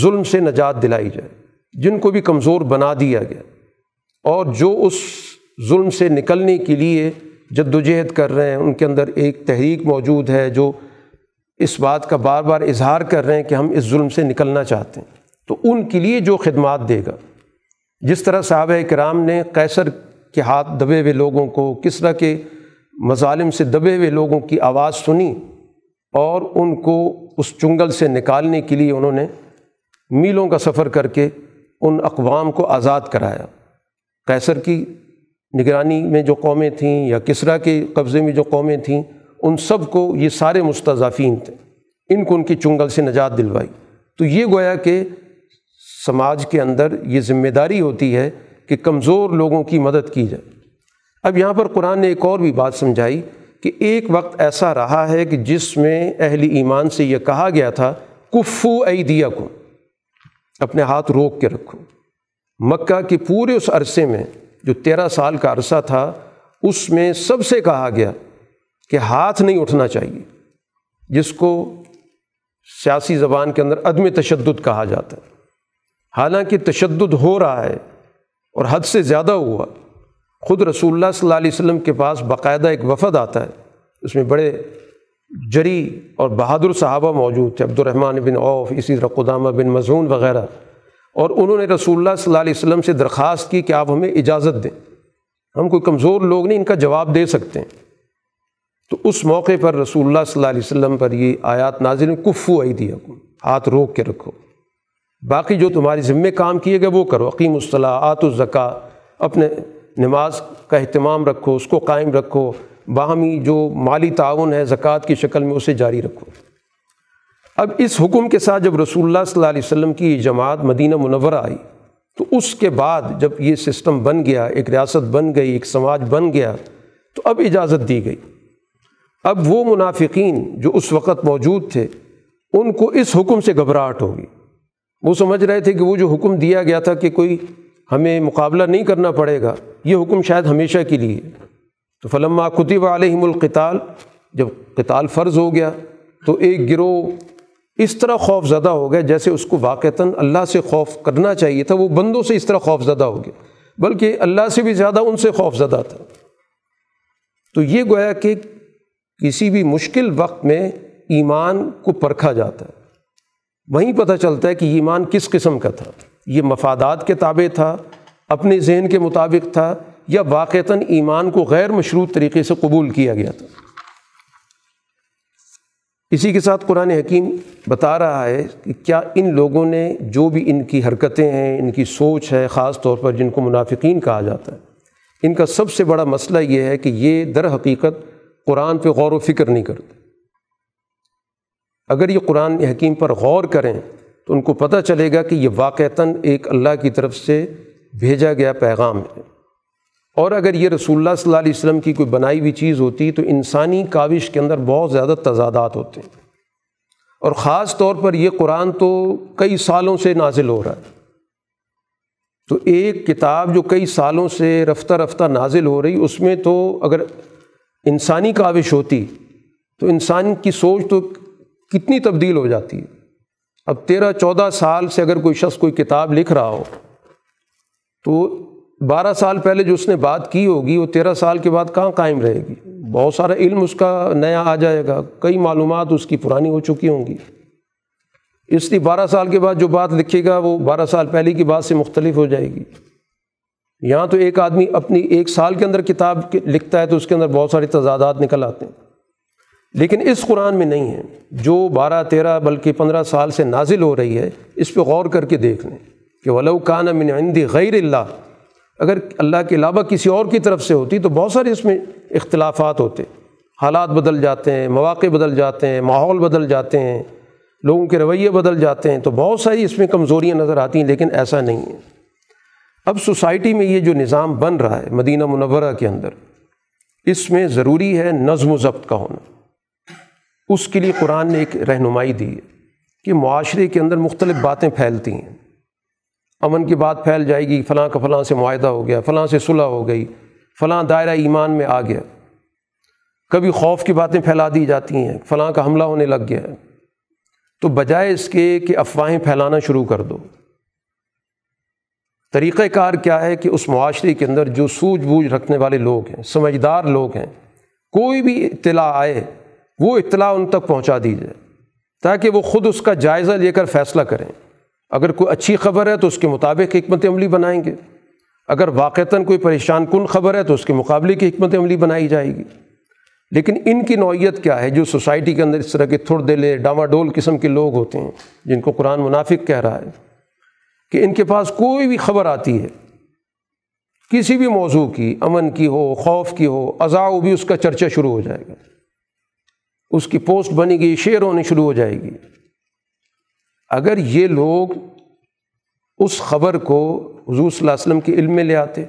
ظلم سے نجات دلائی جائے، جن کو بھی کمزور بنا دیا گیا، اور جو اس ظلم سے نکلنے کے لیے جدوجہد کر رہے ہیں ان کے اندر ایک تحریک موجود ہے جو اس بات کا بار بار اظہار کر رہے ہیں کہ ہم اس ظلم سے نکلنا چاہتے ہیں، تو ان کے لیے جو خدمات دے گا۔ جس طرح صحابہ کرام نے قیصر کے ہاتھ دبے ہوئے لوگوں کو، کسریٰ کے مظالم سے دبے ہوئے لوگوں کی آواز سنی اور ان کو اس چنگل سے نکالنے کے لیے انہوں نے میلوں کا سفر کر کے ان اقوام کو آزاد کرایا، قیصر کی نگرانی میں جو قومیں تھیں یا کسریٰ کے قبضے میں جو قومیں تھیں، ان سب کو یہ سارے مستضعفین تھے، ان کو ان کی چنگل سے نجات دلوائی۔ تو یہ گویا کہ سماج کے اندر یہ ذمہ داری ہوتی ہے کہ کمزور لوگوں کی مدد کی جائے۔ اب یہاں پر قرآن نے ایک اور بھی بات سمجھائی کہ ایک وقت ایسا رہا ہے کہ جس میں اہل ایمان سے یہ کہا گیا تھا کفو ایدیکم، اپنے ہاتھ روک کے رکھو۔ مکہ کے پورے اس عرصے میں جو تیرہ سال کا عرصہ تھا، اس میں سب سے کہا گیا کہ ہاتھ نہیں اٹھنا چاہیے، جس کو سیاسی زبان کے اندر عدم تشدد کہا جاتا ہے۔ حالانکہ تشدد ہو رہا ہے اور حد سے زیادہ ہوا، خود رسول اللہ صلی اللہ علیہ وسلم کے پاس باقاعدہ ایک وفد آتا ہے، اس میں بڑے جری اور بہادر صحابہ موجود تھے، عبد الرحمن بن عوف، اسی طرح قدامہ بن مظعون وغیرہ، اور انہوں نے رسول اللہ صلی اللہ علیہ وسلم سے درخواست کی کہ آپ ہمیں اجازت دیں، ہم کوئی کمزور لوگ نہیں، ان کا جواب دے سکتے ہیں۔ تو اس موقع پر رسول اللہ صلی اللہ علیہ وسلم پر یہ آیات نازل ہوئی، کفو ایدیکم، ہاتھ روک کے رکھو، باقی جو تمہارے ذمے کام کیے گئے وہ کرو، اقیموا الصلاۃ، آتوا الزکاۃ، اپنے نماز کا اہتمام رکھو، اس کو قائم رکھو، باہمی جو مالی تعاون ہے زکوٰۃ کی شکل میں اسے جاری رکھو۔ اب اس حکم کے ساتھ جب رسول اللہ صلی اللہ علیہ وسلم کی جماعت مدینہ منورہ آئی، تو اس کے بعد جب یہ سسٹم بن گیا، ایک ریاست بن گئی، ایک سماج بن گیا، تو اب اجازت دی گئی۔ اب وہ منافقین جو اس وقت موجود تھے، ان کو اس حکم سے گھبراہٹ ہوگی، وہ سمجھ رہے تھے کہ وہ جو حکم دیا گیا تھا کہ کوئی ہمیں مقابلہ نہیں کرنا پڑے گا، یہ حکم شاید ہمیشہ کے لیے۔ تو فلما کتب علیہم القتال، جب قتال فرض ہو گیا تو ایک گروہ اس طرح خوف زدہ ہو گیا جیسے اس کو واقعتاً اللہ سے خوف کرنا چاہیے تھا، وہ بندوں سے اس طرح خوف زدہ ہو گیا، بلکہ اللہ سے بھی زیادہ ان سے خوف زدہ تھا۔ تو یہ گویا کہ کسی بھی مشکل وقت میں ایمان کو پرکھا جاتا ہے، وہیں پتہ چلتا ہے کہ یہ ایمان کس قسم کا تھا، یہ مفادات کے تابع تھا، اپنے ذہن کے مطابق تھا، یا واقعتاً ایمان کو غیر مشروط طریقے سے قبول کیا گیا تھا۔ اسی کے ساتھ قرآن حکیم بتا رہا ہے کہ کیا ان لوگوں نے جو بھی ان کی حرکتیں ہیں، ان کی سوچ ہے، خاص طور پر جن کو منافقین کہا جاتا ہے، ان کا سب سے بڑا مسئلہ یہ ہے کہ یہ در حقیقت قرآن پہ غور و فکر نہیں کرتے۔ اگر یہ قرآن حکیم پر غور کریں تو ان کو پتہ چلے گا کہ یہ واقعتاً ایک اللہ کی طرف سے بھیجا گیا پیغام ہے، اور اگر یہ رسول اللہ صلی اللہ علیہ وسلم کی کوئی بنائی ہوئی چیز ہوتی تو انسانی کاوش کے اندر بہت زیادہ تضادات ہوتے ہیں، اور خاص طور پر یہ قرآن تو کئی سالوں سے نازل ہو رہا ہے، تو ایک کتاب جو کئی سالوں سے رفتہ رفتہ نازل ہو رہی، اس میں تو اگر انسانی کاوش ہوتی تو انسان کی سوچ تو کتنی تبدیل ہو جاتی ہے۔ اب تیرہ چودہ سال سے اگر کوئی شخص کوئی کتاب لکھ رہا ہو تو بارہ سال پہلے جو اس نے بات کی ہوگی وہ تیرہ سال کے بعد کہاں قائم رہے گی؟ بہت سارا علم اس کا نیا آ جائے گا، کئی معلومات اس کی پرانی ہو چکی ہوں گی، اس لیے بارہ سال کے بعد جو بات لکھے گا وہ بارہ سال پہلے کی بات سے مختلف ہو جائے گی۔ یہاں تو ایک آدمی اپنی ایک سال کے اندر کتاب لکھتا ہے تو اس کے اندر بہت سارے تضادات نکل آتے ہیں، لیکن اس قرآن میں نہیں ہے۔ جو بارہ تیرہ بلکہ پندرہ سال سے نازل ہو رہی ہے اس پہ غور کر کے دیکھ لیں کہ وَلَوْ كَانَ مِنْ عِنْدِ غَيْرِ اللَّهِ، اگر اللہ کے علاوہ کسی اور کی طرف سے ہوتی تو بہت سارے اس میں اختلافات ہوتے، حالات بدل جاتے ہیں، مواقع بدل جاتے ہیں، ماحول بدل جاتے ہیں، لوگوں کے رویے بدل جاتے ہیں، تو بہت ساری اس میں کمزوریاں نظر آتی ہیں، لیکن ایسا نہیں ہے۔ اب سوسائٹی میں یہ جو نظام بن رہا ہے مدینہ منورہ کے اندر، اس میں ضروری ہے نظم و ضبط کا ہونا۔ اس کے لیے قرآن نے ایک رہنمائی دی ہے کہ معاشرے کے اندر مختلف باتیں پھیلتی ہیں، امن کی بات پھیل جائے گی، فلاں کا فلاں سے معاہدہ ہو گیا، فلاں سے صلح ہو گئی، فلاں دائرہ ایمان میں آ گیا، کبھی خوف کی باتیں پھیلا دی جاتی ہیں، فلاں کا حملہ ہونے لگ گیا ہے، تو بجائے اس کے کہ افواہیں پھیلانا شروع کر دو، طریقہ کار کیا ہے کہ اس معاشرے کے اندر جو سوجھ بوجھ رکھنے والے لوگ ہیں، سمجھدار لوگ ہیں، کوئی بھی اطلاع آئے وہ اطلاع ان تک پہنچا دی جائے تاکہ وہ خود اس کا جائزہ لے کر فیصلہ کریں۔ اگر کوئی اچھی خبر ہے تو اس کے مطابق حکمت عملی بنائیں گے، اگر واقعتاً کوئی پریشان کن خبر ہے تو اس کے مقابلے کی حکمت عملی بنائی جائے گی۔ لیکن ان کی نوعیت کیا ہے جو سوسائٹی کے اندر اس طرح کے تھڑ دلے ڈاماڈول قسم کے لوگ ہوتے ہیں، جن کو قرآن منافق کہہ رہا ہے، کہ ان کے پاس کوئی بھی خبر آتی ہے کسی بھی موضوع کی، امن کی ہو، خوف کی ہو، اذاع بھی، اس کا چرچا شروع ہو جائے گا، اس کی پوسٹ بنے گی، شیئر ہونے شروع ہو جائے گی۔ اگر یہ لوگ اس خبر کو حضور صلی اللہ علیہ وسلم کے علم میں لے آتے،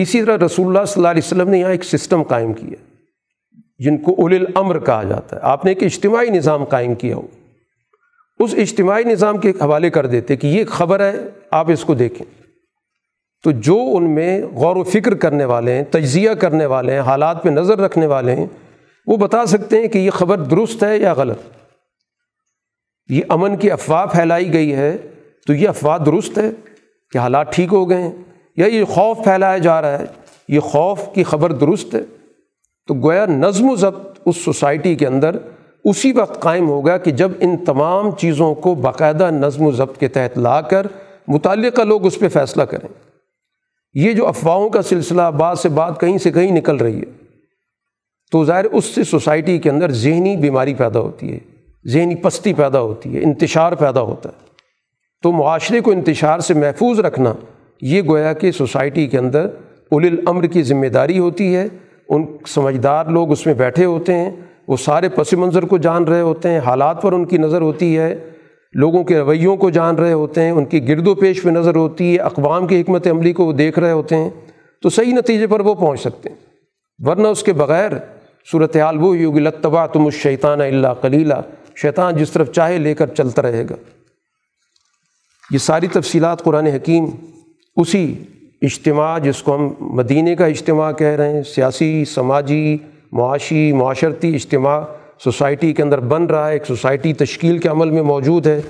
اسی طرح رسول اللہ صلی اللہ علیہ وسلم نے یہاں ایک سسٹم قائم کیا جن کو اولی الامر کہا جاتا ہے، آپ نے ایک اجتماعی نظام قائم کیا ہو، اس اجتماعی نظام کے حوالے کر دیتے کہ یہ خبر ہے آپ اس کو دیکھیں، تو جو ان میں غور و فکر کرنے والے ہیں، تجزیہ کرنے والے ہیں، حالات پہ نظر رکھنے والے ہیں، وہ بتا سکتے ہیں کہ یہ خبر درست ہے یا غلط، یہ امن کی افواہ پھیلائی گئی ہے تو یہ افواہ درست ہے کہ حالات ٹھیک ہو گئے ہیں، یا یہ خوف پھیلایا جا رہا ہے، یہ خوف کی خبر درست ہے۔ تو گویا نظم و ضبط اس سوسائٹی کے اندر اسی وقت قائم ہوگا کہ جب ان تمام چیزوں کو باقاعدہ نظم و ضبط کے تحت لا کر متعلقہ لوگ اس پہ فیصلہ کریں۔ یہ جو افواہوں کا سلسلہ بعض سے بعض کہیں سے کہیں نکل رہی ہے تو ظاہر اس سے سوسائٹی کے اندر ذہنی بیماری پیدا ہوتی ہے، ذہنی پستی پیدا ہوتی ہے، انتشار پیدا ہوتا ہے۔ تو معاشرے کو انتشار سے محفوظ رکھنا یہ گویا کہ سوسائٹی کے اندر اولی الامر کی ذمہ داری ہوتی ہے۔ ان سمجھدار لوگ اس میں بیٹھے ہوتے ہیں، وہ سارے پس منظر کو جان رہے ہوتے ہیں، حالات پر ان کی نظر ہوتی ہے، لوگوں کے رویوں کو جان رہے ہوتے ہیں، ان کی گرد و پیش پہ نظر ہوتی ہے، اقوام کی حکمت عملی کو وہ دیکھ رہے ہوتے ہیں، تو صحیح نتیجے پر وہ پہنچ سکتے ہیں، ورنہ اس کے بغیر صورتحال وہ ہوگی لَتَّبَعْتُمُ الشَّیْطَانَ إِلَّا قَلِيلًا، شیطان جس طرف چاہے لے کر چلتا رہے گا۔ یہ ساری تفصیلات قرآن حکیم اسی اجتماع جس کو ہم مدینے کا اجتماع کہہ رہے ہیں، سیاسی، سماجی، معاشی، معاشرتی اجتماع سوسائٹی کے اندر بن رہا ہے، ایک سوسائٹی تشکیل کے عمل میں موجود ہے،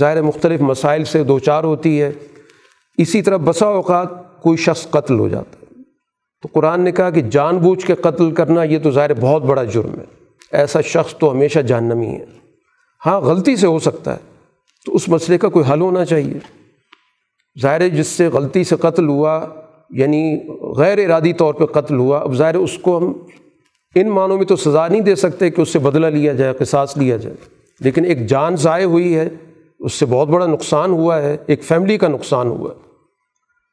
ظاہر مختلف مسائل سے دوچار ہوتی ہے، اسی طرح بسا اوقات کوئی شخص قتل ہو جاتا ہے، تو قرآن نے کہا کہ جان بوجھ کے قتل کرنا یہ تو ظاہر بہت بڑا جرم ہے، ایسا شخص تو ہمیشہ جہنمی ہے۔ ہاں غلطی سے ہو سکتا ہے تو اس مسئلے کا کوئی حل ہونا چاہیے، ظاہر جس سے غلطی سے قتل ہوا یعنی غیر ارادی طور پہ قتل ہوا، اب ظاہر اس کو ہم ان معنوں میں تو سزا نہیں دے سکتے کہ اس سے بدلہ لیا جائے، قصاص لیا جائے، لیکن ایک جان ضائع ہوئی ہے، اس سے بہت بڑا نقصان ہوا ہے، ایک فیملی کا نقصان ہوا ہے،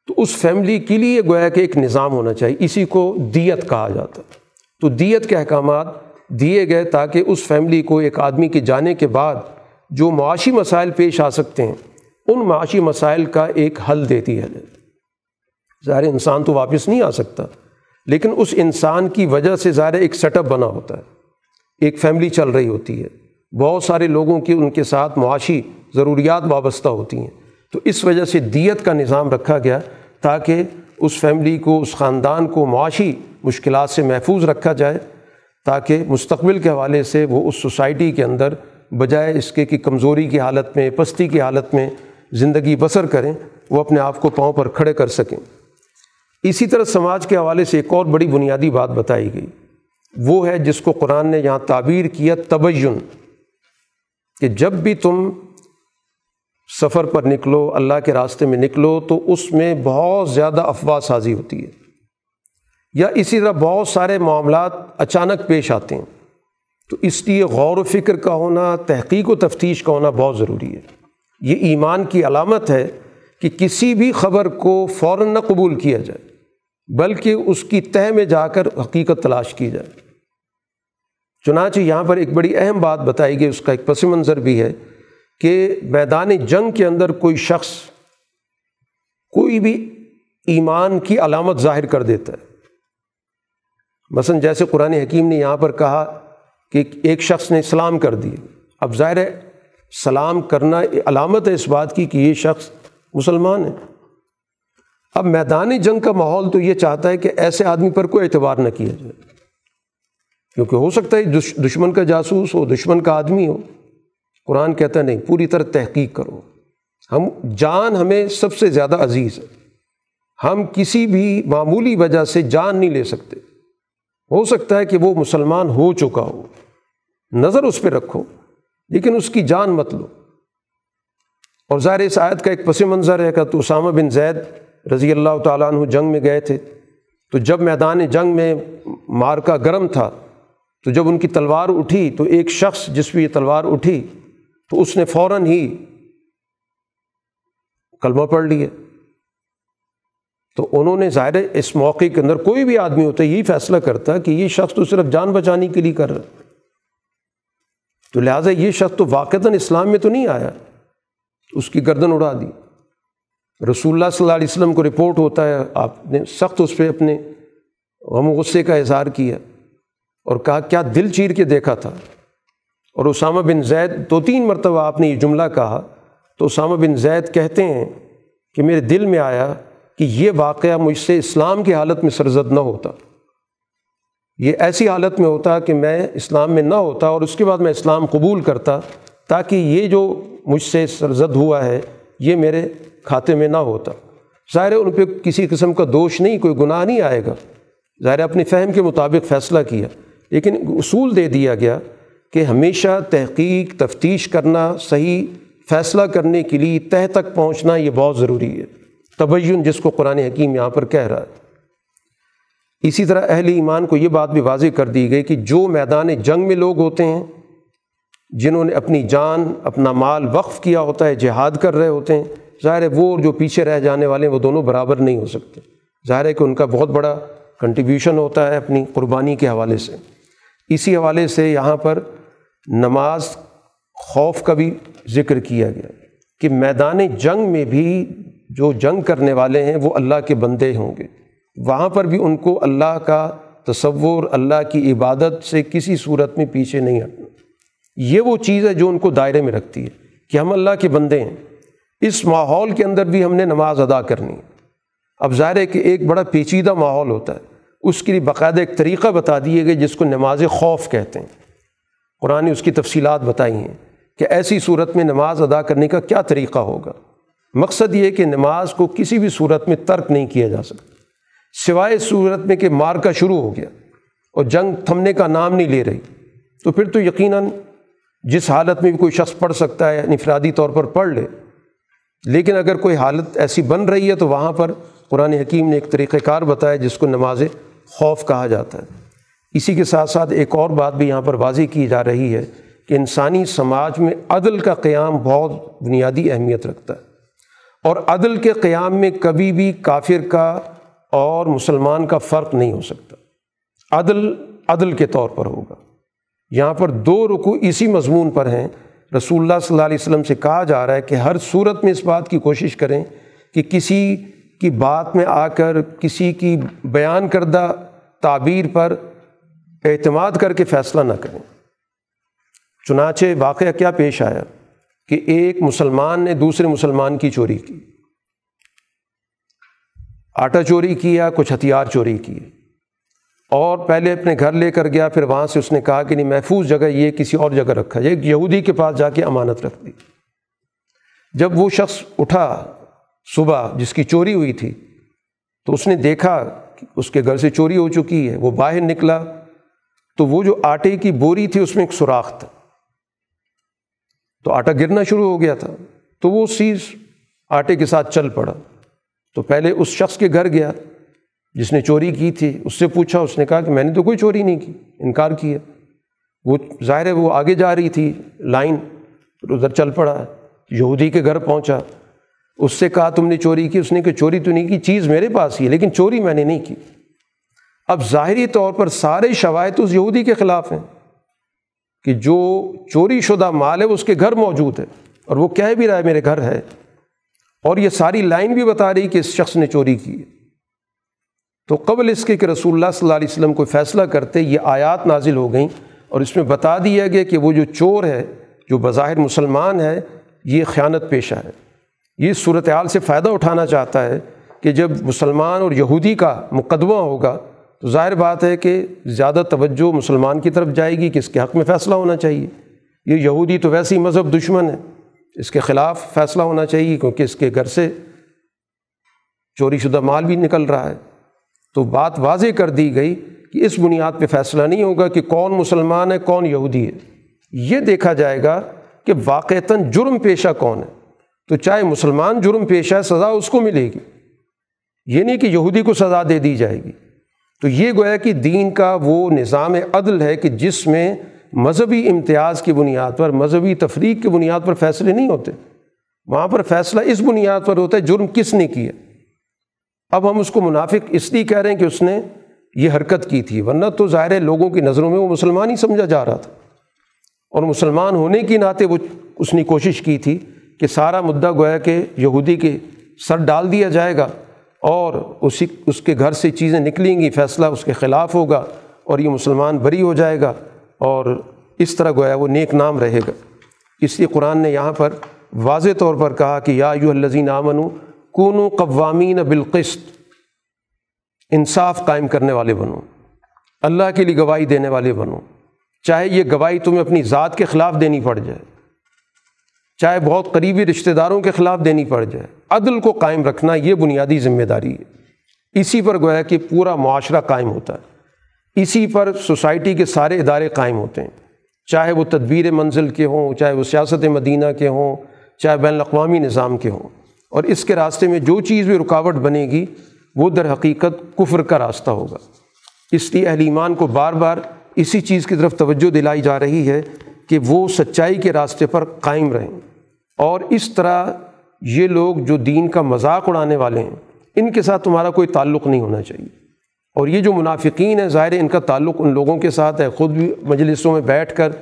تو اس فیملی کے لیے گویا کہ ایک نظام ہونا چاہیے، اسی کو دیت کہا جاتا ہے۔ تو دیت کے احکامات دیے گئے تاکہ اس فیملی کو ایک آدمی کے جانے کے بعد جو معاشی مسائل پیش آ سکتے ہیں ان معاشی مسائل کا ایک حل دیتی ہے۔ ظاہر انسان تو واپس نہیں آ سکتا، لیکن اس انسان کی وجہ سے ظاہر ایک سیٹ اپ بنا ہوتا ہے، ایک فیملی چل رہی ہوتی ہے، بہت سارے لوگوں کی ان کے ساتھ معاشی ضروریات وابستہ ہوتی ہیں، تو اس وجہ سے دیت کا نظام رکھا گیا تاکہ اس فیملی کو، اس خاندان کو معاشی مشکلات سے محفوظ رکھا جائے۔ تاکہ مستقبل کے حوالے سے وہ اس سوسائٹی کے اندر بجائے اس کے کہ کمزوری کی حالت میں، پستی کی حالت میں زندگی بسر کریں، وہ اپنے آپ کو پاؤں پر کھڑے کر سکیں۔ اسی طرح سماج کے حوالے سے ایک اور بڑی بنیادی بات بتائی گئی، وہ ہے جس کو قرآن نے یہاں تعبیر کیا تبین، کہ جب بھی تم سفر پر نکلو، اللہ کے راستے میں نکلو، تو اس میں بہت زیادہ افواہ سازی ہوتی ہے، یا اسی طرح بہت سارے معاملات اچانک پیش آتے ہیں، تو اس لیے غور و فکر کا ہونا، تحقیق و تفتیش کا ہونا بہت ضروری ہے۔ یہ ایمان کی علامت ہے کہ کسی بھی خبر کو فوراً نہ قبول کیا جائے، بلکہ اس کی تہہ میں جا کر حقیقت تلاش کی جائے۔ چنانچہ یہاں پر ایک بڑی اہم بات بتائی گئی، اس کا ایک پس منظر بھی ہے، کہ میدان جنگ کے اندر کوئی شخص کوئی بھی ایمان کی علامت ظاہر کر دیتا ہے۔ مثلا جیسے قرآن حکیم نے یہاں پر کہا کہ ایک شخص نے سلام کر دی، اب ظاہر ہے سلام کرنا علامت ہے اس بات کی کہ یہ شخص مسلمان ہے۔ اب میدانی جنگ کا ماحول تو یہ چاہتا ہے کہ ایسے آدمی پر کوئی اعتبار نہ کیا جائے، کیونکہ ہو سکتا ہے دشمن کا جاسوس ہو، دشمن کا آدمی ہو۔ قرآن کہتا ہے نہیں، پوری طرح تحقیق کرو، ہم جان ہمیں سب سے زیادہ عزیز ہے، ہم کسی بھی معمولی وجہ سے جان نہیں لے سکتے۔ ہو سکتا ہے کہ وہ مسلمان ہو چکا ہو، نظر اس پہ رکھو، لیکن اس کی جان مت لو۔ اور ظاہر اس آیت کا ایک پس منظر ہے کہ تو اسامہ بن زید رضی اللہ تعالیٰ عنہ جنگ میں گئے تھے، تو جب میدان جنگ میں مارکا گرم تھا، تو جب ان کی تلوار اٹھی تو ایک شخص جس پہ یہ تلوار اٹھی تو اس نے فوراً ہی کلمہ پڑھ لیا۔ تو انہوں نے ظاہر اس موقع کے اندر کوئی بھی آدمی ہوتا ہے یہی فیصلہ کرتا کہ یہ شخص تو صرف جان بچانے کے لیے کر رہا ہے، تو لہٰذا یہ شخص تو واقعتاً اسلام میں تو نہیں آیا، اس کی گردن اڑا دی۔ رسول اللہ صلی اللہ علیہ وسلم کو رپورٹ ہوتا ہے، آپ نے سخت اس پہ اپنے غم و غصے کا اظہار کیا اور کہا کیا دل چیر کے دیکھا تھا۔ اور اسامہ بن زید دو تین مرتبہ آپ نے یہ جملہ کہا، تو اسامہ بن زید کہتے ہیں کہ میرے دل میں آیا کہ یہ واقعہ مجھ سے اسلام کی حالت میں سرزد نہ ہوتا، یہ ایسی حالت میں ہوتا کہ میں اسلام میں نہ ہوتا اور اس کے بعد میں اسلام قبول کرتا، تاکہ یہ جو مجھ سے سرزد ہوا ہے یہ میرے کھاتے میں نہ ہوتا۔ ظاہر ان پہ کسی قسم کا دوش نہیں، کوئی گناہ نہیں آئے گا، ظاہر اپنی فہم کے مطابق فیصلہ کیا، لیکن اصول دے دیا گیا کہ ہمیشہ تحقیق تفتیش کرنا، صحیح فیصلہ کرنے کے لیے تہہ تک پہنچنا یہ بہت ضروری ہے، تبین جس کو قرآن حکیم یہاں پر کہہ رہا ہے۔ اسی طرح اہل ایمان کو یہ بات بھی واضح کر دی گئی کہ جو میدان جنگ میں لوگ ہوتے ہیں، جنہوں نے اپنی جان اپنا مال وقف کیا ہوتا ہے، جہاد کر رہے ہوتے ہیں، ظاہر ہے وہ جو پیچھے رہ جانے والے ہیں وہ دونوں برابر نہیں ہو سکتے، ظاہر ہے کہ ان کا بہت بڑا کنٹریبیوشن ہوتا ہے اپنی قربانی کے حوالے سے۔ اسی حوالے سے یہاں پر نماز خوف کا بھی ذکر کیا گیا کہ میدان جنگ میں بھی جو جنگ کرنے والے ہیں وہ اللہ کے بندے ہوں گے، وہاں پر بھی ان کو اللہ کا تصور، اللہ کی عبادت سے کسی صورت میں پیچھے نہیں ہٹنا، یہ وہ چیز ہے جو ان کو دائرے میں رکھتی ہے کہ ہم اللہ کے بندے ہیں، اس ماحول کے اندر بھی ہم نے نماز ادا کرنی ہے۔ اب ظاہر ہے کہ ایک بڑا پیچیدہ ماحول ہوتا ہے، اس کے لیے باقاعدہ ایک طریقہ بتا دیے گئے جس کو نماز خوف کہتے ہیں، قرآن نے اس کی تفصیلات بتائی ہیں کہ ایسی صورت میں نماز ادا کرنے کا کیا طریقہ ہوگا۔ مقصد یہ کہ نماز کو کسی بھی صورت میں ترک نہیں کیا جا سکتا، سوائے صورت میں کہ مارکا شروع ہو گیا اور جنگ تھمنے کا نام نہیں لے رہی، تو پھر تو یقیناً جس حالت میں بھی کوئی شخص پڑھ سکتا ہے انفرادی طور پر پڑھ لے، لیکن اگر کوئی حالت ایسی بن رہی ہے تو وہاں پر قرآن حکیم نے ایک طریقہ کار بتایا جس کو نماز خوف کہا جاتا ہے۔ اسی کے ساتھ ساتھ ایک اور بات بھی یہاں پر واضح کی جا رہی ہے کہ انسانی سماج میں عدل کا قیام بہت بنیادی اہمیت رکھتا ہے، اور عدل کے قیام میں کبھی بھی کافر کا اور مسلمان کا فرق نہیں ہو سکتا، عدل عدل کے طور پر ہوگا۔ یہاں پر دو رکوع اسی مضمون پر ہیں، رسول اللہ صلی اللہ علیہ وسلم سے کہا جا رہا ہے کہ ہر صورت میں اس بات کی کوشش کریں کہ کسی کی بات میں آ کر، کسی کی بیان کردہ تعبیر پر اعتماد کر کے فیصلہ نہ کریں۔ چنانچہ واقعہ کیا پیش آیا کہ ایک مسلمان نے دوسرے مسلمان کی چوری کی، آٹا چوری کیا، کچھ ہتھیار چوری کیے، اور پہلے اپنے گھر لے کر گیا، پھر وہاں سے اس نے کہا کہ نہیں محفوظ جگہ یہ کسی اور جگہ رکھا، یہ یہودی کے پاس جا کے امانت رکھ دی۔ جب وہ شخص اٹھا صبح جس کی چوری ہوئی تھی تو اس نے دیکھا اس کے گھر سے چوری ہو چکی ہے، وہ باہر نکلا تو وہ جو آٹے کی بوری تھی اس میں ایک سوراخ تھا، تو آٹا گرنا شروع ہو گیا تھا، تو وہ اسی آٹے کے ساتھ چل پڑا۔ تو پہلے اس شخص کے گھر گیا جس نے چوری کی تھی، اس سے پوچھا، اس نے کہا کہ میں نے تو کوئی چوری نہیں کی، انکار کیا۔ وہ ظاہر ہے وہ آگے جا رہی تھی لائن، ادھر چل پڑا، یہودی کے گھر پہنچا، اس سے کہا تم نے چوری کی؟ اس نے کہا چوری تو نہیں کی، چیز میرے پاس ہی ہے لیکن چوری میں نے نہیں کی۔ اب ظاہری طور پر سارے شواہد اس یہودی کے خلاف ہیں کہ جو چوری شدہ مال ہے وہ اس کے گھر موجود ہے، اور وہ کہہ بھی رہا ہے میرے گھر ہے، اور یہ ساری لائن بھی بتا رہی کہ اس شخص نے چوری کی ہے۔ تو قبل اس کے کہ رسول اللہ صلی اللہ علیہ وسلم کو فیصلہ کرتے یہ آیات نازل ہو گئیں، اور اس میں بتا دیا گیا کہ وہ جو چور ہے جو بظاہر مسلمان ہے یہ خیانت پیشہ ہے، یہ صورتحال سے فائدہ اٹھانا چاہتا ہے کہ جب مسلمان اور یہودی کا مقدمہ ہوگا تو ظاہر بات ہے کہ زیادہ توجہ مسلمان کی طرف جائے گی کہ اس کے حق میں فیصلہ ہونا چاہیے، یہ یہودی تو ویسے ہی مذہب دشمن ہے، اس کے خلاف فیصلہ ہونا چاہیے کیونکہ اس کے گھر سے چوری شدہ مال بھی نکل رہا ہے۔ تو بات واضح کر دی گئی کہ اس بنیاد پہ فیصلہ نہیں ہوگا کہ کون مسلمان ہے کون یہودی ہے، یہ دیکھا جائے گا کہ واقعتاً جرم پیشہ کون ہے، تو چاہے مسلمان جرم پیشہ ہے سزا اس کو ملے گی، یہ نہیں کہ یہودی کو سزا دے دی جائے گی۔ تو یہ گویا کہ دین کا وہ نظام عدل ہے کہ جس میں مذہبی امتیاز کی بنیاد پر، مذہبی تفریق کی بنیاد پر فیصلے نہیں ہوتے، وہاں پر فیصلہ اس بنیاد پر ہوتا ہے جرم کس نے کیا۔ اب ہم اس کو منافق اس لیے کہہ رہے ہیں کہ اس نے یہ حرکت کی تھی، ورنہ تو ظاہر ہے لوگوں کی نظروں میں وہ مسلمان ہی سمجھا جا رہا تھا، اور مسلمان ہونے کے ناطے وہ اس نے کوشش کی تھی کہ سارا مدعا گویا کہ یہودی کے سر ڈال دیا جائے گا، اور اسی اس کے گھر سے چیزیں نکلیں گی، فیصلہ اس کے خلاف ہوگا اور یہ مسلمان بری ہو جائے گا، اور اس طرح گویا وہ نیک نام رہے گا۔ اس لیے قرآن نے یہاں پر واضح طور پر کہا کہ یا ایھا الذین آمنوا کونوا قوامین بالقسط، انصاف قائم کرنے والے بنو، اللہ کے لیے گواہی دینے والے بنو، چاہے یہ گواہی تمہیں اپنی ذات کے خلاف دینی پڑ جائے، چاہے بہت قریبی رشتہ داروں کے خلاف دینی پڑ جائے، عدل کو قائم رکھنا یہ بنیادی ذمہ داری ہے۔ اسی پر گویا کہ پورا معاشرہ قائم ہوتا ہے، اسی پر سوسائٹی کے سارے ادارے قائم ہوتے ہیں، چاہے وہ تدبیر منزل کے ہوں، چاہے وہ سیاست مدینہ کے ہوں، چاہے بین الاقوامی نظام کے ہوں، اور اس کے راستے میں جو چیز بھی رکاوٹ بنے گی وہ در حقیقت کفر کا راستہ ہوگا۔ اس لیے اہل ایمان کو بار بار اسی چیز کی طرف توجہ دلائی جا رہی ہے کہ وہ سچائی کے راستے پر قائم رہیں، اور اس طرح یہ لوگ جو دین کا مذاق اڑانے والے ہیں ان کے ساتھ تمہارا کوئی تعلق نہیں ہونا چاہیے، اور یہ جو منافقین ہیں ظاہر ہے ان کا تعلق ان لوگوں کے ساتھ ہے، خود بھی مجلسوں میں بیٹھ کر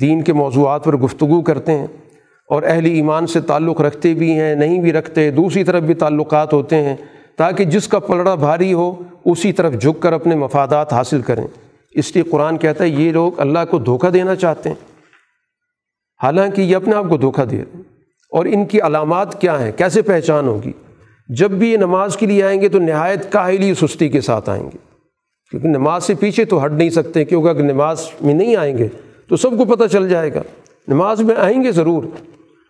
دین کے موضوعات پر گفتگو کرتے ہیں، اور اہل ایمان سے تعلق رکھتے بھی ہیں نہیں بھی رکھتے، دوسری طرف بھی تعلقات ہوتے ہیں، تاکہ جس کا پلڑا بھاری ہو اسی طرف جھک کر اپنے مفادات حاصل کریں۔ اس لیے قرآن کہتا ہے یہ لوگ اللہ کو دھوکہ دینا چاہتے ہیں، حالانکہ یہ اپنے آپ کو دھوکہ دے رہے ہیں۔ اور ان کی علامات کیا ہیں، کیسے پہچان ہوگی؟ جب بھی یہ نماز کے لیے آئیں گے تو نہایت کاہلی سستی کے ساتھ آئیں گے، کیونکہ نماز سے پیچھے تو ہٹ نہیں سکتے، کیونکہ اگر نماز میں نہیں آئیں گے تو سب کو پتہ چل جائے گا، نماز میں آئیں گے ضرور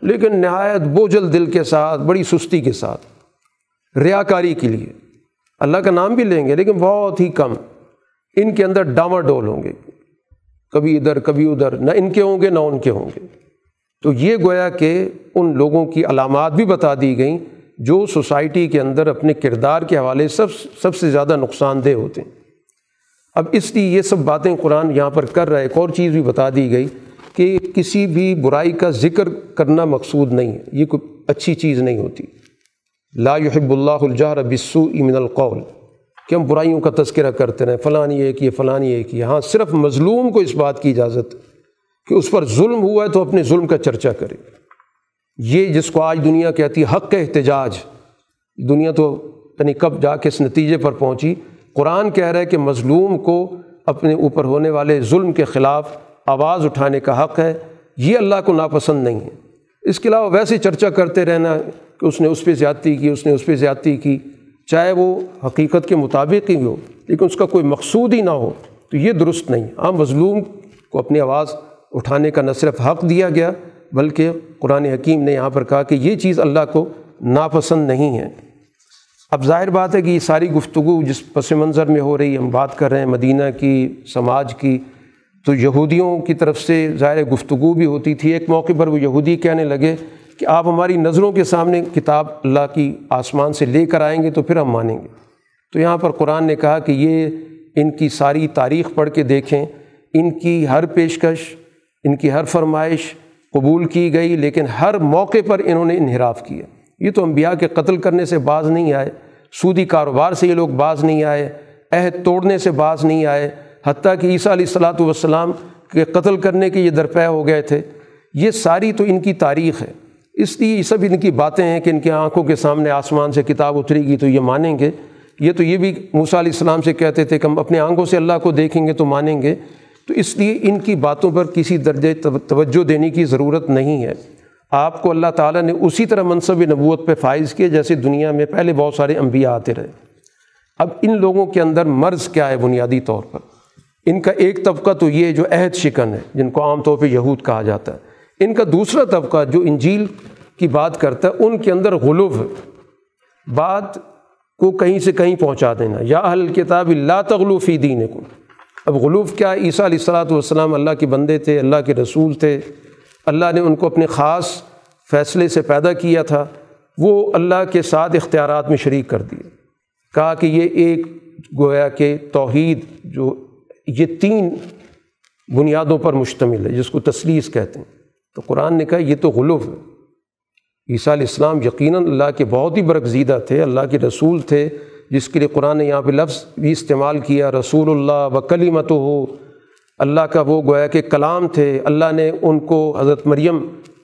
لیکن نہایت بوجھل دل کے ساتھ، بڑی سستی کے ساتھ، ریاکاری کے لیے اللہ کا نام بھی لیں گے لیکن بہت ہی کم، ان کے اندر ڈاما ڈول ہوں گے، کبھی ادھر کبھی ادھر، نہ ان کے ہوں گے نہ ان کے ہوں گے۔ تو یہ گویا کہ ان لوگوں کی علامات بھی بتا دی گئیں جو سوسائٹی کے اندر اپنے کردار کے حوالے سب سب سے زیادہ نقصان دہ ہوتے ہیں۔ اب اس لیے یہ سب باتیں قرآن یہاں پر کر رہا ہے۔ ایک اور چیز بھی بتا دی گئی کہ کسی بھی برائی کا ذکر کرنا مقصود نہیں ہے، یہ کوئی اچھی چیز نہیں ہوتی۔ لا یحب اللہ الجہر بالسوء من القول، کہ ہم برائیوں کا تذکرہ کرتے رہیں، فلانی یہ کی فلانی یہ کی، ہاں صرف مظلوم کو اس بات کی اجازت کہ اس پر ظلم ہوا ہے تو اپنے ظلم کا چرچا کرے۔ یہ جس کو آج دنیا کہتی ہے حق احتجاج، دنیا تو یعنی کب جا کے اس نتیجے پر پہنچی، قرآن کہہ رہا ہے کہ مظلوم کو اپنے اوپر ہونے والے ظلم کے خلاف آواز اٹھانے کا حق ہے، یہ اللہ کو ناپسند نہیں ہے۔ اس کے علاوہ ویسے چرچا کرتے رہنا کہ اس نے اس پہ زیادتی کی، اس نے اس پہ زیادتی کی، چاہے وہ حقیقت کے مطابق ہی ہو لیکن اس کا کوئی مقصود ہی نہ ہو تو یہ درست نہیں۔ عام مظلوم کو اپنی آواز اٹھانے کا نہ صرف حق دیا گیا بلکہ قرآن حکیم نے یہاں پر کہا کہ یہ چیز اللہ کو ناپسند نہیں ہے۔ اب ظاہر بات ہے کہ یہ ساری گفتگو جس پس منظر میں ہو رہی، ہم بات کر رہے ہیں مدینہ کی سماج کی، تو یہودیوں کی طرف سے ظاہر گفتگو بھی ہوتی تھی۔ ایک موقع پر وہ یہودی کہنے لگے کہ آپ ہماری نظروں کے سامنے کتاب اللہ کی آسمان سے لے کر آئیں گے تو پھر ہم مانیں گے۔ تو یہاں پر قرآن نے کہا کہ یہ ان کی ساری تاریخ پڑھ کے دیکھیں، ان کی ہر پیشکش، ان کی ہر فرمائش قبول کی گئی لیکن ہر موقع پر انہوں نے انحراف کیا۔ یہ تو انبیاء کے قتل کرنے سے باز نہیں آئے، سودی کاروبار سے یہ لوگ باز نہیں آئے، عہد توڑنے سے باز نہیں آئے، حتیٰ کہ عیسیٰ علیہ الصلاۃ والسلام کے قتل کرنے کے یہ درپے ہو گئے تھے۔ یہ ساری تو ان کی تاریخ ہے، اس لیے یہ سب ان کی باتیں ہیں کہ ان کے آنکھوں کے سامنے آسمان سے کتاب اترے گی تو یہ مانیں گے۔ یہ تو یہ بھی موسیٰ علیہ السلام سے کہتے تھے کہ ہم اپنے آنکھوں سے اللہ کو دیکھیں گے تو مانیں گے۔ تو اس لیے ان کی باتوں پر کسی درجے توجہ دینے کی ضرورت نہیں ہے۔ آپ کو اللہ تعالیٰ نے اسی طرح منصب نبوت پہ فائز کیا جیسے دنیا میں پہلے بہت سارے انبیاء آتے رہے۔ اب ان لوگوں کے اندر مرض کیا ہے؟ بنیادی طور پر ان کا ایک طبقہ تو یہ جو عہد شکن ہے جن کو عام طور پہ یہود کہا جاتا ہے، ان کا دوسرا طبقہ جو انجیل کی بات کرتا ہے ان کے اندر غلو ہے، بات کو کہیں سے کہیں پہنچا دینا۔ یا اہل کتاب لا تغلو فی دینکم۔ اب غلو کیا؟ عیسیٰ علیہ الصلاۃ والسلام اللہ کے بندے تھے، اللہ کے رسول تھے، اللہ نے ان کو اپنے خاص فیصلے سے پیدا کیا تھا، وہ اللہ کے ساتھ اختیارات میں شریک کر دیے۔ کہا کہ یہ ایک گویا کہ توحید جو یہ تین بنیادوں پر مشتمل ہے جس کو تثلیث کہتے ہیں، تو قرآن نے کہا یہ تو غلو ہے۔ عیسیٰ علیہ السلام یقیناً اللہ کے بہت ہی برگزیدہ تھے، اللہ کے رسول تھے، جس کے لیے قرآن نے یہاں پہ لفظ بھی استعمال کیا رسول اللہ و کلمتہ، اللہ کا وہ گویا کہ کلام تھے، اللہ نے ان کو حضرت مریم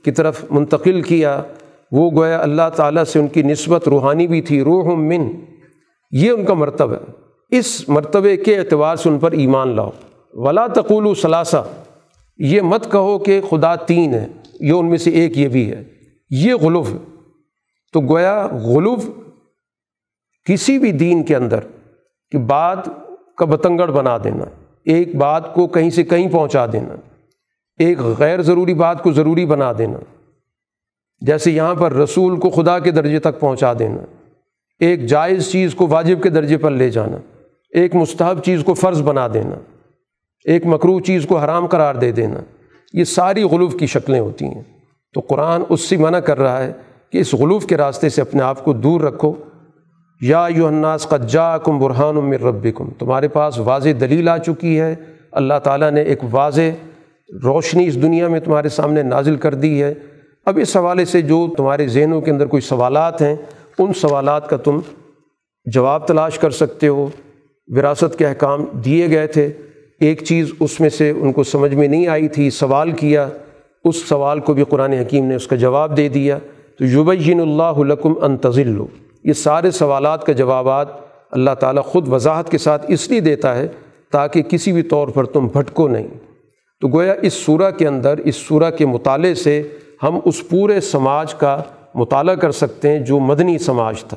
کی طرف منتقل کیا، وہ گویا اللہ تعالیٰ سے ان کی نسبت روحانی بھی تھی، روح من، یہ ان کا مرتبہ ہے۔ اس مرتبے کے اعتبار سے ان پر ایمان لاؤ۔ ولا تقولوا ثلاثہ، یہ مت کہو کہ خدا تین ہے، یہ ان میں سے ایک یہ بھی ہے، یہ غلو ہے۔ تو گویا غلو کسی بھی دین کے اندر کہ بات کا بتنگڑ بنا دینا، ایک بات کو کہیں سے کہیں پہنچا دینا، ایک غیر ضروری بات کو ضروری بنا دینا، جیسے یہاں پر رسول کو خدا کے درجے تک پہنچا دینا، ایک جائز چیز کو واجب کے درجے پر لے جانا، ایک مستحب چیز کو فرض بنا دینا، ایک مکروہ چیز کو حرام قرار دے دینا، یہ ساری غلو کی شکلیں ہوتی ہیں۔ تو قرآن اس سے منع کر رہا ہے کہ اس غلو کے راستے سے اپنے آپ کو دور رکھو۔ یا ایھا الناس قد جاءکم برہان من ربکم، تمہارے پاس واضح دلیل آ چکی ہے، اللہ تعالیٰ نے ایک واضح روشنی اس دنیا میں تمہارے سامنے نازل کر دی ہے۔ اب اس حوالے سے جو تمہارے ذہنوں کے اندر کوئی سوالات ہیں ان سوالات کا تم جواب تلاش کر سکتے ہو۔ وراثت کے احکام دیے گئے تھے، ایک چیز اس میں سے ان کو سمجھ میں نہیں آئی تھی، سوال کیا، اس سوال کو بھی قرآن حکیم نے اس کا جواب دے دیا۔ تو یبین اللہ لکم ان تضلوا، یہ سارے سوالات کا جوابات اللہ تعالیٰ خود وضاحت کے ساتھ اس لیے دیتا ہے تاکہ کسی بھی طور پر تم بھٹکو نہیں۔ تو گویا اس سورہ کے اندر، اس سورہ کے مطالعے سے ہم اس پورے سماج کا مطالعہ کر سکتے ہیں جو مدنی سماج تھا،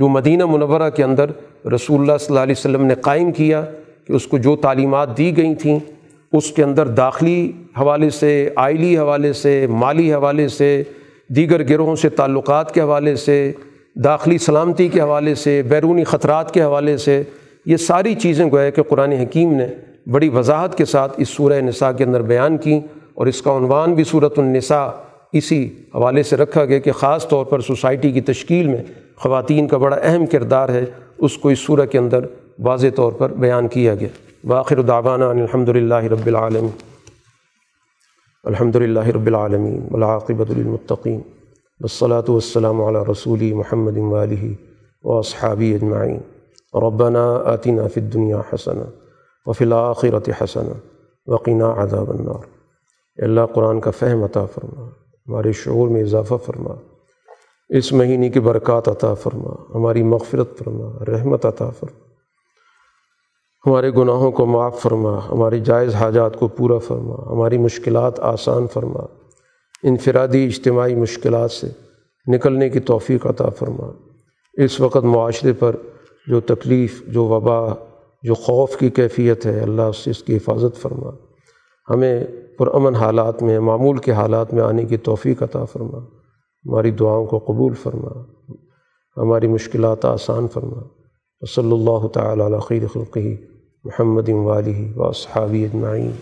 جو مدینہ منورہ کے اندر رسول اللہ صلی اللہ علیہ وسلم نے قائم کیا کہ اس کو جو تعلیمات دی گئی تھیں اس کے اندر داخلی حوالے سے، آئلی حوالے سے، مالی حوالے سے، دیگر گروہوں سے تعلقات کے حوالے سے، داخلی سلامتی کے حوالے سے، بیرونی خطرات کے حوالے سے، یہ ساری چیزیں گویا کہ قرآن حکیم نے بڑی وضاحت کے ساتھ اس سورہ نساء کے اندر بیان کیں، اور اس کا عنوان بھی سورۃ النساء اسی حوالے سے رکھا گیا کہ خاص طور پر سوسائٹی کی تشکیل میں خواتین کا بڑا اہم کردار ہے، اس کو اس سورہ کے اندر واضح طور پر بیان کیا گیا۔ وآخر دعوانا ان الحمد للہ رب العالمین الحمد للہ رب العالمین والعاقبۃ للمتقین والصلاة والسلام على رسول محمد وآله وأصحابه أجمعين۔ ربنا آتنا في الدنيا حسنة وفي الآخرة حسنة وقنا عذاب النار۔ اللہ قرآن کا فہم عطا فرما، ہمارے شعور میں اضافہ فرما، اس مہینے کی برکات عطا فرما، ہماری مغفرت فرما، رحمت عطا فرما، ہمارے گناہوں کو معاف فرما، ہماری جائز حاجات کو پورا فرما، ہماری مشکلات آسان فرما، انفرادی اجتماعی مشکلات سے نکلنے کی توفیق عطا فرما، اس وقت معاشرے پر جو تکلیف، جو وبا، جو خوف کی کیفیت ہے، اللہ اس سے اس کی حفاظت فرما، ہمیں پرامن حالات میں، معمول کے حالات میں آنے کی توفیق عطا فرما، ہماری دعاؤں کو قبول فرما، ہماری مشکلات آسان فرما۔ صلی اللہ تعالی علی خیر خلقہ محمد و آلہ و اصحابہ اجمعین۔